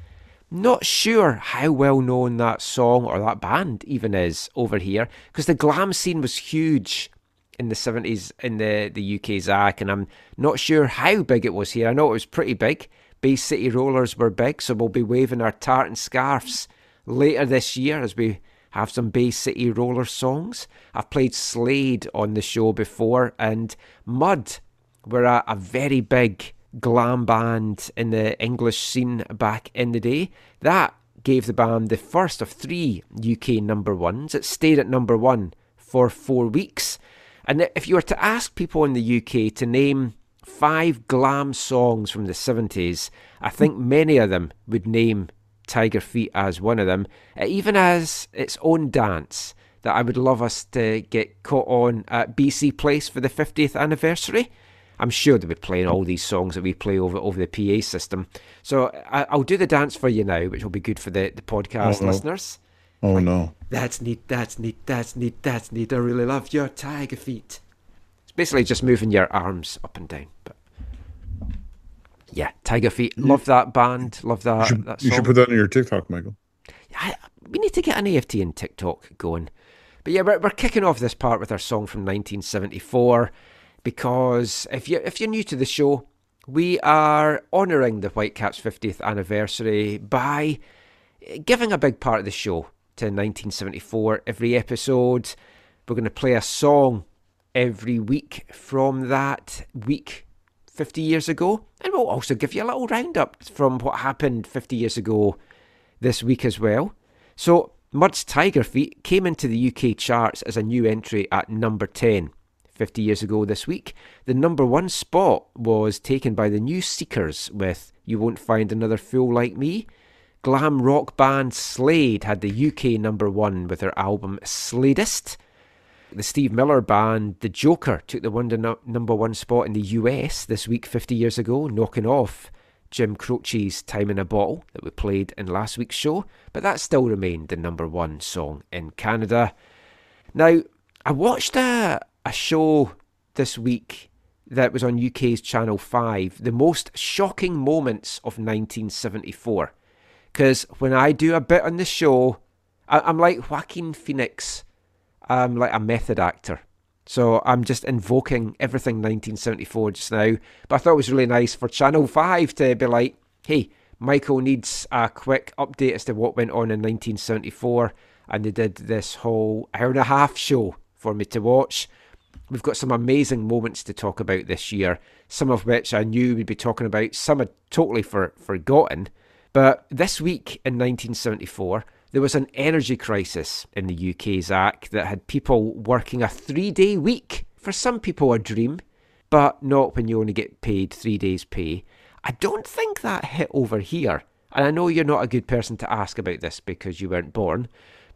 Not sure how well known that song or that band even is over here, because the glam scene was huge in the 70s in the UK, Zach, and I'm not sure how big it was here. I know it was pretty big. Bay City Rollers were big, so we'll be waving our tartan scarves later this year as we have some Bay City Roller songs. I've played Slade on the show before, and Mud were a very big glam band in the English scene back in the day. That gave the band the first of 3 UK number ones. It stayed at number 1 for 4 weeks. And if you were to ask people in the UK to name 5 glam songs from the 70s, I think many of them would name Tiger Feet as one of them. It even has its own dance that I would love us to get caught on at BC Place for the 50th anniversary. I'm sure they'll be playing all these songs that we play over the PA system. So I'll do the dance for you now, which will be good for the podcast listeners. Oh, like, no. That's neat, that's neat, that's neat, that's neat. I really love your tiger feet. It's basically just moving your arms up and down. But yeah, Tiger Feet. Love that band. Love that. You should put that on your TikTok, Michael. Yeah, we need to get an AFTN TikTok going. But yeah, we're kicking off this part with our song from 1974. Because if you're new to the show, we are honouring the Whitecaps' 50th anniversary by giving a big part of the show to 1974. Every episode, we're going to play a song every week from that week 50 years ago. And we'll also give you a little roundup from what happened 50 years ago this week as well. So Mud's Tiger Feet came into the UK charts as a new entry at number 10. 50 years ago this week. The number 1 spot was taken by the New Seekers with You Won't Find Another Fool Like Me. Glam rock band Slade had the UK number 1 with their album Sladist. The Steve Miller band The Joker took the number 1 spot in the US this week 50 years ago, knocking off Jim Croce's Time in a Bottle that we played in last week's show, but that still remained the number 1 song in Canada. Now, I watched a show this week that was on UK's Channel 5, the most shocking moments of 1974. Because when I do a bit on the show, I'm like Joaquin Phoenix. I'm like a method actor. So I'm just invoking everything 1974 just now. But I thought it was really nice for Channel 5 to be like, hey, Michael needs a quick update as to what went on in 1974. And they did this whole hour-and-a-half show for me to watch. We've got some amazing moments to talk about this year, some of which I knew we'd be talking about, some I'd totally forgotten. But this week in 1974, there was an energy crisis in the UK, Zach, that had people working a 3-day week. For some people, a dream, but not when you only get paid 3 days' pay. I don't think that hit over here. And I know you're not a good person to ask about this because you weren't born.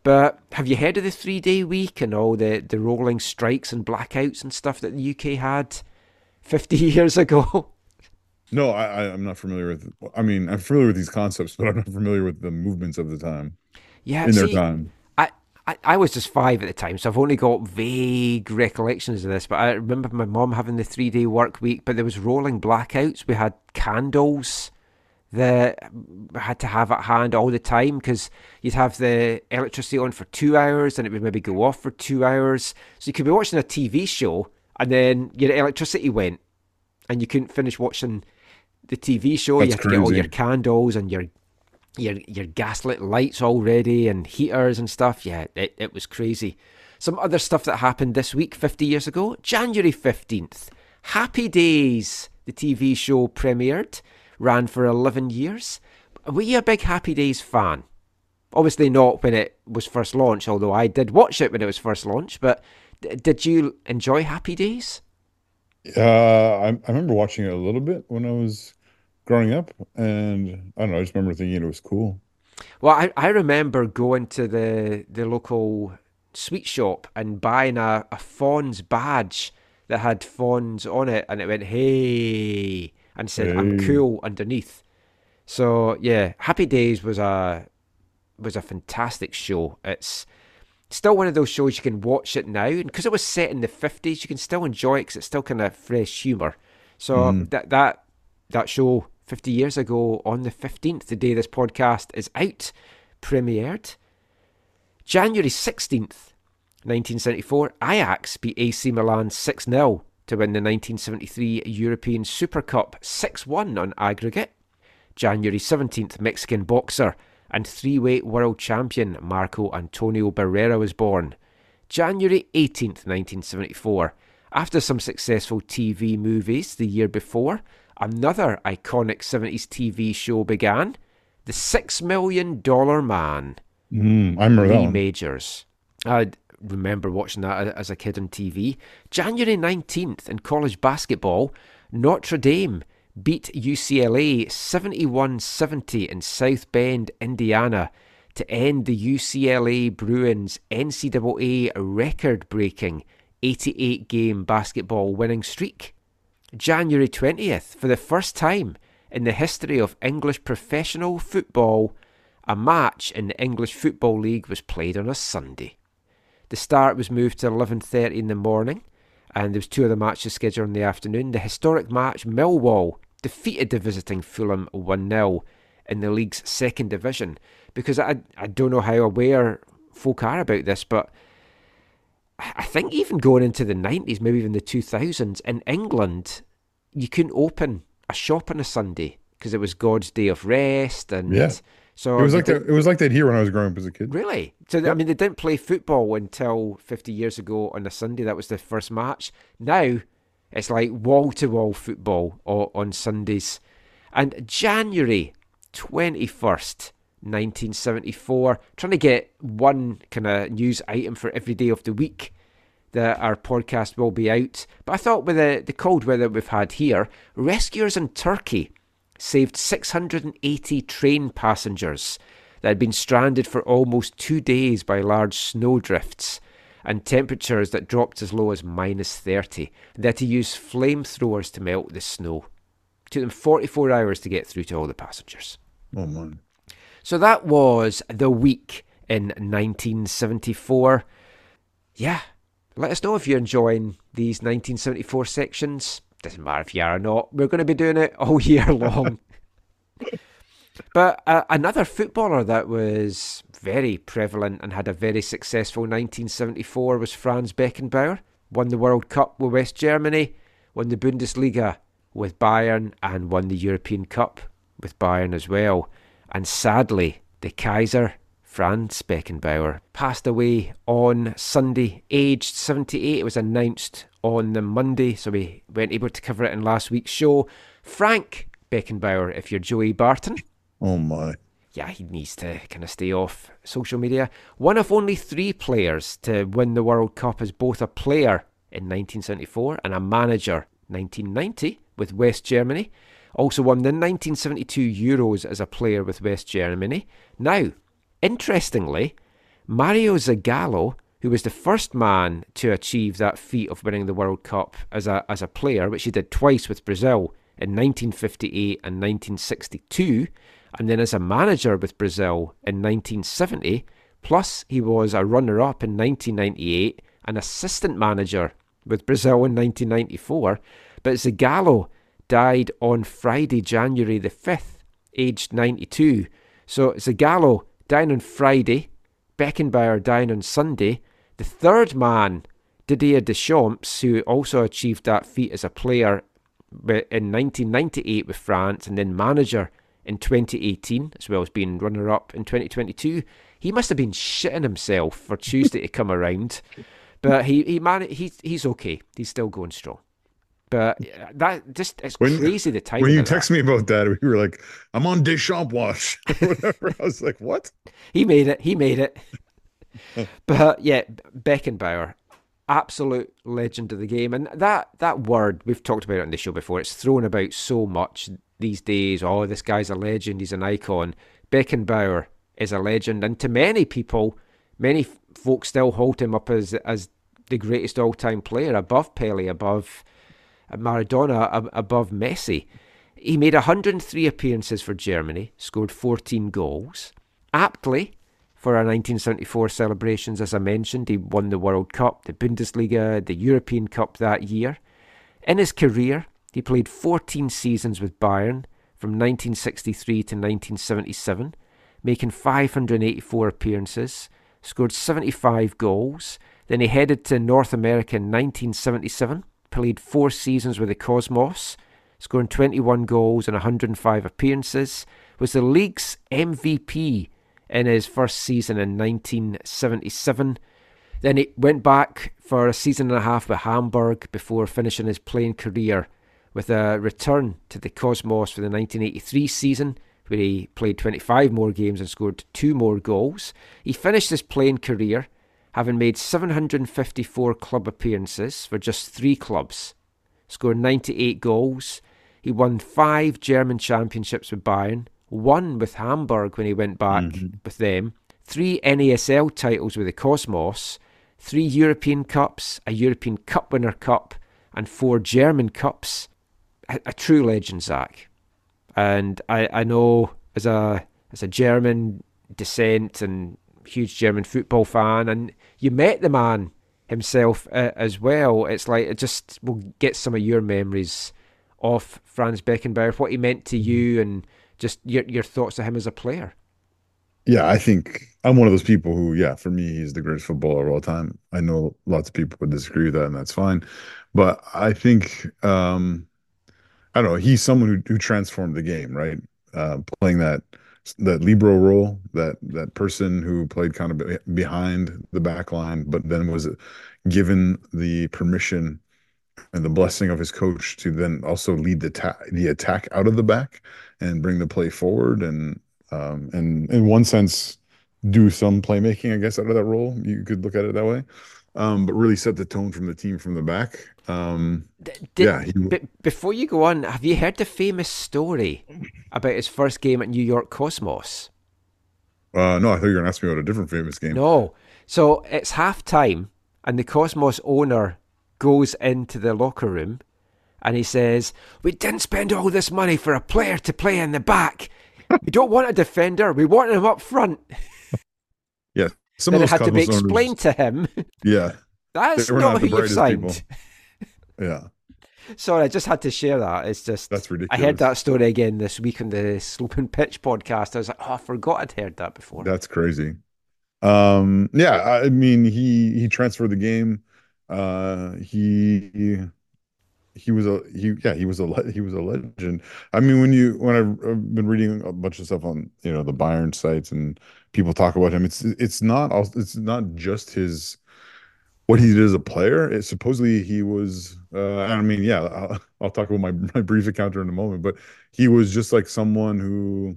But have you heard of the 3-day week and all the rolling strikes and blackouts and stuff that the UK had 50 years ago? No, I'm not familiar with... I mean, I'm familiar with these concepts, but I'm not familiar with the movements of the time. Yeah, in their time. I was just 5 at the time, so I've only got vague recollections of this, but I remember my mum having the 3-day work week, but there was rolling blackouts. We had candles that I had to have at hand all the time because you'd have the electricity on for 2 hours and it would maybe go off for 2 hours. So you could be watching a TV show and then your electricity went and you couldn't finish watching the TV show. That's you had crazy. To get all your candles and your gaslit lights all ready and heaters and stuff. Yeah, it was crazy. Some other stuff that happened this week 50 years ago, January 15th, Happy Days, the TV show premiered. Ran for 11 years. Were you a big Happy Days fan? Obviously not when it was first launched, although I did watch it when it was first launched, but did you enjoy Happy Days? I remember watching it a little bit when I was growing up, and I don't know, I just remember thinking it was cool. Well, I remember going to the local sweet shop and buying a Fonz badge that had Fonz on it, and it went, hey... and said, hey. I'm cool underneath. So, yeah, Happy Days was a fantastic show. It's still one of those shows you can watch it now. And because it was set in the 50s, you can still enjoy it because it's still kind of fresh humour. So that that show 50 years ago on the 15th, the day this podcast is out, premiered. January 16th, 1974, Ajax beat AC Milan 6-0 to win the 1973 European Super Cup 6-1 on aggregate. January 17th, Mexican boxer and three-weight world champion Marco Antonio Barrera was born. January 18th, 1974, after some successful TV movies the year before, another iconic 70s TV show began, The $6 Million Man. I remember that one. Majors. I remember watching that as a kid on TV. January 19th, in college basketball, Notre Dame beat UCLA 71-70 in South Bend, Indiana, to end the UCLA Bruins' NCAA record-breaking 88-game basketball winning streak. January 20th, for the first time in the history of English professional football, a match in the English Football League was played on a Sunday. The start was moved to 11:30 in the morning, and there was two other matches scheduled in the afternoon. The historic match, Millwall defeated the visiting Fulham 1-0 in the league's second division. Because I don't know how aware folk are about this, but I think even going into the 90s, maybe even the 2000s, in England, you couldn't open a shop on a Sunday because it was God's day of rest. And yeah. So it was like that. It was like that here when I was growing up as a kid. Really? So yeah. I mean, they didn't play football until 50 years ago on a Sunday. That was the first match. Now it's like wall-to-wall football on Sundays. And January 21st, 1974, trying to get one kind of news item for every day of the week that our podcast will be out. But I thought with the cold weather we've had here, rescuers in Turkey saved 680 train passengers that had been stranded for almost 2 days by large snowdrifts and temperatures that dropped as low as -30. They had to use flamethrowers to melt the snow. It took them 44 hours to get through to all the passengers. Oh, man. So that was the week in 1974. Yeah, let us know if you're enjoying these 1974 sections. Doesn't matter if you are or not. We're going to be doing it all year long. But another footballer that was very prevalent and had a very successful 1974 was Franz Beckenbauer. Won the World Cup with West Germany, won the Bundesliga with Bayern, and won the European Cup with Bayern as well. And sadly, the Kaiser, Franz Beckenbauer, passed away on Sunday, aged 78. It was announced on the Monday, so we weren't able to cover it in last week's show. Frank Beckenbauer, if you're Joey Barton. Oh my. Yeah, he needs to kind of stay off social media. One of only three players to win the World Cup as both a player in 1974 and a manager 1990 with West Germany. Also won the 1972 Euros as a player with West Germany. Now, interestingly, Mario Zagallo, who was the first man to achieve that feat of winning the World Cup as a player, which he did twice with Brazil in 1958 and 1962, and then as a manager with Brazil in 1970, plus he was a runner-up in 1998 and assistant manager with Brazil in 1994. But Zagallo died on Friday, January the 5th, aged 92. So Zagallo dying on Friday, Beckenbauer dying on Sunday. The third man, Didier Deschamps, who also achieved that feat as a player in 1998 with France and then manager in 2018, as well as being runner-up in 2022. He must have been shitting himself for Tuesday to come around. But he's okay. He's still going strong. But that just, it's crazy the time. When you text me about that, we were like, I'm on Deschamps watch or whatever. I was like, what? He made it. But yeah, Beckenbauer, absolute legend of the game. And that word, we've talked about it on the show before, it's thrown about so much these days. Oh, this guy's a legend, he's an icon. Beckenbauer is a legend. And to many people, many folks still hold him up as the greatest all-time player, above Pele, above Maradona, above Messi. He made 103 appearances for Germany, scored 14 goals. Aptly, for our 1974 celebrations, as I mentioned, he won the World Cup, the Bundesliga, the European Cup that year. In his career, He played 14 seasons with Bayern from 1963 to 1977, making 584 appearances, scored 75 goals. Then he headed to North America in 1977, played 4 seasons with the Cosmos, scoring 21 goals and 105 appearances, was the league's MVP in his first season in 1977. Then he went back for a season and a half with Hamburg before finishing his playing career with a return to the Cosmos for the 1983 season, where he played 25 more games and scored 2 more goals. He finished his playing career having made 754 club appearances for just 3 clubs, scored 98 goals. He won 5 German championships with Bayern, 1 with Hamburg when he went back with them, 3 NASL titles with the Cosmos, 3 European Cups, a European Cup Winner Cup, and 4 German Cups. A true legend, Zach. And I know as a German descent and huge German football fan, and you met the man himself as well. It's like, it just, we'll get some of your memories of Franz Beckenbauer, what he meant to you, and just your thoughts of him as a player. Yeah, I think I'm one of those people who, for me, he's the greatest footballer of all time. I know lots of people would disagree with that, and that's fine. But I think, I don't know, he's someone who transformed the game, right? Playing that libero role, that person who played kind of behind the back line, but then was given the permission and the blessing of his coach to then also lead the attack out of the back and bring the play forward, and in one sense do some playmaking, I guess, out of that role. You could look at it that way, but really set the tone from the team from the back. Before you go on, have you heard the famous story about his first game at New York Cosmos? No, I thought you were going to ask me about a different famous game. No. So it's half time and the Cosmos owner goes into the locker room and he says, "We didn't spend all this money for a player to play in the back. We don't want a defender. We want him up front." Yeah. Some then of it had Cosmos to be explained owners to him. Yeah. That's not who you've signed. People. Yeah. Sorry, I just had to share that. It's just, that's ridiculous. I heard that story again this week on the Slope and Pitch podcast. I was like, oh, I forgot I'd heard that before. That's crazy. Yeah, I mean, he transferred the game. He was a legend. I mean, when I've been reading a bunch of stuff on, the Bayern sites and people talk about him, it's not just his, what he did as a player. It, supposedly he was, I'll talk about my brief encounter in a moment, but he was just like someone who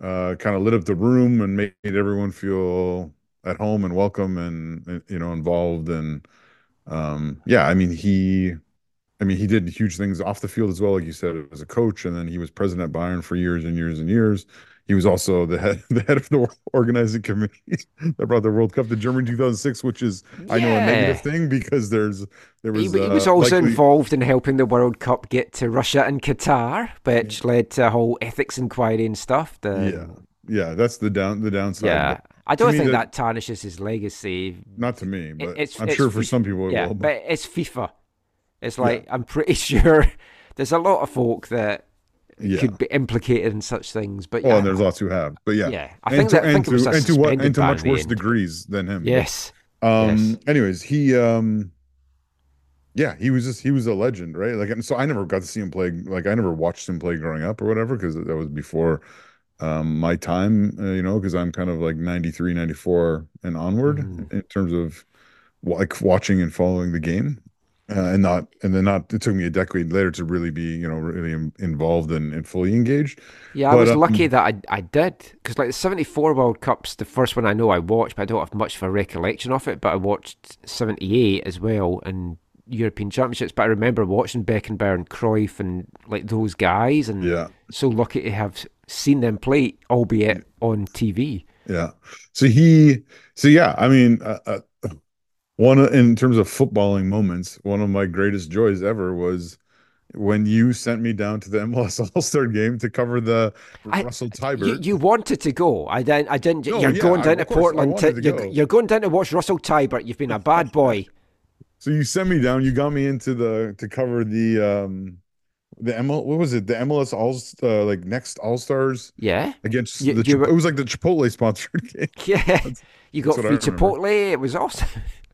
kind of lit up the room and made everyone feel at home and welcome and involved. And he did huge things off the field as well, like you said, as a coach. And then he was president at Bayern for years and years and years. He was also the head of the organizing committee that brought the World Cup to Germany 2006, which is, I know, a negative thing because there was. He was also involved in helping the World Cup get to Russia and Qatar, which led to a whole ethics inquiry and stuff. That's the downside. Yeah, I don't think that tarnishes his legacy. Not to me, but I'm sure for some people it will. But it's FIFA. It's like, I'm pretty sure there's a lot of folk that could be implicated in such things, but and there's lots who have, but I think to much worse degrees than him. Yes. Anyways, he was a legend, right? Like, and so I never got to see him play. Like, I never watched him play growing up or whatever, because that was before my time. Because I'm kind of like 93, 94 and onward in terms of like watching and following the game. It took me a decade later to really be, really involved and fully engaged. Yeah, I was lucky that I did, because like the 74 World Cup's the first one I know I watched, but I don't have much of a recollection of it. But I watched 78 as well and European Championships. But I remember watching Beckenbauer and Cruyff and like those guys, and so lucky to have seen them play, albeit on TV. Yeah. In terms of footballing moments, one of my greatest joys ever was when you sent me down to the MLS All-Star game to cover the Russell Tibert. You wanted to go. I didn't. No, going down to Portland. You're going down to watch Russell Tibert. You've been a bad boy. So you sent me down. You got me to cover The MLS Alls like next All Stars. Yeah. Against it was like the Chipotle sponsored game. Yeah. You got free Chipotle. It was awesome.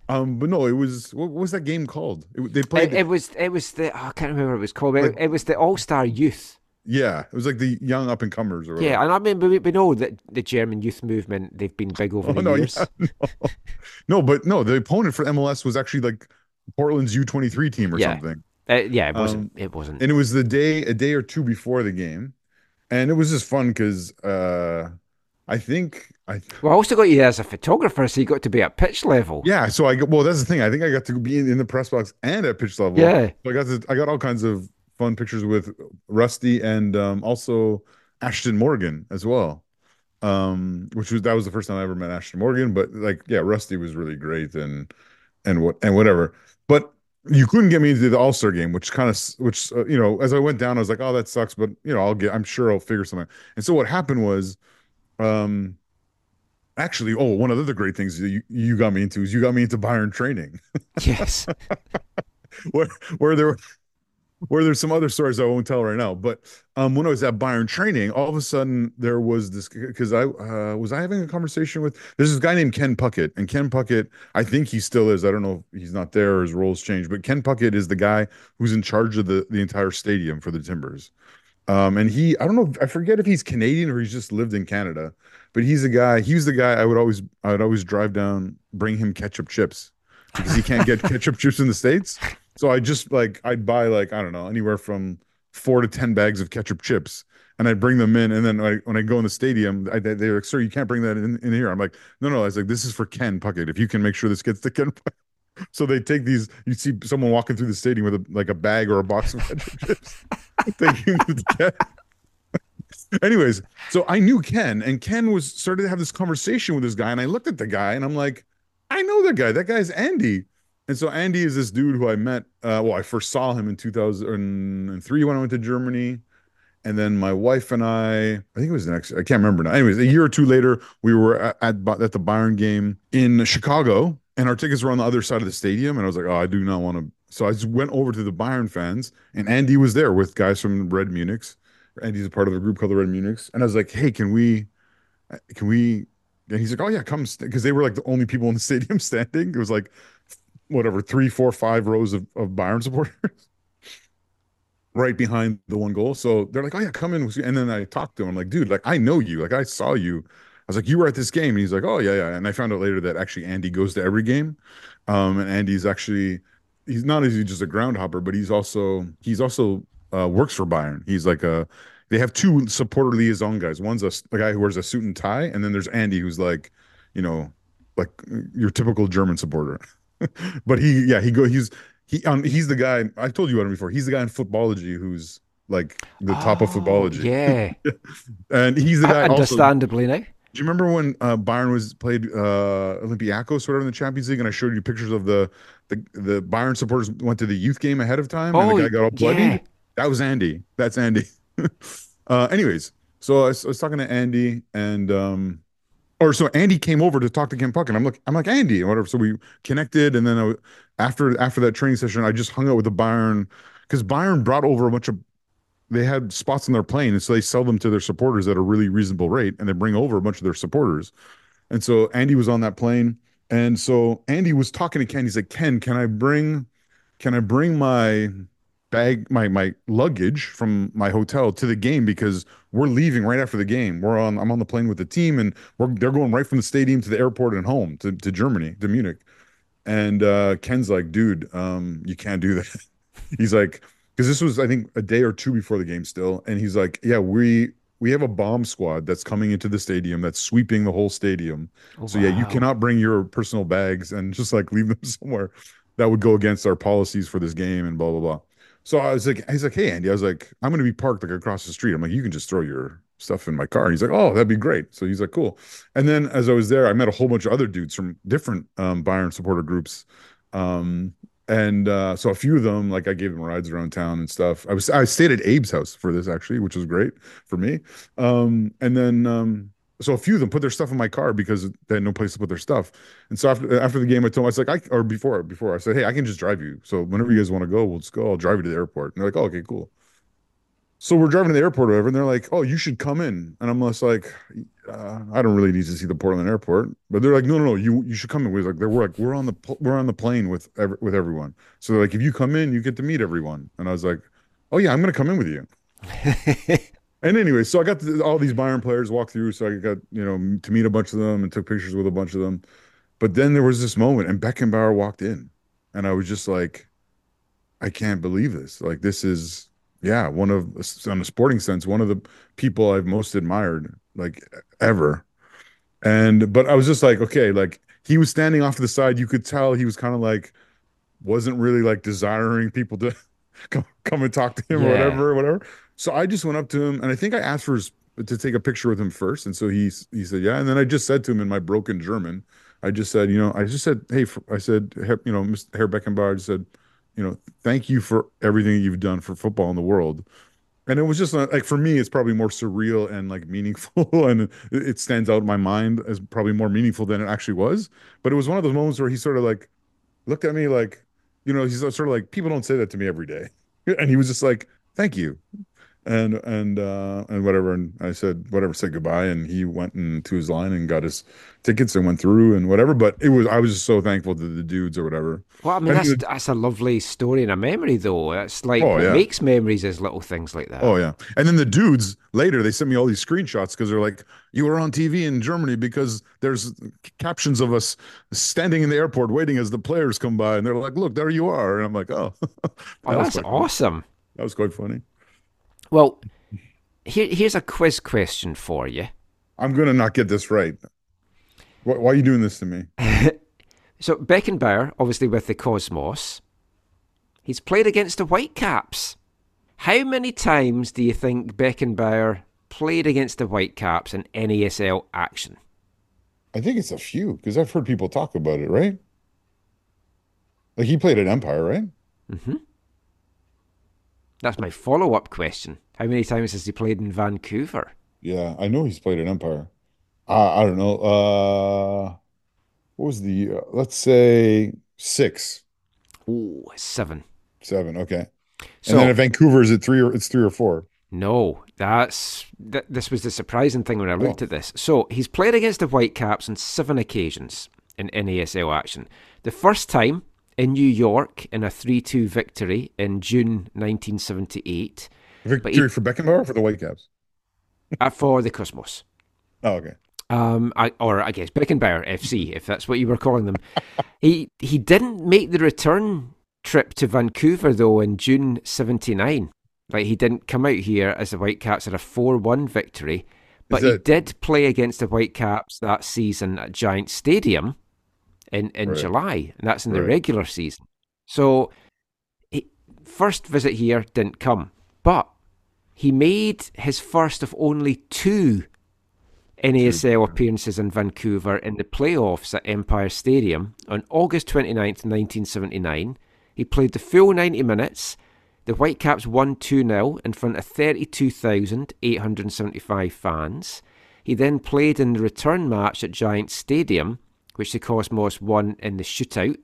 But no, it was what was that game called? They played. It was the I can't remember what it was called. Like, it was the All Star Youth. Yeah, it was like the young up and comers, or whatever. Yeah, and I mean, we know that the German youth movement, they've been big over the years. Yeah, no, the opponent for MLS was actually like Portland's U23 team or something. It wasn't. It wasn't. And it was a day or two before the game, and it was just fun because I also got you there as a photographer, so you got to be at pitch level. Yeah, so that's the thing. I think I got to be in the press box and at pitch level. Yeah, so I got all kinds of fun pictures with Rusty and also Ashton Morgan as well, which was the first time I ever met Ashton Morgan. But like, yeah, Rusty was really great and whatever. But you couldn't get me into the All Star game, which as I went down, I was like, oh, that sucks. But I'm sure I'll figure something out. And so what happened was, one of the other great things that you got me into is you got me into Bayern training. Yes, where there's some other stories I won't tell right now, but when I was at Bayern training, all of a sudden there was this, because I was having a conversation with, there's this guy named Ken Puckett, and Ken Puckett, I think he still is, I don't know if he's not there or his role's changed, but Ken Puckett is the guy who's in charge of the entire stadium for the Timbers. And he, I don't know, I forget if he's Canadian or he's just lived in Canada, but he was the guy I would always drive down, bring him ketchup chips because he can't get ketchup chips in the States. So I'd buy I don't know, anywhere from 4 to 10 bags of ketchup chips, and I'd bring them in. And then when I go in the stadium, they're like, "Sir, you can't bring that in here." I'm like, "No." I was like, "This is for Ken Puckett. If you can make sure this gets to Ken Puckett." So they take these. You see someone walking through the stadium with a bag or a box of ketchup chips. Thinking it's Ken. Anyways, so I knew Ken, and Ken was started to have this conversation with this guy, and I looked at the guy, and I'm like, "I know that guy. That guy's Andy." And so Andy is this dude who I met. I first saw him in 2003 when I went to Germany. And then my wife and I think it was the next, I can't remember now. Anyways, a year or two later, we were at the Bayern game in Chicago, and our tickets were on the other side of the stadium. And I was like, oh, I do not want to. So I just went over to the Bayern fans, and Andy was there with guys from Red Munichs. Andy's a part of a group called the Red Munichs. And I was like, hey, can we? And he's like, oh, yeah, come. Because they were like the only people in the stadium standing. It was like, whatever, 3, 4, 5 rows of Bayern supporters right behind the one goal. So they're like, oh yeah, come in. And then I talked to him. I'm like, dude, I know you. I saw you. I was like, you were at this game. And he's like, oh yeah. And I found out later that actually Andy goes to every game. And Andy's actually, he's not only just a groundhopper, but he's also works for Bayern. He's like they have two supporter liaison guys. One's a guy who wears a suit and tie. And then there's Andy, who's like your typical German supporter. But he's the guy I've told you about him before. He's the guy in Footballogy who's like the top of Footballogy. Yeah. And he's the guy understandably also, now. Do you remember when Bayern played Olympiacos in the Champions League, and I showed you pictures of the Bayern supporters went to the youth game ahead of time and the guy got all bloody? Yeah. That was Andy. That's Andy. Anyways, so I was talking to Andy and so Andy came over to talk to Ken Puck, and I'm like Andy, or whatever. So we connected, and then after that training session, I just hung out with the Bayern, because Bayern brought over they had spots on their plane, and so they sell them to their supporters at a really reasonable rate, and they bring over a bunch of their supporters. And so Andy was on that plane, and so Andy was talking to Ken. He's like, Ken, can I bring my bag, my luggage from my hotel to the game, because we're leaving right after the game. I'm on the plane with the team, and they're going right from the stadium to the airport and home to Germany, to Munich. And Ken's like, dude, you can't do that. He's like, because this was, I think, a day or two before the game still. And he's like, yeah, we have a bomb squad that's coming into the stadium that's sweeping the whole stadium. Oh, so yeah, you cannot bring your personal bags and just leave them somewhere. That would go against our policies for this game and blah, blah, blah. So I was like, he's like, hey, Andy, I was like, I'm going to be parked across the street. I'm like, you can just throw your stuff in my car. And he's like, oh, that'd be great. So he's like, cool. And then as I was there, I met a whole bunch of other dudes from different Bayern supporter groups. So a few of them, I gave them rides around town and stuff. I stayed at Abe's house for this, actually, which was great for me. So a few of them put their stuff in my car because they had no place to put their stuff. And so after the game, I told them, I said, hey, I can just drive you. So whenever you guys want to go, we'll just go. I'll drive you to the airport. And they're like, oh, okay, cool. So we're driving to the airport or whatever, and they're like, oh, you should come in. And I'm just like, I don't really need to see the Portland airport. But they're like, no, you should come in. We're like, we're on the plane with everyone. So they're like, if you come in, you get to meet everyone. And I was like, oh, yeah, I'm going to come in with you. And anyway, so I got all these Byron players walk through. So I got, to meet a bunch of them and took pictures with a bunch of them. But then there was this moment, and Beckenbauer walked in. And I was just like, I can't believe this. Like, this is... Yeah, in a sporting sense, one of the people I've most admired, like, ever. But I was just like, okay, like, he was standing off to the side. You could tell he was kind of like, wasn't really like desiring people to come and talk to him, yeah, or whatever. So I just went up to him, and I think I asked to take a picture with him first. And so he said, yeah. And then I just said to him in my broken German, I just said, hey, Mr. Herr Beckenbauer, I just said, thank you for everything you've done for football in the world. And it was just like, for me, it's probably more surreal and like meaningful. And it stands out in my mind as probably more meaningful than it actually was. But it was one of those moments where he sort of like looked at me like, he's sort of like, people don't say that to me every day. And he was just like, thank you. And whatever. And I said, whatever, said goodbye. And he went into his line and got his tickets and went through and whatever. But I was just so thankful to the dudes or whatever. Well, I mean, that's a lovely story and a memory, though. It's like, what makes memories is little things like that. Oh, yeah. And then the dudes later, they sent me all these screenshots because they're like, you were on TV in Germany because there's captions of us standing in the airport waiting as the players come by. And they're like, look, there you are. And I'm like, oh. That's awesome. Cool. That was quite funny. Well, here's a quiz question for you. I'm going to not get this right. Why are you doing this to me? So Beckenbauer, obviously with the Cosmos, he's played against the Whitecaps. How many times do you think Beckenbauer played against the Whitecaps in NASL action? I think it's a few, because I've heard people talk about it, right? Like, he played at Empire, right? Mm-hmm. That's my follow-up question. How many times has he played in Vancouver? Yeah, I know he's played at Empire. I don't know. What was the... let's say 6. Oh, 7. 7, okay. So, and then at Vancouver, is it 3 or 4? No, this was the surprising thing when I looked at this. So he's played against the Whitecaps on 7 occasions in NASL action. The first time... in New York in a 3-2 victory in June 1978. Victory for Beckenbauer or for the Whitecaps? For the Cosmos. Oh, okay. I guess Beckenbauer FC, if that's what you were calling them. He didn't make the return trip to Vancouver, though, in June 79. Like, he didn't come out here as the Whitecaps had a 4-1 victory. But he did play against the Whitecaps that season at Giant Stadium. In July, and that's in the regular season. So, first visit here didn't come, but he made his first of only 2 NASL appearances in Vancouver in the playoffs at Empire Stadium on August 29th, 1979. He played the full 90 minutes. The Whitecaps won 2-0 in front of 32,875 fans. He then played in the return match at Giant Stadium, which the Cosmos won in the shootout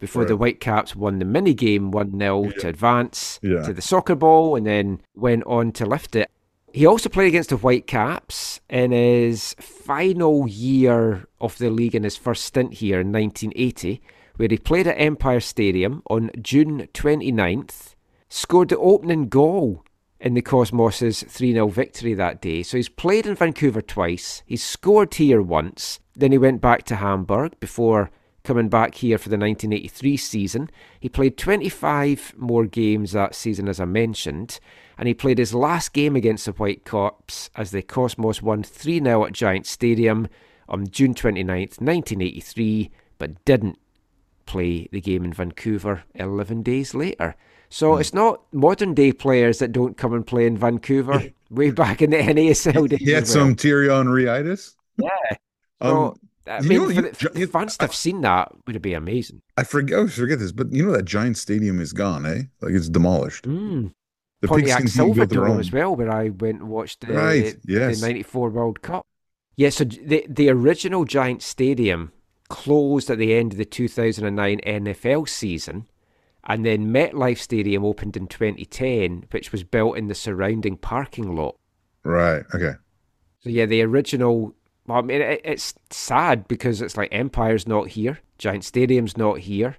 before the Whitecaps won the mini-game 1-0 to advance to the soccer ball and then went on to lift it. He also played against the Whitecaps in his final year of the league in his first stint here in 1980, where he played at Empire Stadium on June 29th, scored the opening goal in the Cosmos' 3-0 victory that day. So he's played in Vancouver twice, he's scored here once, then he went back to Hamburg before coming back here for the 1983 season. He played 25 more games that season, as I mentioned, and he played his last game against the Whitecaps as the Cosmos won 3-0 at Giant Stadium on June 29th, 1983, but didn't play the game in Vancouver 11 days later. So it's not modern-day players that don't come and play in Vancouver way back in the NASL days. He had some Thierry-Henry-itis? Yeah. For the fans to have seen that would be amazing. I always forget this, but you know that Giant Stadium is gone, eh? Like, it's demolished. The Pontiac Silver Dome as well, where I went and watched the 94 World Cup. Yeah, so the original Giant Stadium closed at the end of the 2009 NFL season And then MetLife Stadium opened in 2010, which was built in the surrounding parking lot. Right, okay. So yeah, the original... Well, I mean, it's sad because it's like Empire's not here, Giant Stadium's not here,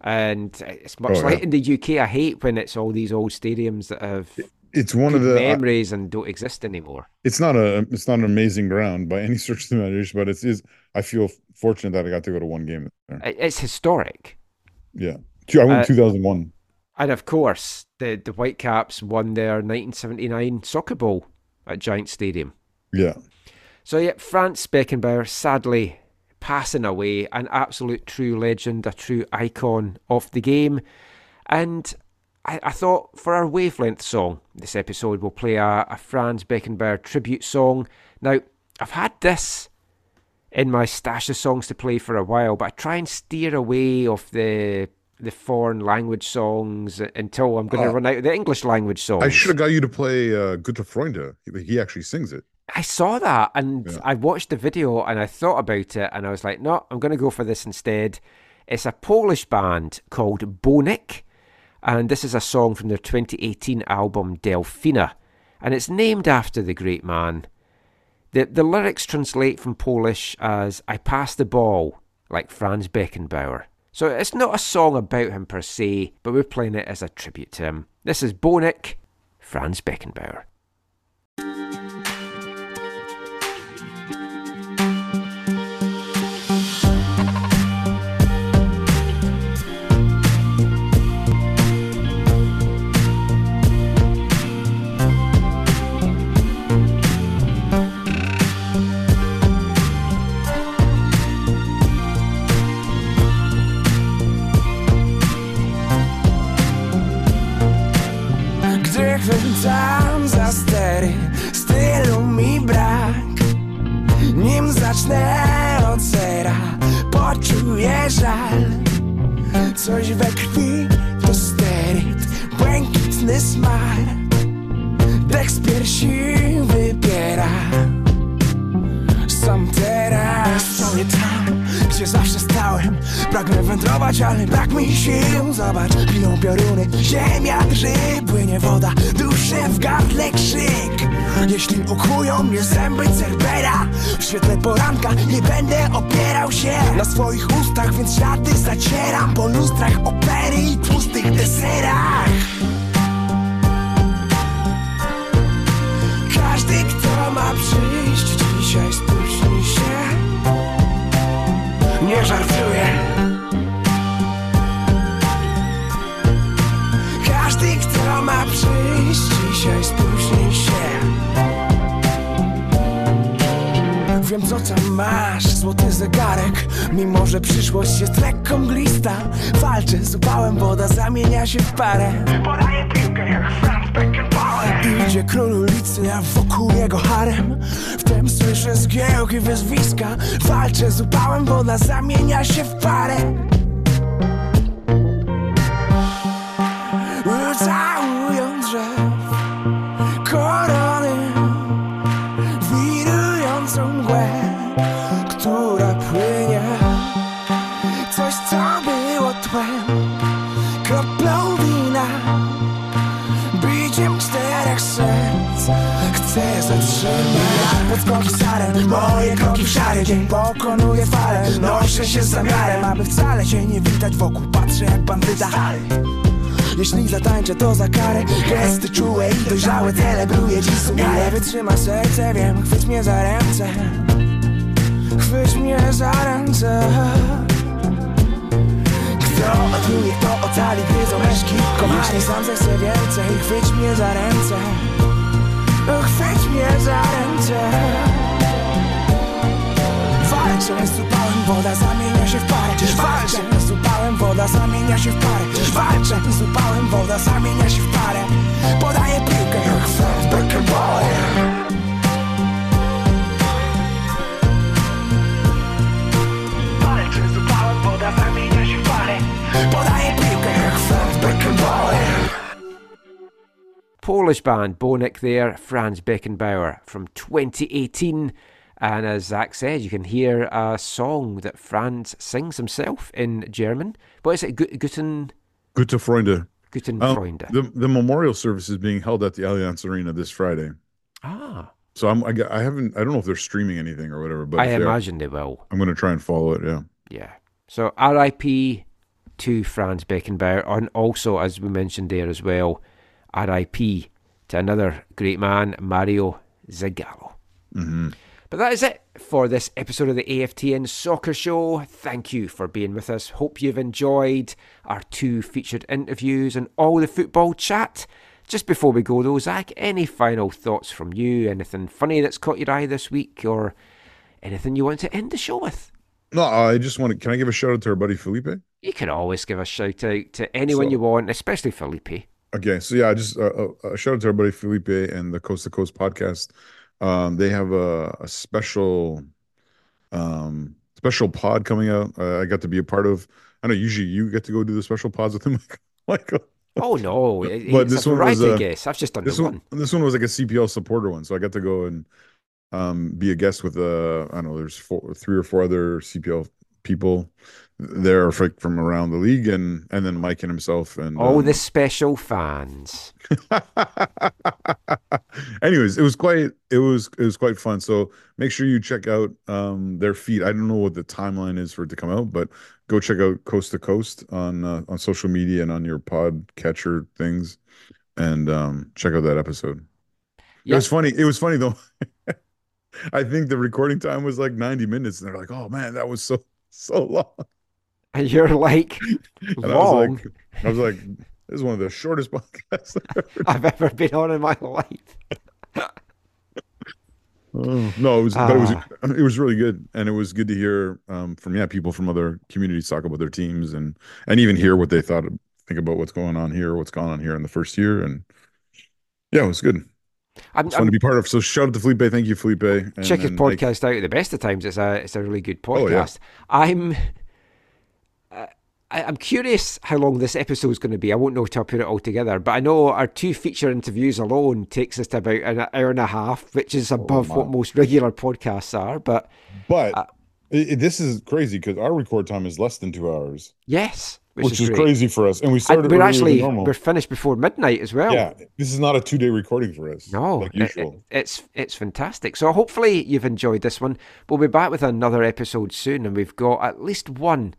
and it's much like in the UK. I hate when it's all these old stadiums that have it's one of the memories and don't exist anymore. It's not an amazing ground by any stretch of the imagination, but it is. I feel fortunate that I got to go to one game there. It's historic. Yeah, I went in 2001, and of course the Whitecaps won their 1979 Soccer Bowl at Giant Stadium. Yeah. So yeah, Franz Beckenbauer, sadly passing away, an absolute true legend, a true icon of the game. And I thought for our Wavelength song, this episode we'll play a Franz Beckenbauer tribute song. Now, I've had this in my stash of songs to play for a while, but I try and steer away off the foreign language songs until I'm going to run out of the English language songs. I should have got you to play Gute Freunde. He actually sings it. I saw that and yeah. I watched the video and I thought about it and I was like, no, I'm going to go for this instead. It's a Polish band called Bonik, and this is a song from their 2018 album Delfina, and it's named after the great man. The lyrics translate from Polish as I pass the ball like Franz Beckenbauer. So it's not a song about him per se, but we're playing it as a tribute to him. This is Bonik, Franz Beckenbauer. Times a stery, stylu mi brak. Nim zacznę od zera, poczuję żal. Coś we krwi to steryt, błękitny smak. Dech z piersi wybiera sam teraz. Co nie tam, gdzie zawsze stałem. Pragnę wędrować, ale brak mi sił. Zobacz, piją pioruny, ziemia drży, płynie woda, duszy w gardle krzyk. Jeśli ukłują mnie zęby Cerbera w świetle poranka, nie będę opierał się na swoich ustach, więc ślady zacieram po lustrach opery i tłustych deserach. Każdy, kto ma przyjść dzisiaj, spóźni się. Nie żartuję. Każdy, kto ma przyjść dzisiaj, spóźni się. Wiem, co tam masz, złoty zegarek. Mimo, że przyszłość jest lekko mglista, walczę z upałem, woda zamienia się w parę. Podaję piłkę jak Franz Beckenbauer. Idzie król ulicy, a wokół jego harem. Wtem słyszę zgiełki, wyzwiska. Walczę z upałem, woda zamienia się w parę. Całują drzew, korony, wirującą mgłę, która płynie. Coś, co było tłem, kroplą wina, biciem czterech serc. Chcę zatrzymać podskoki saren, moje kroki w szary dzień. Pokonuję falę, noszę się z zamiarem, aby wcale się nie widać wokół. Patrzę jak bandyta. Jeśli zatańczę, to za karę. Gesty czułe i dojrzałe, celebruję dziś sumiarę. Ile wytrzyma serce, wiem, chwyć mnie za ręce. Chwyć mnie za ręce. Kto odmieni, kto ocali, gryzą reszki. Kochani, sam ze sobie więcej. Chwyć mnie za ręce. Chwyć mnie za ręce. Walczę z upałem, woda zamienia się w parę. Walczę z upałem, woda zamienia się w parę. Walczę z upałem, woda zamienia się w parę. Podaję piłkę jak Franz Beckenbauer. Walczę z upałem, woda zamienia się w parę. Podaję piłkę jak Franz Beckenbauer. Polish band Bonik there, Franz Beckenbauer from 2018. And as Zach said, you can hear a song that Franz sings himself in German. What is it? Guten Gute Freunde. Guten Freunde. The memorial service is being held at the Allianz Arena this Friday. Ah. So I don't know if they're streaming anything or whatever, but I imagine they will. I'm going to try and follow it, yeah. Yeah. So RIP to Franz Beckenbauer, and also, as we mentioned there as well, RIP to another great man, Mario Zagallo. Mm-hmm. But that is it for this episode of the AFTN Soccer Show. Thank you for being with us. Hope you've enjoyed our two featured interviews and all the football chat. Just before we go though, Zach, any final thoughts from you? Anything funny that's caught your eye this week, or anything you want to end the show with? No, I just want to... Can I give a shout out to our buddy Felipe? You can always give a shout out to anyone you want, especially Felipe. Okay, so yeah, just a shout out to our buddy Felipe and the Coast to Coast podcast. They have a special special pod coming out. I got to be a part of. I know usually you get to go do the special pods with him, Michael. Oh no! But this one was a guest. I've just done this one. This one was like a CPL supporter one, so I got to go and be a guest with I don't know. There's three or four other CPL people there from around the league, and then Mike and himself, and all the special fans. Anyways, it was quite fun. So make sure you check out their feed. I don't know what the timeline is for it to come out, but go check out Coast to Coast on social media and on your podcatcher things, and check out that episode. Yeah. It was funny. It was funny though. I think the recording time was like 90 minutes, and they're like, "Oh man, that was so long." And you're like, long. I was like, this is one of the shortest podcasts I've ever been on in my life. No, it was really good. And it was good to hear from people from other communities talk about their teams and even hear what they think about what's gone on here in the first year. And yeah, it was good. It's fun to be part of. So shout out to Felipe. Thank you, Felipe. Check his podcast out at the best of times. It's a really good podcast. Oh, yeah. I'm curious how long this episode is going to be. I won't know till I put it all together, but I know our two feature interviews alone takes us to about an hour and a half, which is above what most regular podcasts are. But this is crazy because our record time is less than 2 hours. Yes, which is crazy for us, and we started. And we're finished before midnight as well. Yeah, this is not a 2-day recording for us. No, like usual. It's fantastic. So hopefully you've enjoyed this one. We'll be back with another episode soon, and we've got at least one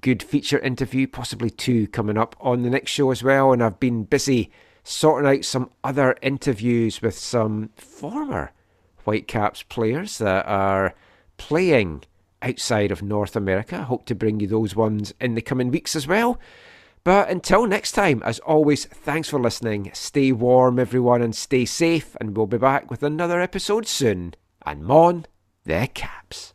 good feature interview, possibly two, coming up on the next show as well. And I've been busy sorting out some other interviews with some former Whitecaps players that are playing outside of North America. I hope to bring you those ones in the coming weeks as well. But until next time, as always, thanks for listening. Stay warm, everyone, and stay safe. And we'll be back with another episode soon. And mon the Caps.